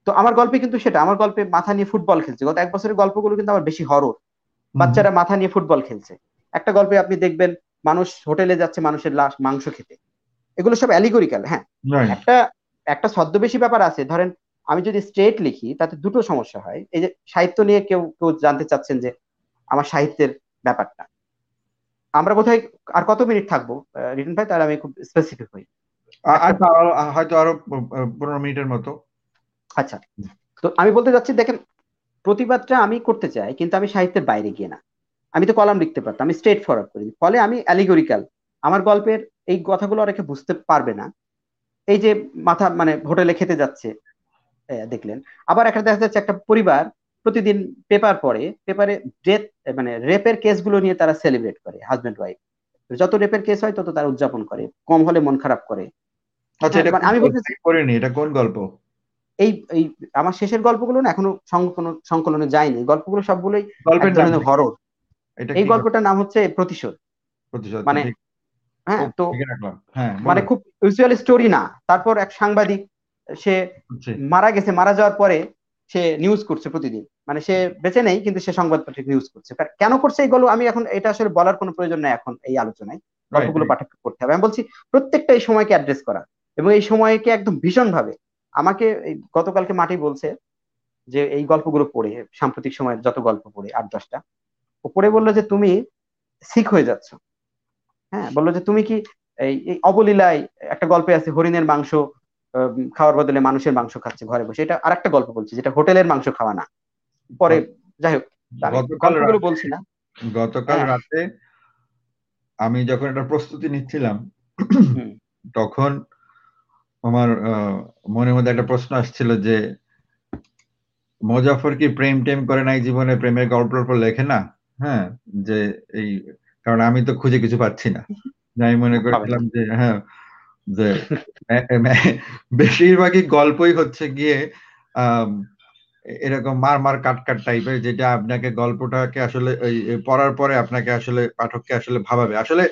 তো আমার গল্পে কিন্তু সেটা, আমার গল্পে মাথা নিয়ে ফুটবল খেলছে। গত 1 বছরের গল্পগুলো কিন্তু আমার বেশি হরর, বাচ্চারা মাথা নিয়ে ফুটবল খেলছে। একটা গল্পে আপনি দেখবেন মানুষ হোটেলে যাচ্ছে মানুষের লাশ, মাংস খেতে, এগুলো সব অ্যালিগরিক্যাল। হ্যাঁ, একটা ছদ্মবেশী ব্যাপার আছে। ধরেন আমি যদি স্ট্রেট লিখি, তাতে দুটো সমস্যা হয়। এই যে সাহিত্য নিয়ে কেউ জানতে চাচ্ছেন যে আমার সাহিত্যের ব্যাপারটা, আমরা বোধহয় আর কত মিনিট থাকবো রিটেন ভাই? তাহলে আমি খুব স্পেসিফিক হই, হয়তো আরো 15 মিনিটের মতো। আচ্ছা, তো আমি বলতে চাচ্ছি, দেখেন প্রতিবাদটা আমি করতে চাই, কিন্তু আমি সাহিত্যের বাইরে গিয়ে না। আমি তো কলাম লিখতে পারতাম, আমি স্ট্রেট ফরওয়ার্ড করি, ফলে আমি অ্যালিগরিক্যাল। আমার গল্পের এই কথাগুলো অনেকে বুঝতে পারবে না। এই যে মাথা, মানে হোটেলে খেতে যাচ্ছে দেখলেন, আবার একটা দেখা যাচ্ছে একটা পরিবার প্রতিদিন পেপার পড়ে, পেপারে ডেথ মানে রেপের কেসগুলো নিয়ে তারা সেলিব্রেট করে, হাজব্যান্ড ওয়াইফ। যত রেপের কেস হয় তত তারা উদযাপন করে, কম হলে মন খারাপ করে। আমি করিনি, এটা কোন গল্প? এই এই আমার শেষের গল্পগুলো না এখনো সংকলনে যায়নি, গল্পগুলো সবগুলোই হরর। এই গল্পটার নাম হচ্ছে প্রতিশোধ, মানে হ্যাঁ, তো মানে খুব ইউজুয়াল স্টোরি না। তারপর এক সাংবাদিক, সে মারা গেছে, মারা যাওয়ার পরে সে নিউজ করছে প্রতিদিন, মানে সে বেঁচে নেই কিন্তু সে সংবাদপত্রিক নিউজ করছে। কেন করছে এগুলো আমি এখন এটা আসলে বলার কোনো প্রয়োজন নাই এখন এই আলোচনায়, গল্পগুলো পাঠক করতে হবে। আমি বলছি প্রত্যেকটা এই সময়কে অ্যাড্রেস করা, এবং এই সময়কে একদম ভীষণ ভাবে। আমাকে গতকালকে মাটি বলছে যে এই গল্পগুলো পড়ে, সাম্প্রতিক সময়ের যত গল্প পড়ে 8-10টা, ও পড়ে বললো যে তুমি শিখ হয়ে যাচ্ছ। হ্যাঁ, বললো যে তুমি কি এই অবলীলায়, একটা গল্পে আছে হরিণের মাংস খাওয়ার বদলে মানুষের মাংস খাচ্ছে ঘরে বসে, এটা আর একটা গল্প বলছি যেটা হোটেলের মাংস খাওয়া না। পরে যাই হোক, গল্পগুলো বলছি না। গতকাল রাতে আমি যখন একটা প্রস্তুতি নিচ্ছিলাম তখন আমার মনের মধ্যে একটা প্রশ্ন আসছিল যে মোজাফ্ফর কি প্রেম টেম করে নাই জীবনে, প্রেমের গল্প লেখে না? হ্যাঁ, যে এই কারণ আমি তো খুঁজে কিছু পাচ্ছি না। আমি মনে করেছিলাম যে হ্যাঁ, যে বেশিরভাগই গল্পই হচ্ছে গিয়ে এরকম মার কাট টাইপের, যেটা আপনাকে গল্পটাকে আসলে ওই পড়ার পরে আপনাকে আসলে পাঠককে আসলে ভাবাবে। আসলে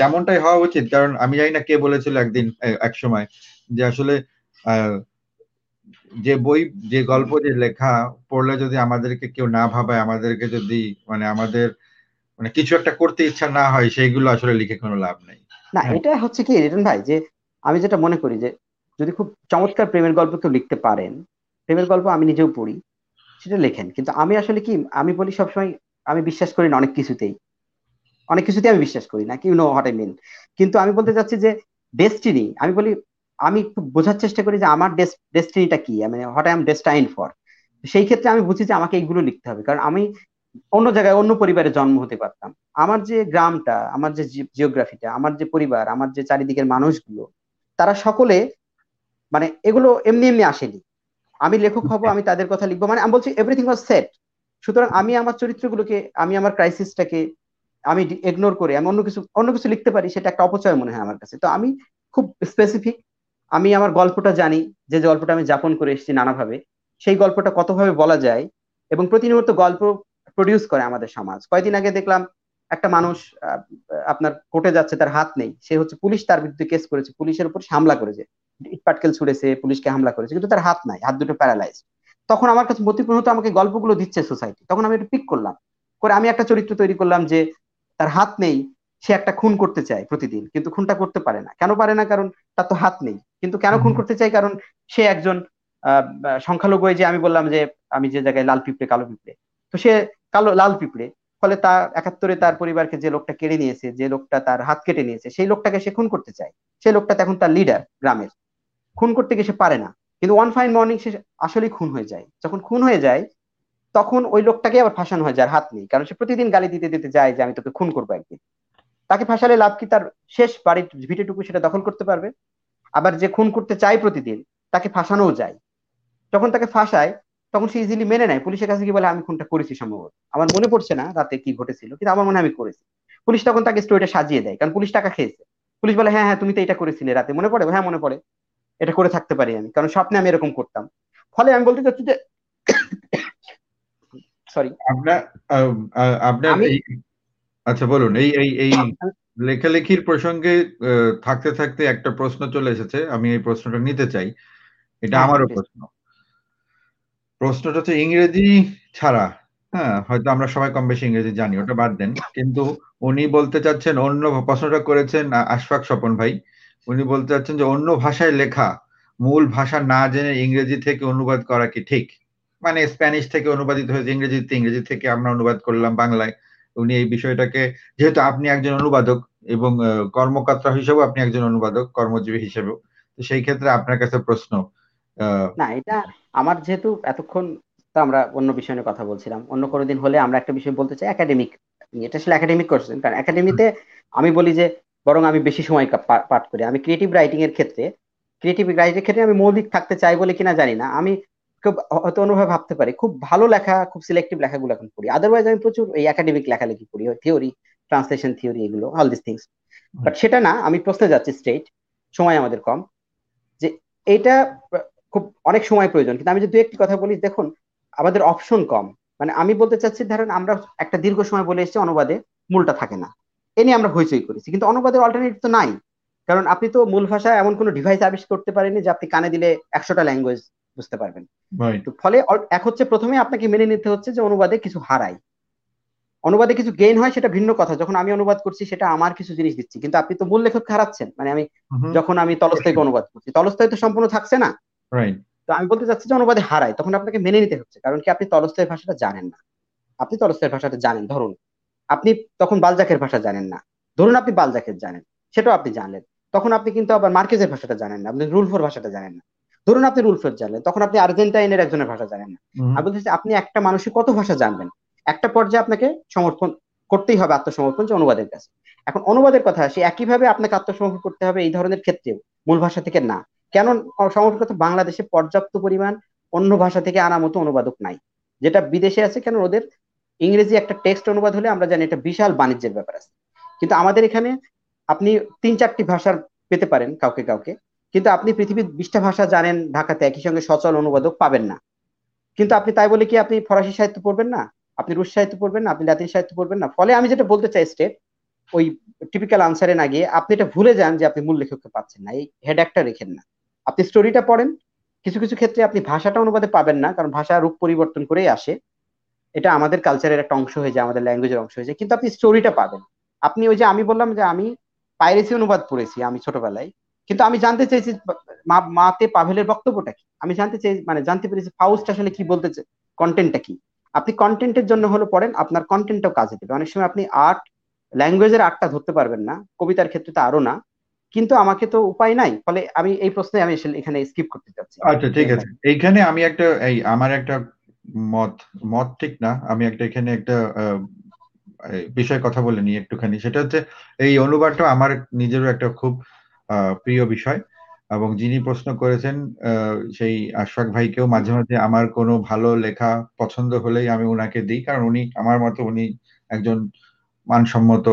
তেমনটাই হওয়া উচিত, কারণ আমি জানি না কে বলেছিল একদিন এক সময় যে আসলে যে বই, যে গল্প, যে লেখা পড়লে যদি আমাদেরকে কেউ না ভাবায়, আমাদেরকে যদি মানে আমাদের মানে কিছু একটা করতে ইচ্ছা না হয়, সেইগুলো আসলে লিখে কোনো লাভ নেই। না, এটা হচ্ছে কি রিটন ভাই, যে আমি যেটা মনে করি যে যদি খুব চমৎকার প্রেমের গল্প কেউ লিখতে পারেন, প্রেমের গল্প আমি নিজেও পড়ি, সেটা লেখেন। কিন্তু আমি আসলে কি, আমি বলি সবসময় আমি বিশ্বাস করি না অনেক কিছুতেই আমি বিশ্বাস করি না, you know what I mean. কিন্তু আমি বলতে চাচ্ছি যে ডেস্টিনি, আমি বলি, আমি বোঝার চেষ্টা করি যে আমার ডেস্টিনিটা কি, মানে what I am destined for. সেই ক্ষেত্রে আমি বুঝি যে আমাকে এইগুলো লিখতে হবে, কারণ আমি অন্য জায়গায় অন্য পরিবারে জন্ম হতে পারতাম। আমার যে গ্রামটা, আমার যে জিওগ্রাফিটা, আমার যে পরিবার, আমার যে চারিদিকের মানুষগুলো, তারা সকলে মানে এগুলো এমনি এমনি আসেনি। আমি লেখক হব, আমি তাদের কথা লিখবো, মানে আমি বলছি এভরিথিং ওয়াজ সেট। সুতরাং আমি আমার চরিত্রগুলোকে, আমি আমার ক্রাইসিসটাকে আমি ইগনোর করে আমি অন্য কিছু লিখতে পারি, সেটা একটা অপচয় মনে হয় আমার কাছে। তো আমি খুব স্পেসিফিক, আমি আমার গল্পটা জানি, যে গল্পটা আমি যাপন করে এসেছি নানাভাবে, সেই গল্পটা কতভাবে বলা যায়, এবং প্রতিনিয়ত গল্প প্রডিউস করে আমাদের সমাজ। কয়েকদিন আগে দেখলাম একটা মানুষ আপনার কোর্টে যাচ্ছে, তার হাত নেই, সে হচ্ছে পুলিশ তার বিরুদ্ধে কেস করেছে, পুলিশের উপর হামলা করেছে, ইটপাটকেল ছুড়েছে, পুলিশকে হামলা করেছে, কিন্তু তার হাত নাই, হাত দুটো প্যারালাইজ। তখন আমার কাছে মতিপ্রণত আমাকে গল্পগুলো দিচ্ছে সোসাইটি, তখন আমি এটা পিক করলাম করে আমি একটা চরিত্র তৈরি করলাম যে তার হাত নেই, সে একটা খুন করতে চায় প্রতিদিন, কিন্তু খুনটা করতে পারে না। কেন পারে না? কারণ তার তো হাত নেই। কিন্তু কেন খুন করতে চায়? কারণ সে একজন সংখ্যালঘু, যে আমি বললাম যে আমি যে জায়গায় লাল পিঁপড়ে কালো পিঁপড়ে, তো সে কালো লাল পিঁপড়ে, ফলে তা 71-এ তার পরিবারকে যে লোকটা কেড়ে নিয়েছে, যে লোকটা তার হাত কেটে নিয়েছে, সেই লোকটাকে সে খুন করতে চায়। সেই লোকটা এখন তার লিডার গ্রামের, খুন করতে গিয়ে সে পারে না, কিন্তু ওয়ান ফাইন মর্নিং সে আসলেই খুন হয়ে যায়। যখন খুন হয়ে যায় তখন ওই লোকটাকে আবার ফাঁসানো হয় যার হাত নেই, কারণ সে প্রতিদিন গালি দিতে দিতে যায় যে আমি তোকে খুন করবো একদিন। তাকে ফাঁসালে লাভ কি? তার শেষ বাড়ির ভিটেটুকু সেটা দখল করতে পারবে। আবার যে খুন করতে চায় প্রতিদিন, তাকে ফাঁসানোও যায়। যখন তাকে ফাঁসায় তখন সে ইজিলি মেনে নেয়, পুলিশের কাছে কি বলে আমি খুনটা করেছি, সম্ভবত আমার মনে পড়ছে না রাতে কি ঘটেছিল, কিন্তু আমার মনে হয় আমি করেছি। পুলিশ তখন তাকে স্টোরিটা সাজিয়ে দেয়, কারণ পুলিশ টাকা খেয়েছে। পুলিশ বলে হ্যাঁ হ্যাঁ তুমি তো এটা করেছিলে রাতে, মনে পড়ে? হ্যাঁ মনে পড়ে, এটা করে থাকতে পারি আমি, কারণ স্বপ্নে আমি এরকম করতাম। ফলে আমি বলতে চাচ্ছি যে সরি, আপনার আচ্ছা বলুন। এই লেখালেখির প্রসঙ্গে থাকতে থাকতে একটা প্রশ্ন চলে এসেছে, আমি এই প্রশ্নটা নিতে চাই, এটা আমারও প্রশ্নটা হচ্ছে ইংরেজি ছাড়া, হ্যাঁ হয়তো আমরা সবাই কম বেশি ইংরেজি জানি, ওটা বাদ দেন, কিন্তু উনি বলতে চাচ্ছেন, অন্য প্রশ্নটা করেছেন আশফাক স্বপন ভাই, উনি বলতে চাচ্ছেন যে অন্য ভাষায় লেখা, মূল ভাষা না জেনে ইংরেজি থেকে অনুবাদ করা কি ঠিক? মানে স্প্যানিশ থেকে অনুবাদিত হয়েছে ইংরেজিতে, ইংরেজি থেকে আমরা অনুবাদ করলাম বাংলায়। উনি এই বিষয়টাকে, যেহেতু আপনি একজন অনুবাদক এবং কর্মকর্তা হিসেবে আপনি একজন অনুবাদক, কর্মজীবী হিসেবেও, তো সেই ক্ষেত্রে আপনার কাছে প্রশ্ন। না, এটা আমার যেহেতু এতক্ষণ তো আমরা অন্য বিষয় নিয়ে কথা বলছিলাম, অন্য কোনো দিন হলে আমরা একটা বিষয় বলতে চাই একাডেমিক, এটা আসলে একাডেমিক কোশ্চেন। কারণ একাডেমিতে আমি বলি যে বরং আমি বেশি সময় পাঠ করি। আমি ক্রিয়েটিভ রাইটিং এর ক্ষেত্রে আমি মৌলিক থাকতে চাই বলে কিনা জানি না, আমি খুব হয়তো অনুভব ভাবতে পারি, খুব ভালো লেখা, খুব সিলেক্টিভ লেখাগুলো এখন পড়ি। আদারওয়াইজ আমি প্রচুর এই একাডেমিক লেখালেখি পড়ি, থিওরি, ট্রান্সলেশন থিওরি, এগুলো অল দিস থিংস। বাট সেটা না, আমি প্রশ্নে যাচ্ছি স্ট্রেট, সময় আমাদের কম, যে এটা খুব অনেক সময় প্রয়োজন। কিন্তু আমি যদি একটি কথা বলি, দেখুন আমাদের অপশন কম, মানে আমি বলতে চাচ্ছি ধরেন আমরা একটা দীর্ঘ সময় বলে এসেছি অনুবাদে মূলটা থাকে না, এ নিয়ে আমরা হইচই করেছি, কিন্তু অনুবাদের অল্টারনেটিভ তো নাই, কারণ আপনি তো মূল ভাষা এমন কোনো ডিভাইস আবিষ্কার করতে পারেননি যে আপনি কানে দিলে 100টা ল্যাঙ্গুয়েজ বুঝতে পারবেন। ফলে এক হচ্ছে প্রথমে আপনাকে মেনে নিতে হচ্ছে যে অনুবাদে কিছু হারায়, অনুবাদে কিছু গেইন হয় সেটা ভিন্ন কথা, যখন আমি অনুবাদ করছি সেটা আমার কিছু জিনিস দিচ্ছি, কিন্তু আপনি তো মূল লেখক হারাচ্ছেন। মানে আমি যখন আমি তলস্তয়কে অনুবাদ করছি, তলস্তয় তো সম্পূর্ণ থাকছে না, তো আমি বলতে চাচ্ছি যে অনুবাদে হারায়, তখন আপনাকে মেনে নিতে হচ্ছে, কারণ কি আপনি তলস্তয়ের ভাষাটা জানেন না, আপনি তলস্তয়ের ভাষাটা জানেন, ধরুন আপনি তখন বালজাকের ভাষা জানেন না, ধরুন আপনি বালজাকের জানেন, সেটাও আপনি জানলেন, তখন আপনি কিন্তু আবার মার্কেজের ভাষাটা জানেন না, আপনি রুলফোর ভাষাটা জানেন না, ধরুন আপনি রুলফোর জানলেন, তখন আপনি আর্জেন্টাইনের একজনের ভাষা জানেন না। আমি বলতেছি আপনি একটা মানুষের কত ভাষা জানবেন, একটা পর্যায়ে আপনাকে সমর্পণ করতেই হবে, আত্মসমর্পণ অনুবাদের কাছে। এখন অনুবাদের কথা আসে, একইভাবে আপনাকে আত্মসমর্পণ করতে হবে এই ধরনের ক্ষেত্রেও, মূল ভাষা থেকে না। কেন সমর্পণ করতে? বাংলাদেশে পর্যাপ্ত পরিমাণ অন্য ভাষা থেকে আনা মতো অনুবাদক নাই, যেটা বিদেশে আছে। কেন? ওদের ইংরেজি একটা টেক্সট অনুবাদ হলে আমরা জানি এটা বিশাল বাণিজ্যের ব্যাপার আছে, কিন্তু আমাদের এখানে আপনি 3-4টি ভাষার পেতে পারেন কাউকে কাউকে, কিন্তু আপনি পৃথিবীর 20টা ভাষা জানেন ঢাকাতে একই সঙ্গে সচল অনুবাদক পাবেন না। কিন্তু আপনি তাই বলে কি আপনি ফরাসি সাহিত্য পড়বেন না, আপনি রুশ সাহিত্য পড়বেন না, আপনি লাতিন সাহিত্য পড়বেন না। ফলে আমি যেটা বলতে চাই স্টেট, ওই টিপিক্যাল আনসারে না গিয়ে আপনি এটা ভুলে যান যে আপনি মূল লেখককে পাচ্ছেন না, এই হেড একটা রেখেন না, আপনি স্টোরিটা পড়েন। কিছু কিছু ক্ষেত্রে আপনি ভাষাটা অনুবাদে পাবেন না, কারণ ভাষা রূপ পরিবর্তন করেই আসে, এটা আমাদের কালচারের একটা অংশ হয়ে যায়, আমাদের ল্যাঙ্গুয়েজের অংশ হয়ে যায়, কিন্তু আপনি স্টোরিটা পাবেন। আপনি ওই যে আমি বললাম যে আমি পাইরেসি অনুবাদ পড়েছি আমি ছোটবেলায়, কিন্তু আমি জানতে চাইছি মাতে পাভেলের বক্তব্যটা কি, আমি জানতে চাই মানে জানতে পেরেছি ফাউস্ট আসলে কি বলতে চাই, কন্টেন্টটা কি। আপনি কন্টেন্টের জন্য হলো পড়েন, আপনার কন্টেন্টটাও কাজে দেবে। অনেক সময় আপনি আর্ট, ল্যাঙ্গুয়েজের আর্টটা ধরতে পারবেন না, কবিতার ক্ষেত্রে তো আরো না, কিন্তু আমাকে তো উপায় নাই। ফলে আমি এই প্রশ্নে আমি এখানে স্কিপ করতে চাচ্ছি। আচ্ছা ঠিক আছে, এইখানে আমি একটা আমার একটা মত ঠিক না, আমি একটা এখানে একটা বিষয় কথা বলে নিই একটুখানি। সেটা হচ্ছে এই অনুবাদটা আমার নিজেরও একটা খুব প্রিয় বিষয়, এবং যিনি প্রশ্ন করেছেন সেই আশফাক ভাইকেও মাঝে মাঝে আমার কোনো ভালো লেখা পছন্দ হলেই আমি ওনাকে দিই, কারণ উনি আমার মতো উনি একজন মানসম্মত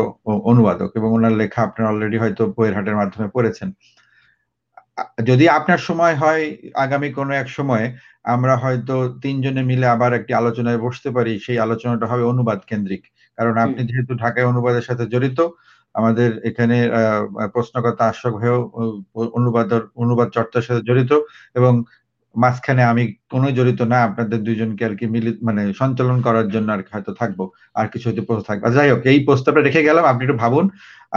অনুবাদক, এবং ওনার লেখা আপনারা অলরেডি হয়তো বইয়ের হাটের মাধ্যমে পড়েছেন। যদি আপনার সময় হয় আগামী কোনো এক সময়ে আমরা হয়তো 3 জনে মিলে আবার একটি আলোচনায় বসতে পারি, সেই আলোচনাটা হবে অনুবাদ কেন্দ্রিক, কারণ আপনি যেহেতু ঢাকায় অনুবাদের সাথে জড়িত, আমাদের এখানে প্রশ্নকর্তা আশফাক ভাইও অনুবাদ চর্চার সাথে জড়িত, এবং মাঝখানে আমি কোনো জড়িত না, আপনাদের 2জনকে আর কি মিলিত মানে সঞ্চালন করার জন্য আর হয়তো থাকবো, আর কিছু হয়তো প্রশ্ন থাকবে। যাই হোক, এই প্রস্তাবটা রেখে গেলাম, আপনি একটু ভাবুন,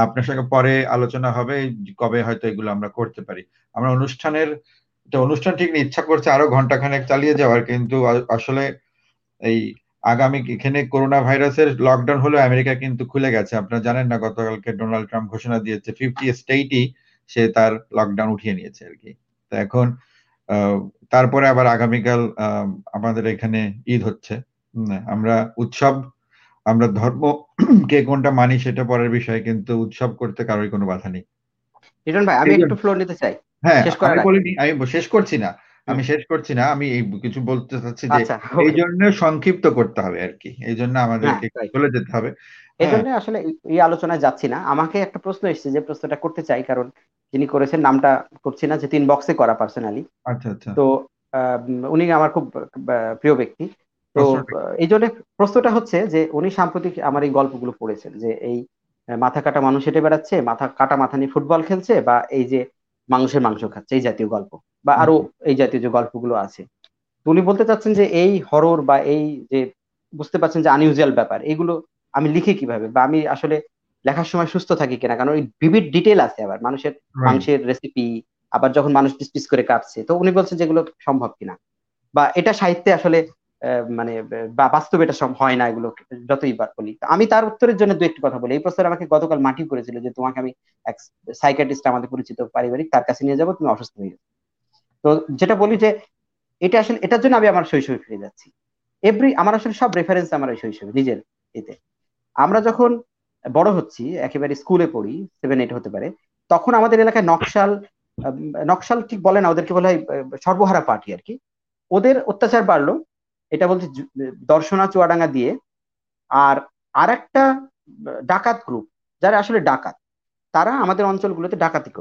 আপনার সঙ্গে পরে আলোচনা হবে কবে হয়তো এগুলো আমরা করতে পারি। আমরা অনুষ্ঠান ঠিক ইচ্ছা করছে আরো ঘন্টাখানেক চালিয়ে যাওয়ার, কিন্তু আসলে এই আগামী এখানে করোনা ভাইরাসের লকডাউন হলো, আমেরিকা কিন্তু খুলে গেছে, আপনারা জানেন না, গতকালকে ডোনাল্ড ট্রাম্প ঘোষণা দিয়েছে 50 স্টেটই সে তার লকডাউন উঠিয়ে নিয়েছে আর কি। তো এখন তারপরে আবার আগামীকাল আমাদের এখানে ঈদ হচ্ছে, আমরা উৎসব, আমরা ধর্ম কে কোনটা মানি সেটা পরের বিষয়, কিন্তু উৎসব করতে কারোর কোনো বাধা নেই। রিটন ভাই, আমি একটু ফ্লো নিতে চাই, হ্যাঁ আমি শেষ করছি না, আমি কিছু বলতে চাচ্ছি যে এই জন্য সংক্ষিপ্ত করতে হবে আর কি, এই জন্য আমাদেরকে চলে যেতে হবে, এই জন্য আসলে এই আলোচনায় যাচ্ছি না। আমাকে একটা প্রশ্ন এসেছে, যে প্রশ্নটা করতে চাই, কারণ যিনি করেছেন নামটা করছি না, যে 3 বক্সে করা পার্সোনালি, তো উনি আমার খুব প্রিয় ব্যক্তি, তো এই জন্য প্রশ্নটা হচ্ছে যে উনি সাম্প্রতিক আমার এই গল্পগুলো পড়েছেন, যে এই মাথা কাটা মানুষ হেঁটে বেড়াচ্ছে, মাথা কাটা মাথা নিয়ে ফুটবল খেলছে, বা এই যে মানুষের মাংস খাচ্ছে, এই জাতীয় গল্প, বা আরো এই জাতীয় যে গল্পগুলো আছে। উনি বলতে চাচ্ছেন যে এই হরর বা এই যে বুঝতে পারছেন যে আনইউজুয়াল ব্যাপার, এগুলো আমি লিখি কিভাবে, বা আমি আসলে লেখার সময় সুস্থ থাকি কিনা, কারণ ওই ভিভিড ডিটেল আছে, আবার মাংসের রেসিপি, আবার যখন মানুষ পিস পিস করে কাটছে, তো উনি বলছেন যেগুলো সম্ভব কিনা, বা এটা সাহিত্যে আসলে মানে বাস্তবে এটা সম্ভব হয় না, এগুলো যতই বার বলি। আমি তার উত্তরের জন্য 2-1টি কথা বলি। এই প্রশ্ন আমাকে গতকাল মাটি করেছিল, যে তোমাকে আমি এক সাইকিয়াট্রিস্ট আমাদের পরিচিত পারিবারিক, তার কাছে নিয়ে যাবো, তুমি অসুস্থ হয়ে যাবে। তো যেটা বলি যে এটা আসলে এটার জন্য আমি আমার শৈশবে ফিরে যাচ্ছি, আমার আসলে সব রেফারেন্স আমার ওই শৈশবে নিজের এতে। আমরা যখন বড় হচ্ছি, একেবারে স্কুলে পড়ি, 7-8 হতে পারে, তখন আমাদের এলাকায় নকশাল ঠিক বলে না, ওদেরকে বলা হয় সর্বহারা পার্টি আর কি, ওদের অত্যাচার বাড়লো, এটা বলছে দর্শনা চুয়াডাঙ্গা দিয়ে। আর আরেকটা ডাকাত গ্রুপ, যারা আসলে ডাকাত, তারা আমাদের অঞ্চলগুলোতে ডাকাতি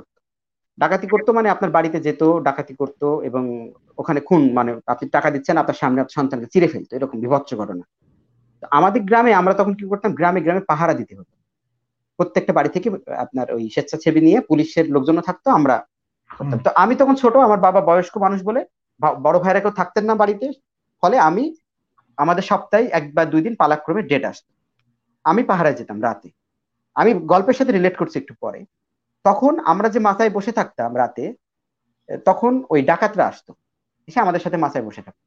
করতো মানে আপনার বাড়িতে যেত, ডাকাতি করতো এবং ওখানে খুন, মানে আপনি টাকা দিচ্ছেন, আপনার সামনে আপনার সন্তানকে চিরে ফেলতো, এরকম বিভৎস ঘটনা। আমাদের গ্রামে আমরা তখন কি করতাম, গ্রামে গ্রামে পাহারা দিতে হতো, প্রত্যেকটা বাড়ি থেকে আপনার ওই স্বেচ্ছাসেবী নিয়ে পুলিশের লোকজন থাকতো, আমরা করতাম। তো আমি তখন ছোট, আমার বাবা বয়স্ক মানুষ বলে বড় ভাইরা কেউ থাকতেন না বাড়িতে, ফলে আমি আমাদের সপ্তাহে এক বা দুই দিন পালাক্রমে ডেট আসতো, আমি পাহারায় যেতাম রাতে। আমি গল্পের সাথে রিলেট করছি একটু পরে। তখন আমরা যে মাথায় বসে থাকতাম রাতে, তখন ওই ডাকাতরা আসতো, এসে আমাদের সাথে মাথায় বসে থাকতো।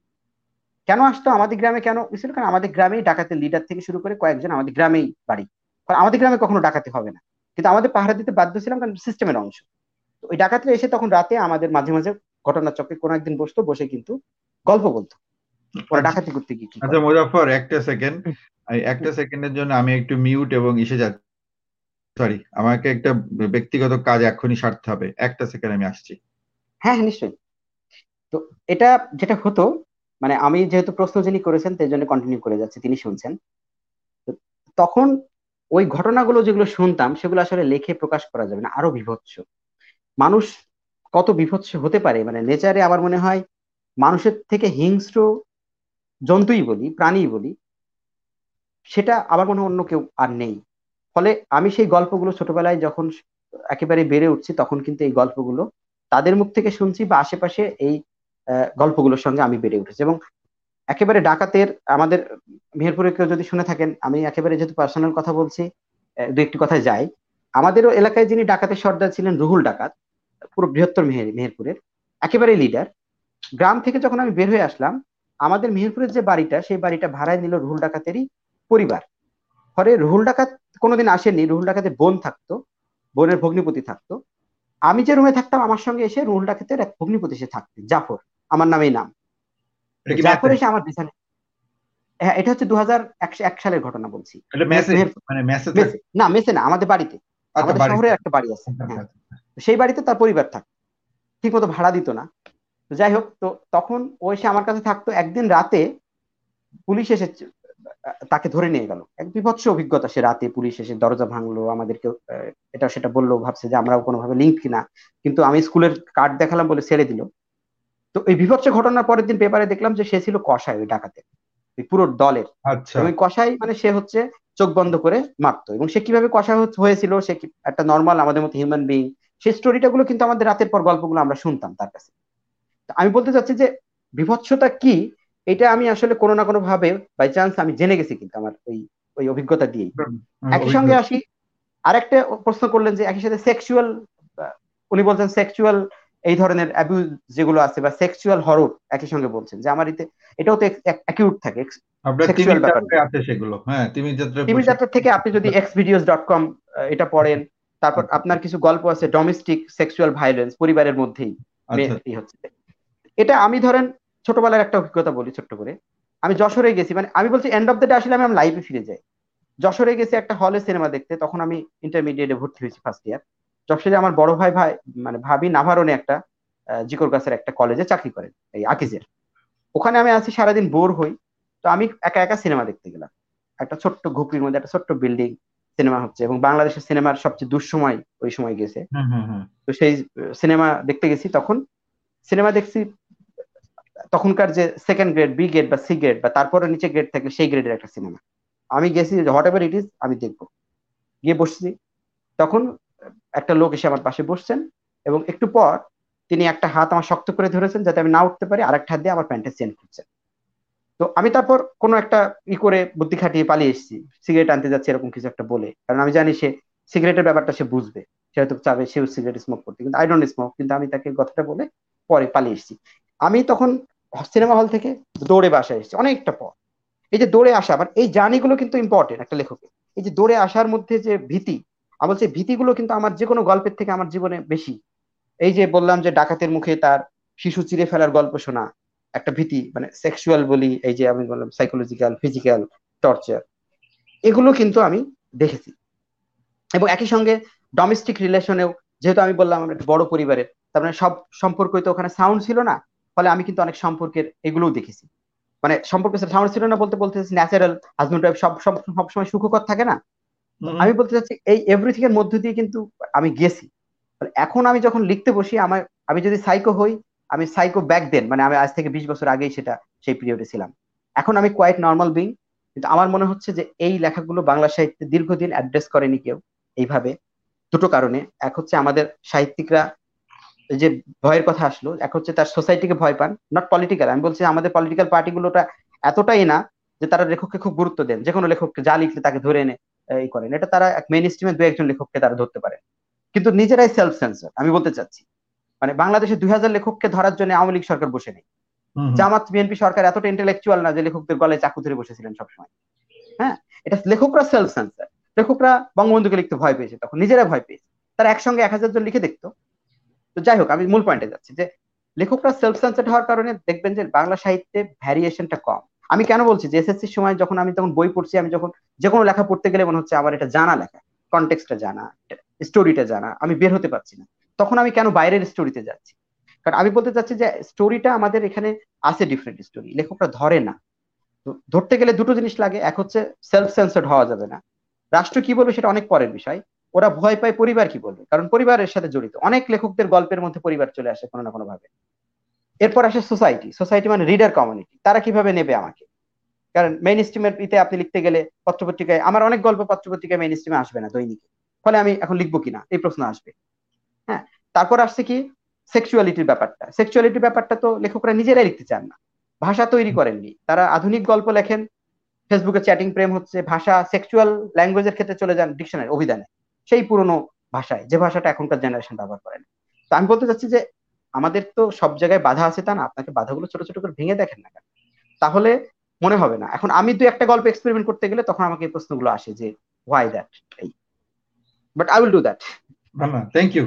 কেন আসতো আমাদের গ্রামে, কেন বুঝছিল, কারণ আমাদের গ্রামেই ডাকাতের লিডার থেকে শুরু করে কয়েকজন আমাদের গ্রামেই বাড়ি, কারণ আমাদের গ্রামে কখনো ডাকাতি হবে না, কিন্তু আমাদের পাহারা দিতে বাধ্য ছিলাম, কারণ সিস্টেমের অংশ। তো ওই ডাকাতরা এসে তখন রাতে আমাদের মাঝে মাঝে ঘটনার চক্রে কোনো একদিন বসতো, বসে কিন্তু গল্প বলতো ওরা ডাকাতি করতে গিয়ে। আচ্ছা মোজাফফর, একটা সেকেন্ডের জন্য আমি একটু মিউট এবং এসে যাচ্ছি, সরি, আমাকে একটা ব্যক্তিগত কাজ এখনই সারতে হবে, একটা সেকেন্ড আমি আসছি। হ্যাঁ হ্যাঁ নিশ্চয়ই। তো এটা যেটা হতো, মানে আমি যেহেতু প্রশ্ন যিনি করেছেন তাই জন্য কন্টিনিউ করে যাচ্ছি, তিনি শুনছেন। তখন ওই ঘটনাগুলো যেগুলো শুনতাম সেগুলো আসলে লেখে প্রকাশ করা যাবে না, আরো বিভৎস, মানুষ কত বিভৎস হতে পারে, মানে নেচারে আমার মনে হয় মানুষের থেকে হিংস্র জন্তুই বলি, প্রাণীই বলি, সেটা আমার মনে হয় অন্য কেউ আর নেই। ফলে আমি সেই গল্পগুলো ছোটবেলায় যখন একেবারে বেড়ে উঠছি, তখন কিন্তু এই গল্পগুলো তাদের মুখ থেকে শুনছি বা আশেপাশে এই গল্পগুলোর সঙ্গে আমি বেড়ে উঠেছি। এবং একেবারে ডাকাতের, আমাদের মেহেরপুরে কেউ যদি শুনে থাকেন, আমি একেবারে যেহেতু পার্সোনাল কথা বলছি, দু একটি কথায় যাই। আমাদেরও এলাকায় যিনি ডাকাতের সর্দার ছিলেন, রুহুল ডাকাত, পুরো বৃহত্তর মেহেরপুরের একেবারে লিডার। গ্রাম থেকে যখন আমি বের হয়ে আসলাম, আমাদের মেহেরপুরের যে বাড়িটা, সেই বাড়িটা ভাড়ায় নিল রুহুল ডাকাতেরই পরিবার। পরে রুহুল ডাকাত কোনোদিন আসেনি, রুহুল ডাকাতের বোন থাকতো, বোনের ভগ্নিপতি থাকতো। আমি যে রুমে থাকতাম, আমার সঙ্গে এসে রুহুল ডাকাতের এক ভগ্নিপতি সে থাকতেন, জাফর, আমার নামেই নাম। জাফর এসে আমার বিছানা, হ্যাঁ এটা হচ্ছে 2001 সালের ঘটনা বলছি, না মেসে না, আমাদের বাড়িতে, আমাদের শহরের একটা বাড়ি আছে, সেই বাড়িতে তার পরিবার থাকতো, ঠিক মতো ভাড়া দিত না। যাই হোক, তো তখন ও এসে আমার কাছে থাকতো। একদিন রাতে পুলিশ এসে তাকে ধরে নিয়ে গেল, এক বিভৎস অভিজ্ঞতা। সে রাতে পুলিশ এসে দরজা ভাঙলো, আমাদেরকে এটা সেটা বললো, ভাবছে যে আমরাও কোনোভাবে লিঙ্ক কিনা, কিন্তু আমি স্কুলের কার্ড দেখালাম বলে ছেড়ে দিল। তো এই বিভৎস ঘটনার পরের দিন পেপারে দেখলাম যে সে ছিল কসাই ওই ডাকাতের, ওই পুরো দলের। ওই কসাই মানে সে হচ্ছে চোখ বন্ধ করে মারতো, এবং সে কিভাবে কসাই হয়েছিল, সে একটা নর্মাল আমাদের মতো হিউম্যান বিং, সেই স্টোরিটা গুলো কিন্তু আমাদের রাতের পর গল্পগুলো আমরা শুনতাম তার কাছে। আমি বলতে চাচ্ছি যে বিভৎসতা কি, এটা আমি আসলে কোনো না কোনো ভাবে বাই চান্স আমি জেনে গেছি, কিন্তু আমার ওই অভিজ্ঞতা দিয়ে। একই সঙ্গে আসি, আরেকটা প্রশ্ন করলেন যে একই সাথে সেক্সুয়াল, উনি বলছেন সেক্সুয়াল এই ধরনের অ্যাবিউজ যেগুলো আছে বা সেক্সুয়াল হরর, একই সঙ্গে বলছেন যে আমার এটাও তো অ্যাকিউট থাকে সেক্সুয়াল ব্যাপারে আছে সেগুলো। হ্যাঁ, তিমি যাত্রা থেকে আপনি যদি xvideos.com এটা পড়েন, তারপর আপনার কিছু গল্প আছে ডোমেস্টিক সেক্সুয়াল ভায়োলেন্স, পরিবারের মধ্যেই হচ্ছে। এটা আমি ধরেন ছোটবেলার একটা অভিজ্ঞতা বলি ছোট্ট করে। আমি যশোরে গেছি, মানে আমি বলছি এন্ড অফ দ্য ডে আসলে আমি লাইফে ফিরে যাই। যশোরে গেছি একটা হলে সিনেমা দেখতে, তখন আমি ইন্টারমিডিয়েটে ভর্তি হয়েছি ফার্স্ট ইয়ার। যশোরে আমার বড় ভাই মানে ভাবি নাভারণে একটা জিকর গাছের একটা কলেজে চাকরি করেন, এই আকিজের। ওখানে আমি আছি, সারাদিন বোর হই, তো আমি একা একা সিনেমা দেখতে গেলাম। একটা ছোট্ট ঘুপড়ির মধ্যে একটা ছোট্ট বিল্ডিং, সিনেমা হচ্ছে, এবং বাংলাদেশের সিনেমার সবচেয়ে দুঃসময় ওই সময় গেছে। তো সেই সিনেমা দেখতে গেছি, তখন সিনেমা দেখছি, তখনকার যে সেকেন্ড গ্রেড, বি গ্রেড বা সি গ্রেড বা তারপরে নিচে গ্রেড থাকে, সেই গ্রেডের একটা সিনেমা আমি গেছি, হোয়াট এভার ইট ইজ আমি দেখবো। গিয়ে বসছি, তখন একটা লোক এসে আমার পাশে বসছেন, এবং একটু পর তিনি একটা হাত আমার শক্ত করে ধরেছেন যাতে আমি না উঠতে পারি, আর একটা হাত দিয়ে আমার প্যান্টের চেন খুঁজছেন। তো আমি তারপর কোনো একটা করে বুদ্ধি খাটিয়ে পালিয়ে এসেছি, সিগারেট আনতে যাচ্ছি এরকম কিছু একটা বলে, কারণ আমি জানি সে সিগারেটের ব্যাপারটা সে বুঝবে, সে হয়তো চাবে সেও সিগারেট স্মোক করতে, কিন্তু আই ডোন্ট স্মোক, কিন্তু আমি তাকে কথাটা বলে পরে পালিয়ে এসেছি। আমি তখন সিনেমা হল থেকে দৌড়ে বাসায় এসেছি অনেকটা পর। এই যে দৌড়ে আসা, আবার এই জার্নিগুলো কিন্তু ইম্পর্টেন্ট একটা লেখকের। এই যে দৌড়ে আসার মধ্যে যে ভীতি, আমি বলছি ভীতিগুলো কিন্তু আমার যে কোনো গল্পের থেকে আমার জীবনে বেশি। এই যে বললাম যে ডাকাতের মুখে তার শিশু চিরে ফেলার গল্প শোনা একটা ভীতি, মানে সেক্সুয়াল বলি, এই যে আমি বললাম সাইকোলজিক্যাল, ফিজিক্যাল টর্চার, এগুলো কিন্তু আমি দেখেছি। এবং একই সঙ্গে ডোমেস্টিক রিলেশনেও, যেহেতু আমি বললাম আমরা একটা বড় পরিবারের, তার মানে সব সম্পর্কই তো ওখানে সাউন্ড ছিল না, ফলে আমি কিন্তু অনেক সম্পর্কের এগুলোও দেখেছি, মানে সম্পর্ক সামনে ছিল না বলতে বলতে ন্যাচারাল হাজবেন্ড ওয়াইফ সবসময় সুখকর থাকে না, আমি বলতে চাচ্ছি এই এভরিথিং এর মধ্য দিয়ে কিন্তু আমি গেছি। এখন আমি যখন লিখতে বসি আমার, আমি যদি সাইকো হই আমি সাইকো ব্যাক দেন, মানে আমি আজ থেকে 20 বছর আগেই সেটা সেই পিরিয়ডে ছিলাম, এখন আমি কোয়াইট নর্মাল বিং। কিন্তু আমার মনে হচ্ছে যে এই লেখাগুলো বাংলা সাহিত্যে দীর্ঘদিন অ্যাড্রেস করেনি কেউ এইভাবে, দুটো কারণে। এক হচ্ছে আমাদের সাহিত্যিকরা যে ভয়ের কথা আসলো, এক হচ্ছে তার সোসাইটিকে ভয় পান, নট পলিটিক্যাল, আমি বলছি আমাদের পলিটিক্যাল পার্টিগুলোটা এতটাই না যে তারা লেখককে খুব গুরুত্ব দেন, যে কোনো লেখককে যা লিখলে তাকে ধরে এনে এই করেন, এটা তারা মেইন স্ট্রিমে দু একজন লেখককে তারা ধরতে পারেন, কিন্তু নিজেরাই সেলফ সেন্সর। আমি বলতে চাচ্ছি মানে বাংলাদেশে 2000 লেখককে ধরার জন্য আওয়ামী লীগ সরকার বসে নেই, জামাত বিএনপি সরকার এতটা ইন্টেলেকচুয়াল না যে লেখকদের গলায় চাকু ধরে বসেছিলেন সবসময়। হ্যাঁ, এটা লেখকরা সেলফ সেন্সর, লেখকরা বঙ্গবন্ধুকে লিখতে ভয় পেয়েছে, তখন নিজেরা ভয় পেয়েছে, তারা একসঙ্গে 1000 জন লিখে দেখতো। তো যাই হোক, আমি মূল পয়েন্টে যাচ্ছি যে লেখকরা সেলফ সেন্সর হওয়ার কারণে দেখবেন যে বাংলা সাহিত্যে ভ্যারিয়েশনটা কম। আমি কেন বলছি যে এসএসসির সময় যখন আমি তখন বই পড়ছি, আমি যখন যে কোনো লেখা পড়তে গেলে মনে হচ্ছে আমার এটা জানা লেখা, কনটেক্সটটা জানা, স্টোরিটা জানা, আমি বের হতে পারছি না, তখন আমি কেন বাইরের স্টোরিতে যাচ্ছি? কারণ আমি বলতে চাচ্ছি যে স্টোরিটা আমাদের এখানে আছে, ডিফারেন্ট স্টোরি লেখকরা ধরে না। তো ধরতে গেলে দুটো জিনিস লাগে, এক হচ্ছে সেলফ সেন্সর্ড হওয়া যাবে না, রাষ্ট্র কি বলবে সেটা অনেক পরের বিষয়, ওরা ভয় পায় পরিবার কি বলবে, কারণ পরিবারের সাথে জড়িত অনেক লেখকদের গল্পের মধ্যে পরিবার চলে আসে কোনো না কোনো ভাবে। এরপর আসে সোসাইটি, সোসাইটি মানে রিডার কমিউনিটি, তারা কিভাবে নেবে আমাকে, কারণ মেইন স্ট্রিমের ইতে আপনি লিখতে গেলে পত্রপত্রিকায় আমার অনেক গল্প পত্রপত্রিকায় মেইন স্ট্রিমে আসবে না দৈনিকে, ফলে আমি এখন লিখবো কিনা এই প্রশ্ন আসবে। হ্যাঁ, তারপর আসছে কি সেক্সুয়ালিটির ব্যাপারটা, সেক্সুয়ালিটির ব্যাপারটা তো লেখকরা নিজেরাই লিখতে চান না, ভাষা তৈরি করেননি, তারা আধুনিক গল্প লেখেন, ফেসবুকে চ্যাটিং প্রেম হচ্ছে, ভাষা সেক্সুয়াল ল্যাঙ্গুয়েজের ক্ষেত্রে চলে যান ডিকশনারি অভিধানে, সেই পুরনো ভাষায় যে ভাষাটা এখনকার জেনারেশন ব্যবহার করেন। তো আমি বলতে চাচ্ছি যে আমাদের তো সব জায়গায় বাধা আছে তা না, আপনাকে বাধাগুলো ছোট ছোট করে ভেঙে দেখেন না কেন, তাহলে মনে হবে না। এখন আমি দুই একটা গল্প এক্সপেরিমেন্ট করতে গেলে তখন আমাকে এই প্রশ্নগুলো আসে যে why that, but I will do that. Thank you.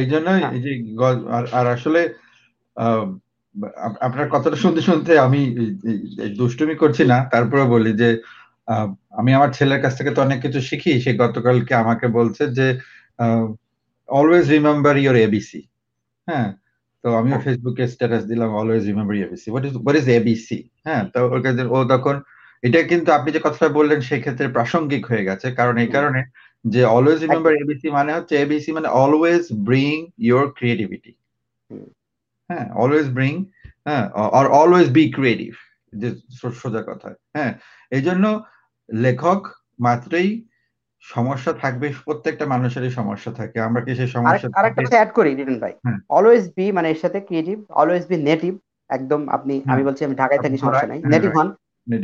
এই জন্যই আর আসলে আপনার কথাটা শুনতে শুনতে আমি দুষ্টুমি করছি না, তারপরে বলি যে আমি আমার ছেলের কাছ থেকে তো অনেক কিছু শিখি, সে গতকালকে আমাকে বলছে যে অলওয়েজ রিমেম্বার ইউর এবিসি। হ্যাঁ, তো আমিও ফেসবুকে স্ট্যাটাস দিলাম always remember ABC, what is ABC. হ্যাঁ, তো ওর কাছে ও তখন এটা কিন্তু আপনি যে কথাটা বললেন সেক্ষেত্রে প্রাসঙ্গিক হয়ে গেছে, কারণ এই কারণে যে অলওয়েজ রিমেম্বার এবিসি মানে হচ্ছে এবিসি মানে অলওয়েজ ব্রিং ইউর ক্রিয়েটিভিটি। হ্যাঁ, অলওয়েজ ব্রিং, হ্যাঁ, আর অলওয়েজ বি ক্রিয়েটিভ, যে সোজা কথা। হ্যাঁ, এই জন্য লেখক মাত্রই সমস্যা থাকবে, প্রত্যেকটা মানুষেরই সমস্যা থাকে, আমরা কি সেই সমস্যা। আরেকটা কথা অ্যাড করি রিটন ভাই, অলওয়েজ বি মানে এর সাথে ক্রিয়েটিভ, অলওয়েজ বি নেটিভ, একদম আপনি, আমি বলছি আমি ঢাকায় থাকি সমস্যা নাই, নেটিভ হন,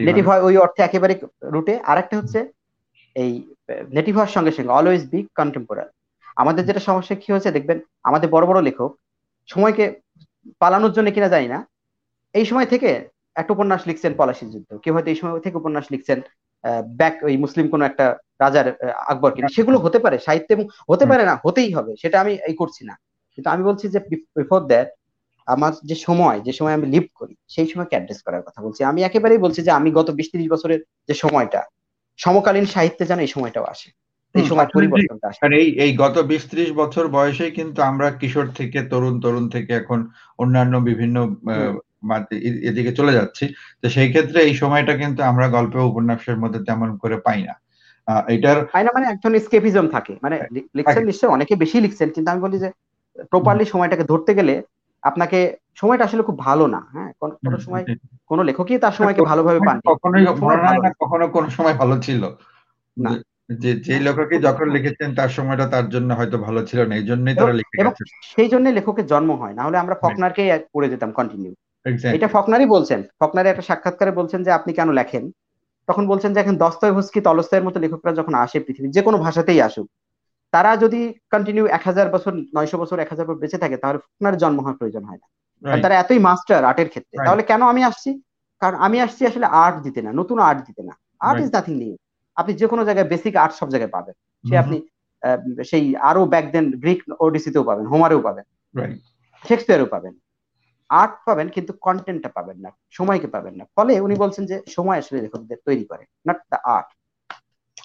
নেটিভ হয় ওই অর্থে একেবারে রুটে। আরেকটা হচ্ছে এই নেটিভ হওয়ার সঙ্গে সঙ্গে অলওয়েজ বি কন্টেম্পোরারি। আমাদের যেটা সমস্যা কি হয়েছে দেখবেন, আমাদের বড় বড় লেখক সময়কে পালানোর জন্য কিনা জানি না, এই সময় থেকে একটা উপন্যাস লিখছেন পলাশির যুদ্ধ, কেউ হয়তো এই সময় থেকে উপন্যাস লিখছেন ব্যাক ওই মুসলিম কোন একটা রাজার আকবর কিনা, সেগুলো হতে পারে সাহিত্য এবং হতে পারে না, হতেই হবে, সেটা আমি এই করছি না। কিন্তু আমি বলছি যে বিফোর দ্যাট আমার যে সময়, যে সময় আমি লিভ করি সেই সময়কে অ্যাড্রেস করার কথা বলছি। আমি একেবারেই বলছি যে আমি গত 20-30 বছরের যে সময়টা সমকালীন সাহিত্যে যেন এই সময়টাও আসে, এই সময় পরিবর্তনটা আসে। এই গত 20-30 বছর বয়সে কিন্তু আমরা কিশোর থেকে তরুণ থেকে এখন অন্যান্য বিভিন্ন এদিকে চলে যাচ্ছি, তো সেই ক্ষেত্রে এই সময়টা কিন্তু আমরা গল্প উপন্যাসের মধ্যে তেমন করে পাই না। এটার মানে একজন এসকেপিজম থাকে, মানে লিখছেন নিশ্চয়ই অনেকে বেশি লিখছেন, কিন্তু আমি বলি যে প্রপারলি সময়টাকে ধরতে গেলে আপনাকে সময়টা আসলে খুব ভালো না। হ্যাঁ, কোনো সময় কোনো লেখকই তার সময়কে ভালোভাবে পান, কখনো কোনো সময় ভালো ছিল না, যে লেখকই যখন লিখেছেন তার সময়টা তার জন্য হয়তো ভালো ছিল না, এই জন্যই তারা লিখে গেছেন, সেই জন্য লেখকের জন্ম হয়, না হলে আমরা ফকনারকেই পড়ে যেতাম কন্টিনিউ। এটা ফকনারই বলছেন, ফকনারে একটা সাক্ষাৎকারে বলছেন যে আপনি কেন লেখেন, তখন বলছেন যে এখন দস্তয়েভস্কি, তলস্তয়ের মতো লেখকরা যখন আসে পৃথিবীর যে কোনো ভাষাতেই আসুক, তারা যদি কন্টিনিউ 1000 বছর 900 বছর 1000 বছর বেঁচে থাকে তাহলে ফকনার জন্ম হওয়ার প্রয়োজন হয় না, তারা এতই মাস্টার আর্টের ক্ষেত্রে। তাহলে কেন আমি আসছি? কারণ আমি আসছি আসলে আর্ট দিতে না, নতুন আর্ট দিতে না, আর্ট ইজ নাথিং নিউ, আপনি যে কোনো জায়গায় বেসিক আর্ট সব জায়গায় পাবেন, সে আপনি সেই আরো ব্যাক দেন গ্রিক ওডিসিতেও পাবেন, হোমারেও পাবেন, শেক্সপিয়ারেও পাবেন, আর্ট পাবেন কিন্তু কন্টেন্টটা পাবেন না, সময়কে পাবেন না। ফলে উনি বলছেন যে সময় আসলে লেখকদের তৈরি করে, নট দ্য আর্ট।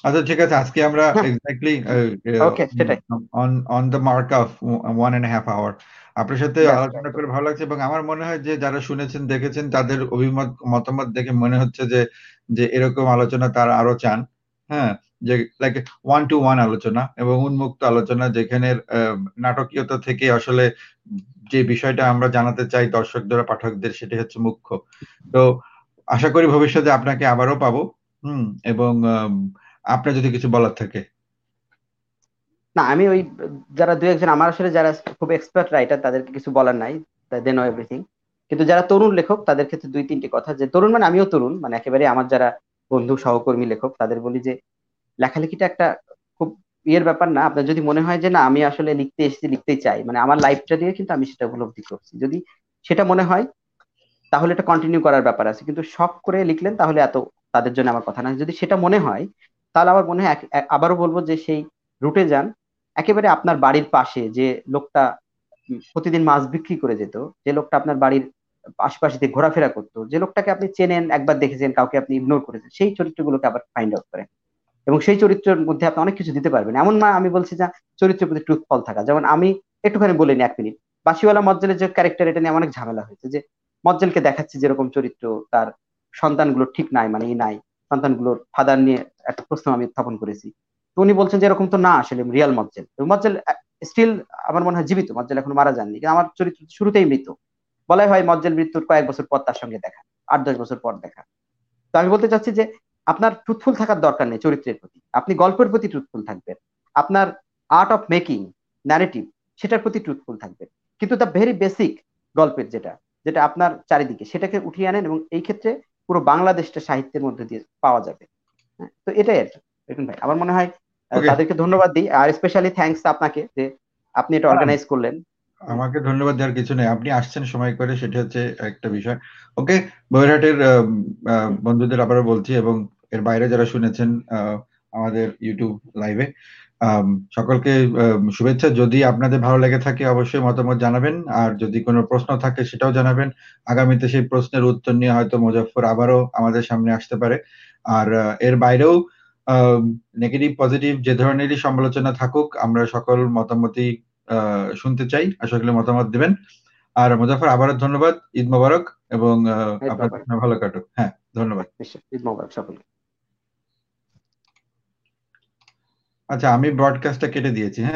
আচ্ছা ঠিক আছে, আজকে আমরা exactly on the mark of 1.5 hour আপনার সাথে আলোচনা করে ভালো লাগছে। এবং আমার মনে হয় যে যারা শুনেছেন দেখেছেন তাদের অভিমত মতামত দেখে মনে হচ্ছে যে এরকম আলোচনা তারা আরো চান। হ্যাঁ, যে লাইক 1-to-1 আলোচনা এবং উন্মুক্ত আলোচনা, যেখানে নাটকীয়তা থেকে আসলে যে বিষয়টা আমরা জানাতে চাই দর্শকদের পাঠকদের সেটা হচ্ছে মুখ্য। তো আশা করি ভবিষ্যতে আপনাকে আবারও পাবো। এবং আপনার যদি কিছু বলার থাকে। না, আমি ওই যারা দুই একজন আমার আসলে যারা খুব এক্সপার্ট রাইটার তাদেরকে কিছু বলার নাই, দে নো এভরিথিং। কিন্তু যারা তরুণ লেখক তাদের ক্ষেত্রে 2-3টি কথা, যে তরুণ মানে আমিও তরুণ, মানে একেবারে আমার যারা বন্ধু সহকর্মী লেখক তাদের বলি যে লেখালেখিটা একটা খুব ইয়ের ব্যাপার না। আপনার যদি মনে হয় যে না আমি আসলে লিখতে এসেছি, লিখতে চাই, মানে আমার লাইফটা দিয়ে কিন্তু আমি সেটা উপলব্ধি করছি, যদি সেটা মনে হয় তাহলে এটা কন্টিনিউ করার ব্যাপার আছে। কিন্তু শখ করে লিখলেন তাহলে এত তাদের জন্য আমার কথা না। যদি সেটা মনে হয় তাহলে আমার মনে হয় আবারও বলবো যে সেই রুটে যান, একেবারে আপনার বাড়ির পাশে যে লোকটা প্রতিদিন মাছ বিক্রি করে যেত, যে লোকটা আপনার বাড়ির আশপাশে দিয়ে ঘোরাফেরা করতো, যে লোকটাকে আপনি চেনেন, একবার দেখেছেন, কাউকে আপনি ইগনোর করেছেন, সেই চরিত্রগুলোকে আবার ফাইন্ড আউট করেন এবং সেই চরিত্রের মধ্যে আপনি অনেক কিছু দিতে পারবেন। এমন না আমি বলছি যে চরিত্রের প্রতি ট্রুথফল থাকা, যেমন আমি একটুখানি বলিনি 1 মিনিট বাসিওয়ালা মজ্জেলের যে ক্যারেক্টার, এটা নিয়ে অনেক ঝামেলা হয়েছে যে মজ্জেলকে দেখাচ্ছে যেরকম চরিত্র, তার সন্তানগুলো ঠিক নাই, মানে নাই সন্তানগুলোর ফাদার নিয়ে একটা প্রশ্ন আমি উত্থাপন করেছি। তো উনি বলছেন যে এরকম তো না, আসলে রিয়াল মজ্জেল, মজ্জেল স্টিল আমার মনে হয় জীবিত, মজ্জেল এখন মারা যাননি, কিন্তু আমার চরিত্র শুরুতেই মৃত। বলাই হয় মজ্জেল মৃত্যুর কয়েক বছর পর তার সঙ্গে দেখা, 8-10 বছর পর দেখা। তো আমি বলতে চাচ্ছি যে আপনার ট্রুথফুল থাকার দরকার নেই চরিত্রের প্রতি, আপনি গল্পের প্রতি ট্রুথফুল থাকবেন, আপনার আর্ট অফ মেকিং ন্যারেটিভ সেটার প্রতি ট্রুথফুল থাকবেন, কিন্তু দ্য ভেরি বেসিক গল্পের যেটা যেটা আপনার চারিদিকে সেটাকে উঠিয়ে আনেন। এবং এই ক্ষেত্রে পুরো বাংলাদেশটা সাহিত্যের মধ্যে দিয়ে পাওয়া যাবে। তো এটাই আর কি ভাই, আমার মনে হয় তাদেরকে ধন্যবাদ দিই, আর স্পেশালি থ্যাঙ্কস আপনাকে যে আপনি এটা অর্গানাইজ করলেন। আমাকে ধন্যবাদ দেওয়ার কিছু নেই, আপনি আসছেন সময় করে, সেটা হচ্ছে একটা বিষয়। ওকে, বইয়ের হাটের বন্ধুদের আবারও বলছি এবং এর বাইরে যারা শুনেছেন আমাদের ইউটিউব লাইভে সকলকে শুভেচ্ছা। যদি আপনাদের ভালো লেগে থাকে অবশ্যই মতামত জানাবেন, আর যদি কোনো প্রশ্ন থাকে সেটাও জানাবেন। আগামীতে সেই প্রশ্নের উত্তর নিয়ে হয়তো মোজাফ্ফর আবারও আমাদের সামনে আসতে পারে। আর এর বাইরেও নেগেটিভ পজিটিভ যে ধরনেরই সমালোচনা থাকুক, আমরা সকল মতামতই শুনতে চাই, আশা করি মতামত দেবেন। আর মোজাফ্ফর আবারও ধন্যবাদ, ঈদ মোবারক এবং আপনার ভালো কাটুক। হ্যাঁ, ধন্যবাদ, ঈদ মোবারক সকলকে। আচ্ছা, আমি ব্রডকাস্টটা কেটে দিয়েছি। হ্যাঁ।